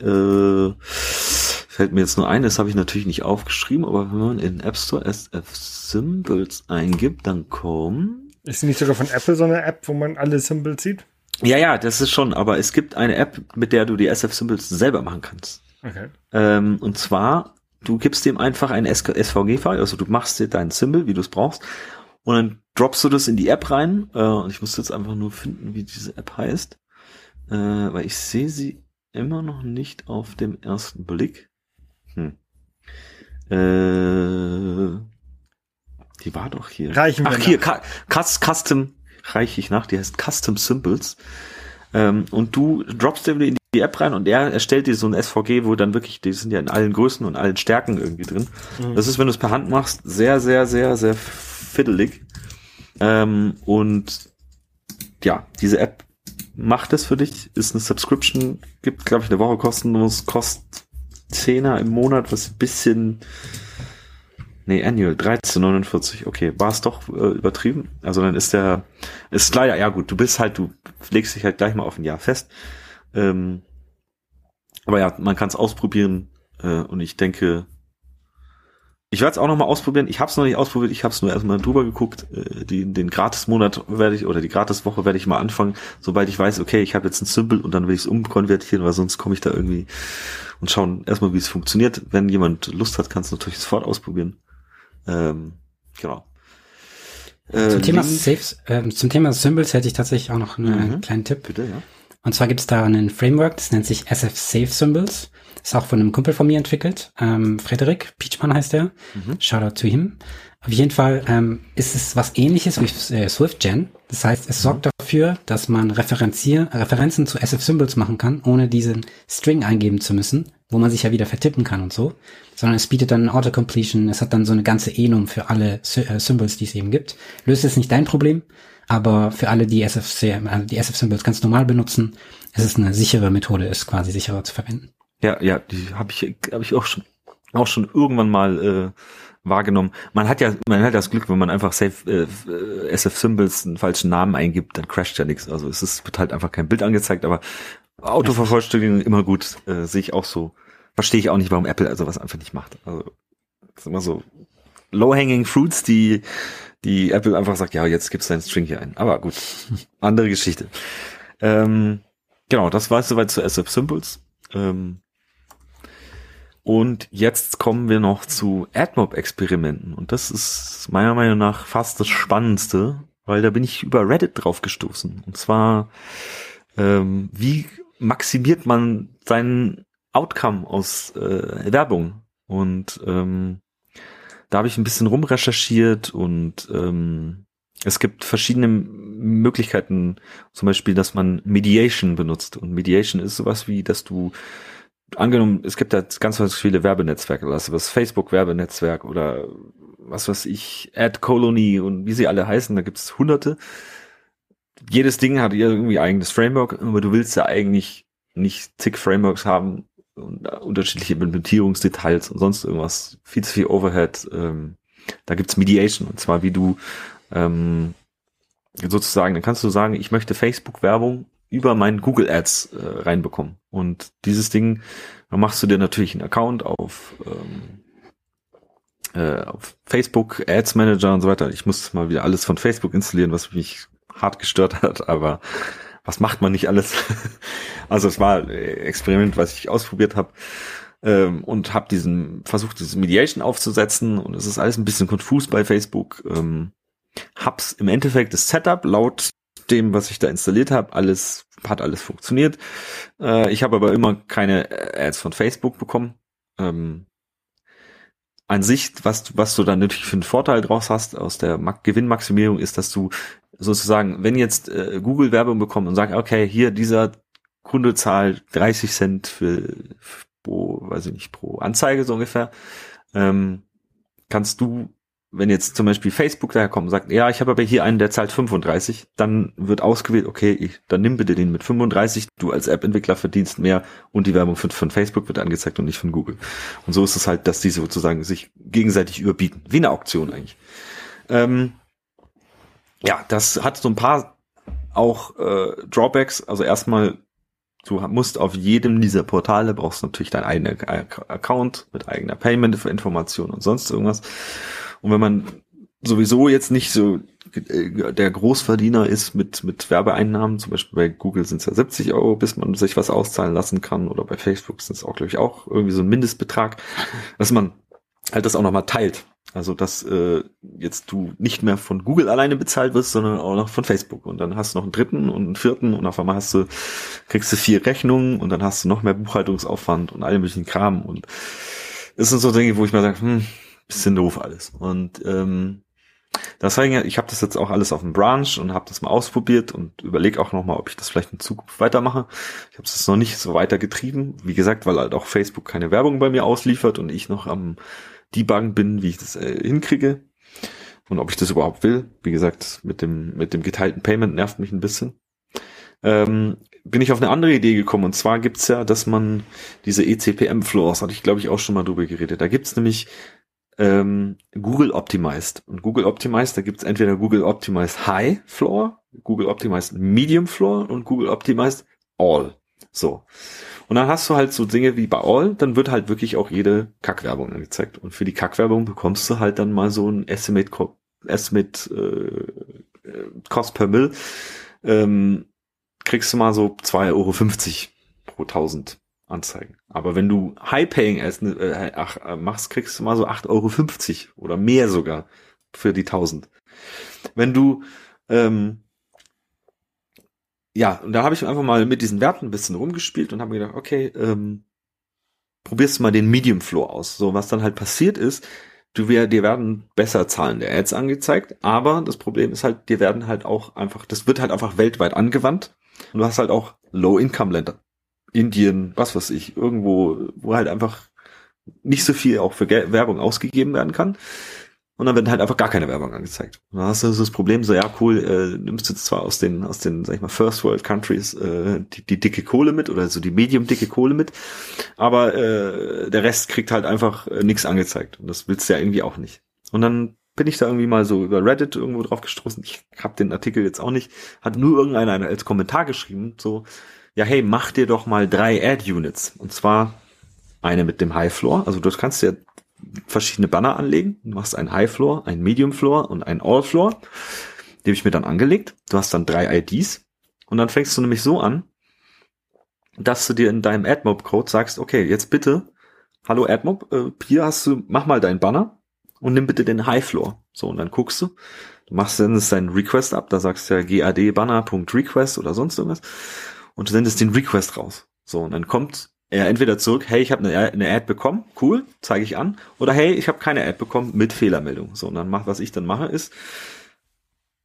fällt mir jetzt nur ein, das habe ich natürlich nicht aufgeschrieben, aber wenn man in App Store SF Symbols eingibt, dann kommen... Ist sie nicht sogar von Apple so eine App, wo man alle Symbols sieht? Ja, das ist schon, aber es gibt eine App, mit der du die SF Symbols selber machen kannst. Okay. Und zwar, du gibst dem einfach ein SVG-File, also du machst dir dein Symbol, wie du es brauchst, und dann droppst du das in die App rein, und ich muss jetzt einfach nur finden, wie diese App heißt, weil ich sehe sie immer noch nicht auf dem ersten Blick. Die war doch hier. Custom, reiche ich nach, die heißt Custom Symbols. Und du droppst dir in die die App rein und er erstellt dir so ein SVG, wo dann wirklich, die sind ja in allen Größen und allen Stärken irgendwie drin. Mhm. Das ist, wenn du es per Hand machst, sehr, sehr, sehr, sehr fiddelig. Und ja, diese App macht das für dich, ist eine Subscription, gibt, glaube ich, eine Woche kostenlos, kostet 10er im Monat, was ein bisschen... Nee, Annual, 13,49, okay, war es doch übertrieben. Also dann ist der, ist leider, ja gut, du legst dich halt gleich mal auf ein Jahr fest. Aber ja, man kann es ausprobieren und ich denke, ich werde es auch nochmal ausprobieren. Ich habe es noch nicht ausprobiert, ich habe es nur erstmal drüber geguckt. Den Gratis-Monat oder die Gratis-Woche werde ich mal anfangen, sobald ich weiß, okay, ich habe jetzt ein Symbol und dann will ich es umkonvertieren, weil sonst komme ich da irgendwie und schauen erstmal, wie es funktioniert. Wenn jemand Lust hat, kann es natürlich sofort ausprobieren. Genau. Zum Thema Symbols hätte ich tatsächlich auch noch einen kleinen Tipp. Bitte, ja. Und zwar gibt es da ein Framework, das nennt sich SF Symbols. Ist auch von einem Kumpel von mir entwickelt. Frederik Pietschmann heißt er. Mhm. Shoutout to him. Auf jeden Fall ist es was Ähnliches wie SwiftGen. Das heißt, es sorgt dafür, dass man Referenzen zu SF Symbols machen kann, ohne diesen String eingeben zu müssen, wo man sich ja wieder vertippen kann und so. Sondern es bietet dann Autocompletion. Es hat dann so eine ganze Enum für alle Symbols, die es eben gibt. Löst jetzt nicht dein Problem, aber für alle, die SF Symbols ganz normal benutzen, es ist eine sichere Methode, ist quasi sicherer zu verwenden. Ja, die habe ich auch schon irgendwann mal wahrgenommen. Man hat das Glück, wenn man einfach SF Symbols einen falschen Namen eingibt, dann crasht ja nichts. Also wird halt einfach kein Bild angezeigt, aber Autovervollständigung immer gut, sehe ich auch so. Verstehe ich auch nicht, warum Apple also was einfach nicht macht. Also ist immer so low-hanging fruits, die Apple einfach sagt, ja, jetzt gibt's deinen String hier ein. Aber gut, andere Geschichte. Genau, das war es soweit zu SF Symbols. Und jetzt kommen wir noch zu AdMob-Experimenten. Und das ist meiner Meinung nach fast das Spannendste, weil da bin ich über Reddit drauf gestoßen. Und zwar, wie maximiert man seinen Outcome aus Werbung? Und da habe ich ein bisschen rumrecherchiert und es gibt verschiedene Möglichkeiten, zum Beispiel, dass man Mediation benutzt. Und Mediation ist sowas wie, dass du, angenommen, es gibt da ganz viele Werbenetzwerke, also das Facebook-Werbenetzwerk oder was weiß ich, AdColony und wie sie alle heißen, da gibt es hunderte. Jedes Ding hat irgendwie eigenes Framework, aber du willst ja eigentlich nicht zig Frameworks haben und unterschiedliche Implementierungsdetails und sonst irgendwas. Viel zu viel Overhead. Da gibt's Mediation, und zwar wie du sozusagen, dann kannst du sagen, ich möchte Facebook-Werbung über meinen Google Ads reinbekommen. Und dieses Ding, dann machst du dir natürlich einen Account auf Facebook, Ads Manager und so weiter. Ich muss mal wieder alles von Facebook installieren, was mich hart gestört hat, aber was macht man nicht alles? Also es war ein Experiment, was ich ausprobiert habe. Und habe versucht, diese Mediation aufzusetzen, und es ist alles ein bisschen konfus bei Facebook. Hab's im Endeffekt das Setup laut dem, was ich da installiert habe, hat alles funktioniert. Ich habe aber immer keine Ads von Facebook bekommen. An sich, was du dann natürlich für einen Vorteil draus hast aus der Gewinnmaximierung, ist, dass du sozusagen, wenn jetzt Google Werbung bekommt und sagt, okay, hier dieser Kunde zahlt 30 Cent pro Anzeige so ungefähr, kannst du, wenn jetzt zum Beispiel Facebook daherkommt und sagt, ja, ich habe aber hier einen, der zahlt 35, dann wird ausgewählt, okay, dann nimm bitte den mit 35, du als App-Entwickler verdienst mehr und die Werbung von Facebook wird angezeigt und nicht von Google. Und so ist es halt, dass die sozusagen sich gegenseitig überbieten. Wie eine Auktion eigentlich. Ja, das hat so ein paar auch Drawbacks. Also erstmal, du musst auf jedem dieser Portale, brauchst natürlich deinen eigenen Account mit eigener Payment für Informationen und sonst irgendwas. Und wenn man sowieso jetzt nicht so der Großverdiener ist mit Werbeeinnahmen, zum Beispiel bei Google sind es ja 70 Euro, bis man sich was auszahlen lassen kann, oder bei Facebook sind es auch, glaube ich, auch irgendwie so ein Mindestbetrag, dass man halt das auch nochmal teilt. Also dass jetzt du nicht mehr von Google alleine bezahlt wirst, sondern auch noch von Facebook. Und dann hast du noch einen dritten und einen vierten und auf einmal kriegst du 4 Rechnungen und dann hast du noch mehr Buchhaltungsaufwand und all möglichen Kram. Und das sind so Dinge, wo ich mal sage, bisschen doof alles. Und Deswegen, ich habe das jetzt auch alles auf dem Branch und habe das mal ausprobiert und überlege auch nochmal, ob ich das vielleicht in Zukunft weitermache. Ich habe es noch nicht so weitergetrieben, wie gesagt, weil halt auch Facebook keine Werbung bei mir ausliefert und ich noch am Debuggen bin, wie ich das hinkriege und ob ich das überhaupt will. Wie gesagt, mit dem geteilten Payment nervt mich ein bisschen. Bin ich auf eine andere Idee gekommen, und zwar gibt's ja, dass man diese ECPM-Floors, hatte ich glaube ich auch schon mal drüber geredet, da gibt's nämlich Google Optimized. Und Google Optimized, da gibt's entweder Google Optimized High Floor, Google Optimized Medium Floor und Google Optimized All. So. Und dann hast du halt so Dinge wie bei All, dann wird halt wirklich auch jede Kackwerbung angezeigt. Und für die Kackwerbung bekommst du halt dann mal so ein Estimate Cost per Mill, kriegst du mal so 2,50 Euro pro 1000 Anzeigen. Aber wenn du High-Paying machst, kriegst du mal so 8,50 Euro oder mehr sogar für die 1000. Wenn du, und da habe ich einfach mal mit diesen Werten ein bisschen rumgespielt und habe mir gedacht, okay, probierst mal den Medium-Flow aus. So, was dann halt passiert ist, dir werden besser zahlende Ads angezeigt, aber das Problem ist halt, das wird halt einfach weltweit angewandt. Und du hast halt auch Low-Income-Länder, Indien, was weiß ich, irgendwo, wo halt einfach nicht so viel auch für Werbung ausgegeben werden kann. Und dann wird halt einfach gar keine Werbung angezeigt. Und dann hast du das Problem so, ja cool, nimmst du jetzt zwar aus den, sag ich mal, First World Countries die dicke Kohle mit oder so die medium dicke Kohle mit, aber der Rest kriegt halt einfach nichts angezeigt. Und das willst du ja irgendwie auch nicht. Und dann bin ich da irgendwie mal so über Reddit irgendwo drauf gestoßen. Ich habe den Artikel jetzt auch nicht. Hat nur irgendeiner als Kommentar geschrieben, so, ja hey, mach dir doch mal 3 Ad-Units. Und zwar eine mit dem High-Floor. Also du kannst dir verschiedene Banner anlegen. Du machst einen High-Floor, einen Medium-Floor und einen All-Floor. Den habe ich mir dann angelegt. Du hast dann 3 IDs. Und dann fängst du nämlich so an, dass du dir in deinem AdMob-Code sagst, okay, jetzt bitte, hallo AdMob, hier mach mal deinen Banner. Und nimm bitte den Highfloor. So, und dann guckst du machst dann deinen Request ab, da sagst du ja gad-banner.request oder sonst irgendwas und du sendest den Request raus. So, und dann kommt er entweder zurück, hey, ich habe eine Ad bekommen, cool, zeige ich an, oder hey, ich habe keine Ad bekommen mit Fehlermeldung. So, und dann was ich dann mache ist,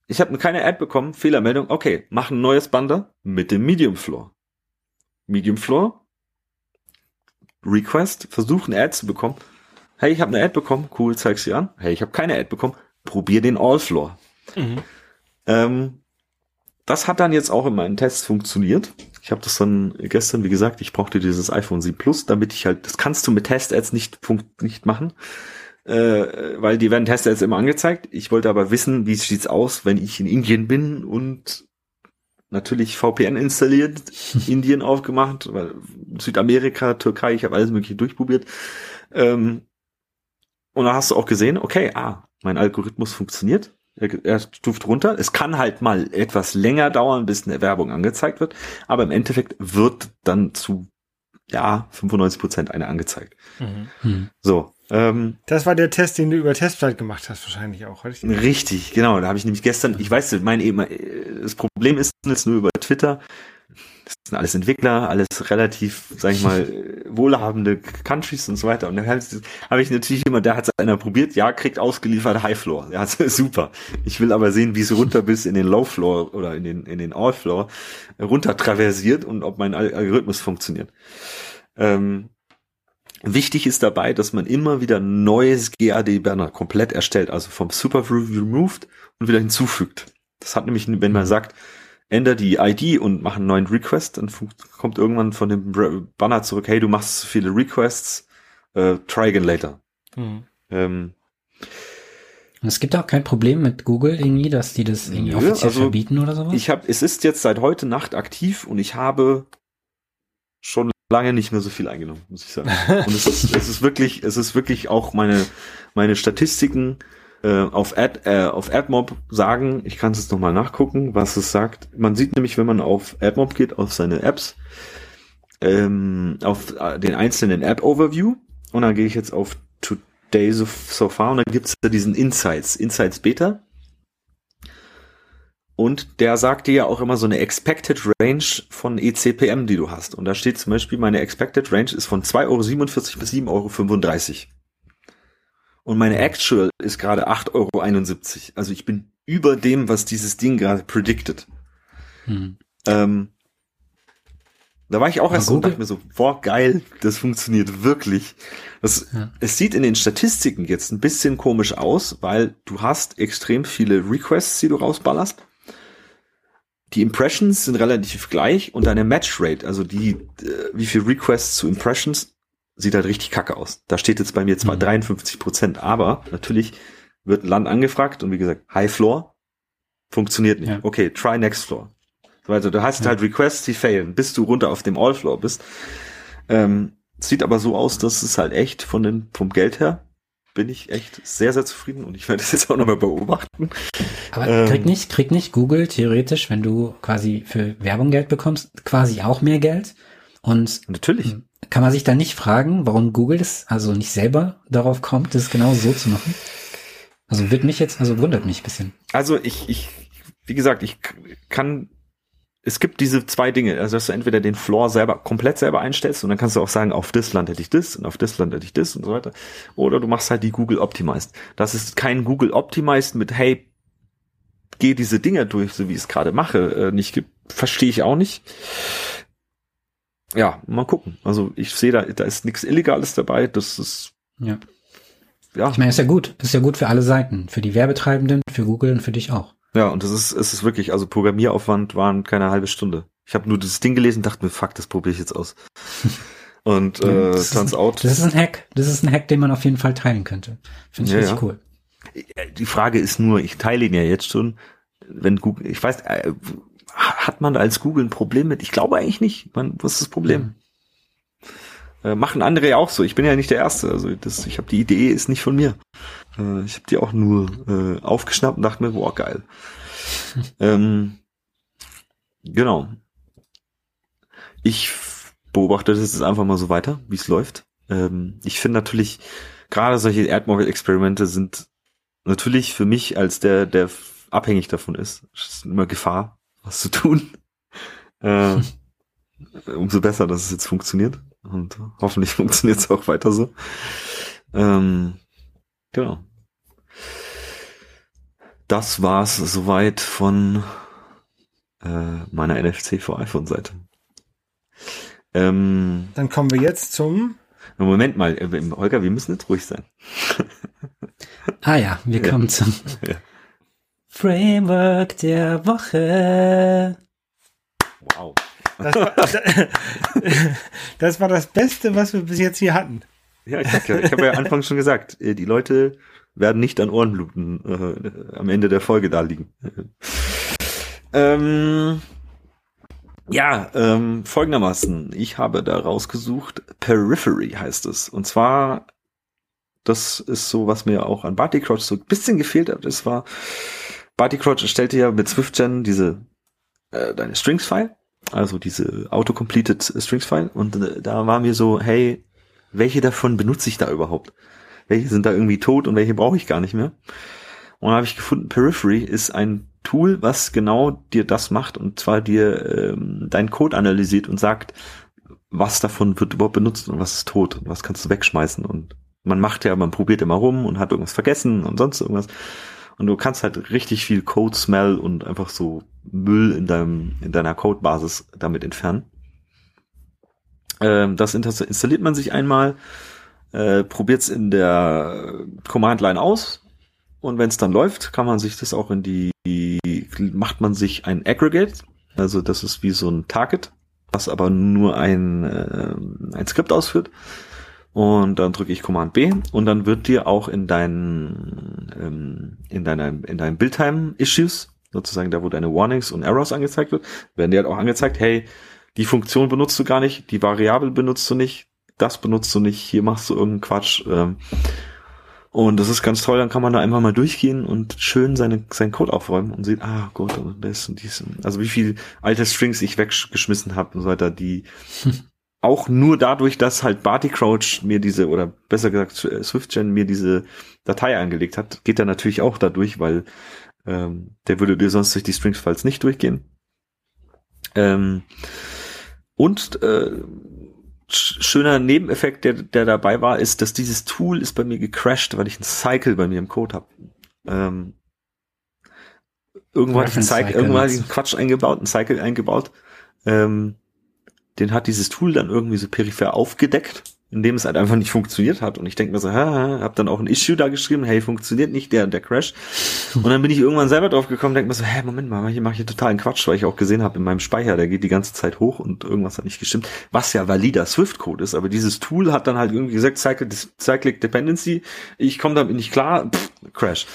ich habe keine Ad bekommen, Fehlermeldung, okay, mach ein neues Banner mit dem Medium-Floor. Medium-Floor, Request, versuch eine Ad zu bekommen, hey, ich habe eine Ad bekommen, cool, zeig sie an. Hey, ich habe keine Ad bekommen, probier den All-Floor. Mhm. Das hat dann jetzt auch in meinen Tests funktioniert. Ich habe das dann gestern, wie gesagt, ich brauchte dieses iPhone 7 Plus, damit ich halt, das kannst du mit Test-Ads nicht machen, weil die werden Test-Ads immer angezeigt. Ich wollte aber wissen, wie sieht's aus, wenn ich in Indien bin und natürlich VPN installiert, Indien aufgemacht, weil Südamerika, Türkei, ich habe alles mögliche durchprobiert. Und da hast du auch gesehen, okay, mein Algorithmus funktioniert, er stuft runter. Es kann halt mal etwas länger dauern, bis eine Werbung angezeigt wird, aber im Endeffekt wird dann zu 95% eine angezeigt. Mhm. So. Das war der Test, den du über Testflight gemacht hast, wahrscheinlich auch, richtig? Richtig, genau. Da habe ich nämlich gestern, ich weiß, das Problem ist jetzt nur über Twitter. Das sind alles Entwickler, alles relativ, sag ich mal, wohlhabende Countries und so weiter. Und dann habe ich natürlich immer, da hat es einer probiert, ja, kriegt ausgeliefert Highfloor. Ja, super. Ich will aber sehen, wie es runter bis in den Lowfloor oder in den Allfloor runter traversiert und ob mein Algorithmus funktioniert. Wichtig ist dabei, dass man immer wieder neues GAD-Banner komplett erstellt, also vom Super Removed und wieder hinzufügt. Das hat nämlich, wenn man sagt, ändere die ID und mach einen neuen Request, dann kommt irgendwann von dem Banner zurück, hey, du machst zu viele Requests, try again later. Mhm. Und es gibt auch kein Problem mit Google irgendwie, dass die das irgendwie offiziell verbieten oder sowas? Es ist jetzt seit heute Nacht aktiv und ich habe schon lange nicht mehr so viel eingenommen, muss ich sagen. Und es ist wirklich auch meine Statistiken auf AdMob sagen, ich kann es jetzt nochmal nachgucken, was es sagt. Man sieht nämlich, wenn man auf AdMob geht, auf seine Apps, auf den einzelnen App-Overview, und dann gehe ich jetzt auf Today so far und dann gibt es da diesen Insights Beta, und der sagt dir ja auch immer so eine Expected Range von ECPM, die du hast, und da steht zum Beispiel, meine Expected Range ist von 2,47 Euro bis 7,35 Euro. Und meine Actual ist gerade 8,71 €. Also ich bin über dem, was dieses Ding gerade predicted. Da war ich auch erst so und dachte mir so, boah, geil, das funktioniert wirklich. Es sieht in den Statistiken jetzt ein bisschen komisch aus, weil du hast extrem viele Requests, die du rausballerst. Die Impressions sind relativ gleich und deine Matchrate, also wie viel Requests zu Impressions, sieht halt richtig kacke aus. Da steht jetzt bei mir zwar 53%, aber natürlich wird ein Land angefragt und wie gesagt, High Floor funktioniert nicht. Ja. Okay, try next floor. Also du hast halt Requests, die failen, bis du runter auf dem All-Floor bist. Sieht aber so aus, dass es halt echt vom Geld her bin ich echt sehr, sehr zufrieden und ich werde das jetzt auch nochmal beobachten. Aber kriegt nicht Google theoretisch, wenn du quasi für Werbung Geld bekommst, quasi auch mehr Geld? Und natürlich kann man sich dann nicht fragen, warum Google das also nicht selber darauf kommt, das genau so zu machen? Also wundert mich ein bisschen. Also ich kann. Es gibt diese zwei Dinge, also dass du entweder den Floor komplett selber einstellst und dann kannst du auch sagen, auf das Land hätte ich das und auf das Land hätte ich das und so weiter. Oder du machst halt die Google Optimized. Das ist kein Google Optimized mit, hey, geh diese Dinger durch, so wie ich es gerade mache. Verstehe ich auch nicht. Ja, mal gucken. Also ich sehe, da ist nichts Illegales dabei. Das ist... Ja. Ich meine, ist ja gut. Ist ja gut für alle Seiten. Für die Werbetreibenden, für Google und für dich auch. Ja, und es ist wirklich, also Programmieraufwand waren keine halbe Stunde. Ich habe nur das Ding gelesen und dachte mir, fuck, das probiere ich jetzt aus. Und turns out. Das ist ein Hack. Das ist ein Hack, den man auf jeden Fall teilen könnte. Finde ich richtig cool. Die Frage ist nur, ich teile ihn ja jetzt schon, wenn Google, ich weiß, hat man als Google ein Problem mit? Ich glaube eigentlich nicht. Was ist das Problem? Machen andere ja auch so. Ich bin ja nicht der Erste. Also ich habe die Idee, ist nicht von mir. Ich habe die auch nur aufgeschnappt und dachte mir, boah, geil. Genau. Ich beobachte das jetzt einfach mal so weiter, wie es läuft. Ich finde natürlich, gerade solche AdMob-Experimente sind natürlich für mich als der abhängig davon ist. Es ist immer Gefahr, was zu tun. Umso besser, dass es jetzt funktioniert. Und hoffentlich funktioniert es auch weiter so. Genau. Das war's soweit von meiner NFC für iPhone-Seite. Dann kommen wir jetzt zum... Moment mal, Holger, wir müssen jetzt ruhig sein. Wir kommen zum Framework der Woche. Wow. Das war das Beste, was wir bis jetzt hier hatten. Ja, ich habe ja anfangs schon gesagt, die Leute werden nicht an Ohrenbluten am Ende der Folge da liegen. Folgendermaßen, ich habe da rausgesucht, Periphery heißt es. Und zwar, das ist so, was mir auch an BartyCrouch so ein bisschen gefehlt hat. Das war, BartyCrouch erstellte ja mit SwiftGen deine Strings-File, also diese auto-completed Strings-File. Und da war mir so, hey, welche davon benutze ich da überhaupt? Welche sind da irgendwie tot und welche brauche ich gar nicht mehr? Und da habe ich gefunden, Periphery ist ein Tool, was genau dir das macht und zwar dir deinen Code analysiert und sagt, was davon wird überhaupt benutzt und was ist tot und was kannst du wegschmeißen. Und man probiert immer rum und hat irgendwas vergessen und sonst irgendwas. Und du kannst halt richtig viel Code-Smell und einfach so Müll in deiner Codebasis damit entfernen. Das installiert man sich einmal, probiert es in der Command-Line aus und wenn es dann läuft, kann man sich das auch macht man sich ein Aggregate, also das ist wie so ein Target, was aber nur ein Skript ausführt und dann drücke ich Command B und dann wird dir auch in deinen Build-Time-Issues, sozusagen da wo deine Warnings und Errors angezeigt wird, werden dir halt auch angezeigt, hey, die Funktion benutzt du gar nicht, die Variable benutzt du nicht, das benutzt du nicht, hier machst du irgendeinen Quatsch. Und das ist ganz toll, dann kann man da einfach mal durchgehen und schön seinen Code aufräumen und sieht, Gott, das und dies. Also wie viel alte Strings ich weggeschmissen habe und so weiter, die auch nur dadurch, dass halt BartyCrouch mir oder besser gesagt SwiftGen mir diese Datei angelegt hat, geht da natürlich auch dadurch, weil der würde dir sonst durch die Strings-Files nicht durchgehen. Und schöner Nebeneffekt, der dabei war, ist, dass dieses Tool ist bei mir gecrashed, weil ich einen Cycle bei mir im Code habe. Irgendwann hatte ich einen Cycle eingebaut. Den hat dieses Tool dann irgendwie so peripher aufgedeckt, indem es halt einfach nicht funktioniert hat. Und ich denke mir so, hab dann auch ein Issue da geschrieben, hey, funktioniert nicht, der Crash. Und dann bin ich irgendwann selber drauf gekommen, denke mir so, Moment mal, hier mache ich totalen Quatsch, weil ich auch gesehen habe in meinem Speicher, der geht die ganze Zeit hoch und irgendwas hat nicht gestimmt, was ja valider Swift-Code ist. Aber dieses Tool hat dann halt irgendwie gesagt, Cyclic Dependency, ich komme damit nicht klar, Crash.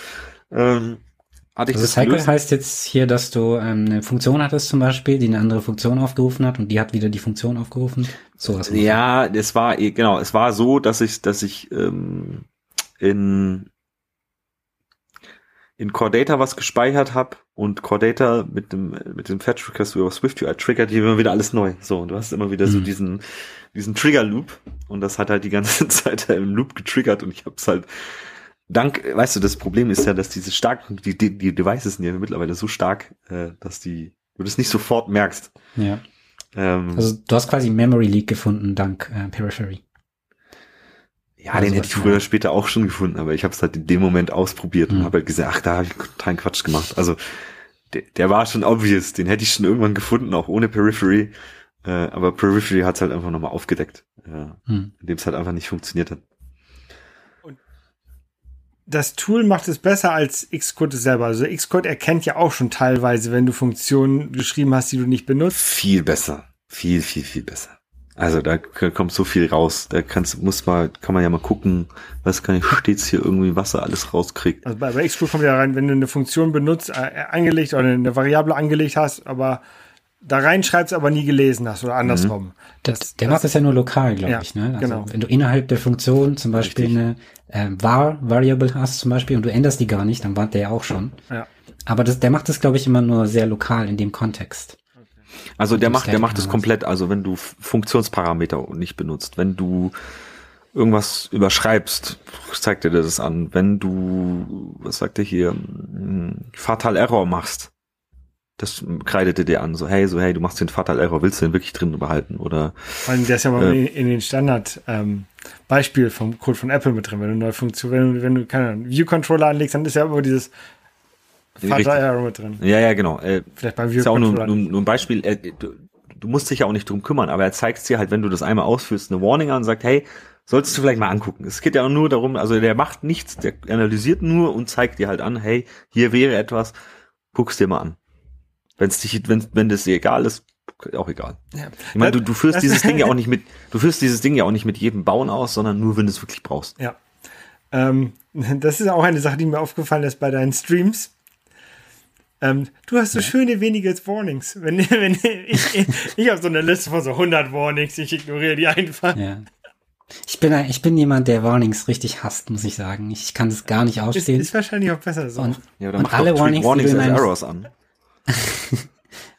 Also Cycle heißt jetzt hier, dass du eine Funktion hattest zum Beispiel, die eine andere Funktion aufgerufen hat und die hat wieder die Funktion aufgerufen. Sowas. Ja, es war so, dass ich in Core Data was gespeichert habe und Core Data mit dem Fetch Request über SwiftUI triggert hier immer wieder alles neu. So, und du hast immer wieder so diesen Trigger Loop und das hat halt die ganze Zeit im Loop getriggert und ich hab's halt weißt du, das Problem ist ja, dass diese die Devices sind ja mittlerweile so stark, dass du das nicht sofort merkst. Ja. Also du hast quasi Memory Leak gefunden dank Periphery. Ja, also den hätte ich früher später auch schon gefunden, aber ich habe es halt in dem Moment ausprobiert und habe halt gesagt, da habe ich totalen Quatsch gemacht. Also der war schon obvious, den hätte ich schon irgendwann gefunden, auch ohne Periphery. Aber Periphery hat es halt einfach nochmal aufgedeckt, indem es halt einfach nicht funktioniert hat. Das Tool macht es besser als Xcode selber. Also Xcode erkennt ja auch schon teilweise, wenn du Funktionen geschrieben hast, die du nicht benutzt. Viel besser. Viel, viel, viel besser. Also da kommt so viel raus. Da kann man ja mal gucken, was kann ich stets hier irgendwie, was er alles rauskriegt. Also bei Xcode kommt ja rein, wenn du eine Funktion benutzt, angelegt oder eine Variable angelegt hast, aber da reinschreibst, aber nie gelesen hast oder andersrum. Der macht das ja nur lokal, glaube ich. Ne? Also genau. Wenn du innerhalb der Funktion zum Beispiel eine Var-Variable hast zum Beispiel und du änderst die gar nicht, dann warnt der ja auch schon. Ja. Aber der macht das, glaube ich, immer nur sehr lokal in dem Kontext. Okay. Also der macht das komplett. Also wenn du Funktionsparameter nicht benutzt, wenn du irgendwas überschreibst, zeigt er dir das an. Wenn du, was sagt er hier, Fatal Error machst, das kreidete dir an, so hey, du machst den Fatal Error, willst du den wirklich drin behalten? Oder vor allem, der ist ja mal in den Standard Beispiel vom Code von Apple mit drin, wenn du neue Funktion, wenn du keinen View Controller anlegst, dann ist ja immer dieses Fatal Error mit drin. Ja, ja, genau. Vielleicht beim View Controller. Ist ja auch nur ein Beispiel, du musst dich ja auch nicht drum kümmern, aber er zeigt dir halt, wenn du das einmal ausführst, eine Warning an und sagt, hey, solltest du vielleicht mal angucken. Es geht ja auch nur darum, also der macht nichts, der analysiert nur und zeigt dir halt an, hey, hier wäre etwas, guck's dir mal an. Wenn das dir egal ist, auch egal. Ja. Ich meine, du führst dieses Ding ja auch nicht mit, jedem Bauen aus, sondern nur, wenn du es wirklich brauchst. Ja. Das ist auch eine Sache, die mir aufgefallen ist bei deinen Streams. Du hast so schöne wenige Warnings. Ich habe so eine Liste von so 100 Warnings, ich ignoriere die einfach. Ja. Ich bin jemand, der Warnings richtig hasst, muss ich sagen. Ich kann es gar nicht ausstehen. Ist wahrscheinlich auch besser so. Und mach alle Warnings als Errors an.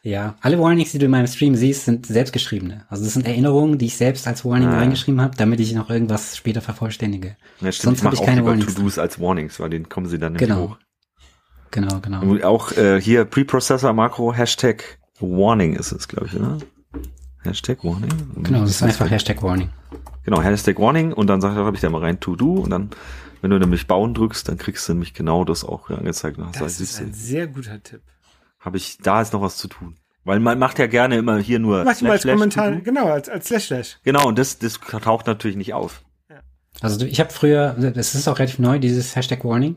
Ja, alle Warnings, die du in meinem Stream siehst, sind selbstgeschriebene. Also das sind Erinnerungen, die ich selbst als Warning reingeschrieben habe, damit ich noch irgendwas später vervollständige. Ja, stimmt. Sonst habe ich keine Warnings. To-dos als Warnings, weil denen kommen sie dann nicht hoch. Genau. Und auch hier Preprocessor-Makro, Hashtag Warning ist es, glaube ich, oder? Hashtag Warning? Genau, das ist einfach Hashtag Warning. Genau, Hashtag Warning und dann habe ich da mal rein To-do und dann, wenn du nämlich Bauen drückst, dann kriegst du nämlich genau das auch angezeigt. Das ist ein sehr guter Tipp. Da ist noch was zu tun. Weil man macht ja gerne immer hier nur Slash, als Slash Kommentar, to-do. Genau, als Slash. Genau, und das taucht natürlich nicht auf. Ja. Also ich habe früher, das ist auch relativ neu, dieses Hashtag Warning.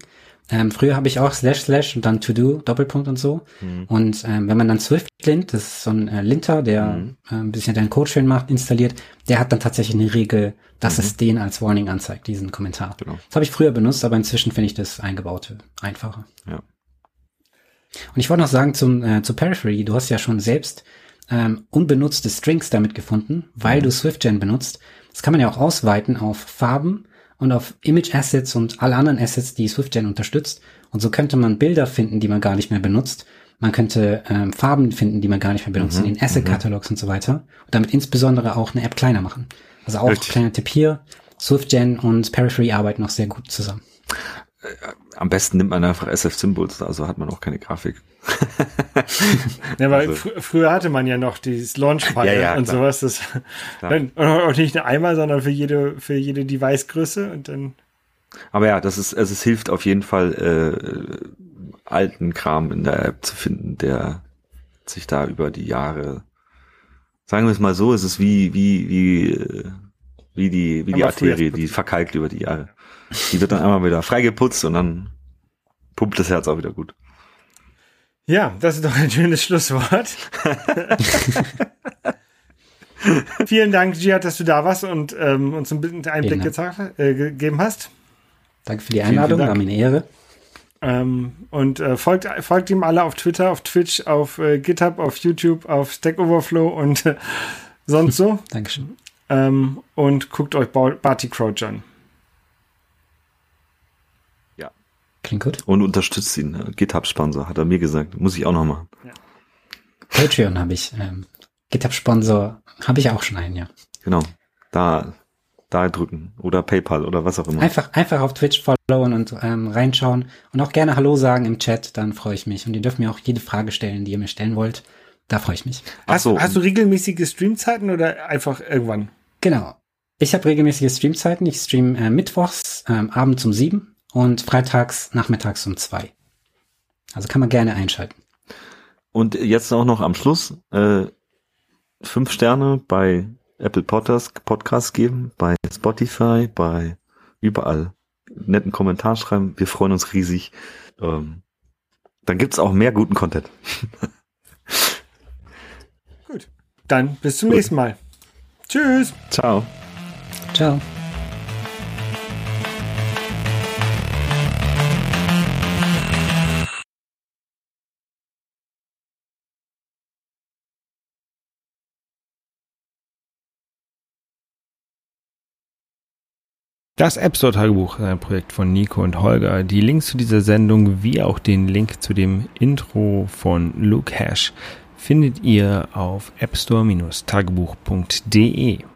Früher habe ich auch // und dann To-Do, Doppelpunkt und so. Und wenn man dann SwiftLint, das ist so ein Linter, der ein bisschen deinen Code schön macht, installiert, der hat dann tatsächlich eine Regel, dass es den als Warning anzeigt, diesen Kommentar. Genau. Das habe ich früher benutzt, aber inzwischen finde ich das Eingebaute einfacher. Ja. Und ich wollte noch sagen zu Periphery, du hast ja schon selbst unbenutzte Strings damit gefunden, weil du SwiftGen benutzt. Das kann man ja auch ausweiten auf Farben und auf Image-Assets und alle anderen Assets, die SwiftGen unterstützt. Und so könnte man Bilder finden, die man gar nicht mehr benutzt. Man könnte Farben finden, die man gar nicht mehr benutzt, in den Asset-Catalogs und so weiter. Und damit insbesondere auch eine App kleiner machen. Also auch kleiner Tipp hier, SwiftGen und Periphery arbeiten auch sehr gut zusammen. Am besten nimmt man einfach SF Symbols, also hat man auch keine Grafik. Ja, weil also. früher hatte man ja noch dieses Launchpad und klar. Sowas. Das dann, und nicht nur einmal, sondern für jede Device-Größe und dann. Aber ja, es hilft auf jeden Fall, alten Kram in der App zu finden, der sich da über die Jahre, sagen wir es mal so, es ist wie die Arterie, die verkalkt über die Jahre. Die wird dann einmal wieder freigeputzt und dann pumpt das Herz auch wieder gut. Ja, das ist doch ein schönes Schlusswort. Vielen Dank, Jihad, dass du da warst und uns ein bisschen Einblick gegeben hast. Danke für die Einladung, war meine Ehre. Und folgt ihm alle auf Twitter, auf Twitch, auf GitHub, auf YouTube, auf Stack Overflow und sonst so. Dankeschön. Und guckt euch BartyCrouch an. Ja. Klingt gut. Und unterstützt ihn. GitHub-Sponsor, hat er mir gesagt. Muss ich auch noch machen. Ja. Patreon habe ich. GitHub-Sponsor habe ich auch schon einen, ja. Genau. Da drücken. Oder PayPal oder was auch immer. Einfach auf Twitch followen und reinschauen. Und auch gerne Hallo sagen im Chat. Dann freue ich mich. Und ihr dürft mir auch jede Frage stellen, die ihr mir stellen wollt. Da freue ich mich. Hast du regelmäßige Streamzeiten oder einfach irgendwann? Genau. Ich habe regelmäßige Streamzeiten. Ich streame mittwochs abends um 7 und freitags nachmittags um 2. Also kann man gerne einschalten. Und jetzt auch noch am Schluss 5 Sterne bei Apple Podcasts geben, bei Spotify, bei überall. Netten Kommentar schreiben. Wir freuen uns riesig. Dann gibt's auch mehr guten Content. Dann bis zum nächsten Mal. Tschüss. Ciao. Ciao. Das App Store Tagebuch ist ein Projekt von Nico und Holger. Die Links zu dieser Sendung wie auch den Link zu dem Intro von Luke Hash findet ihr auf appstore-tagebuch.de.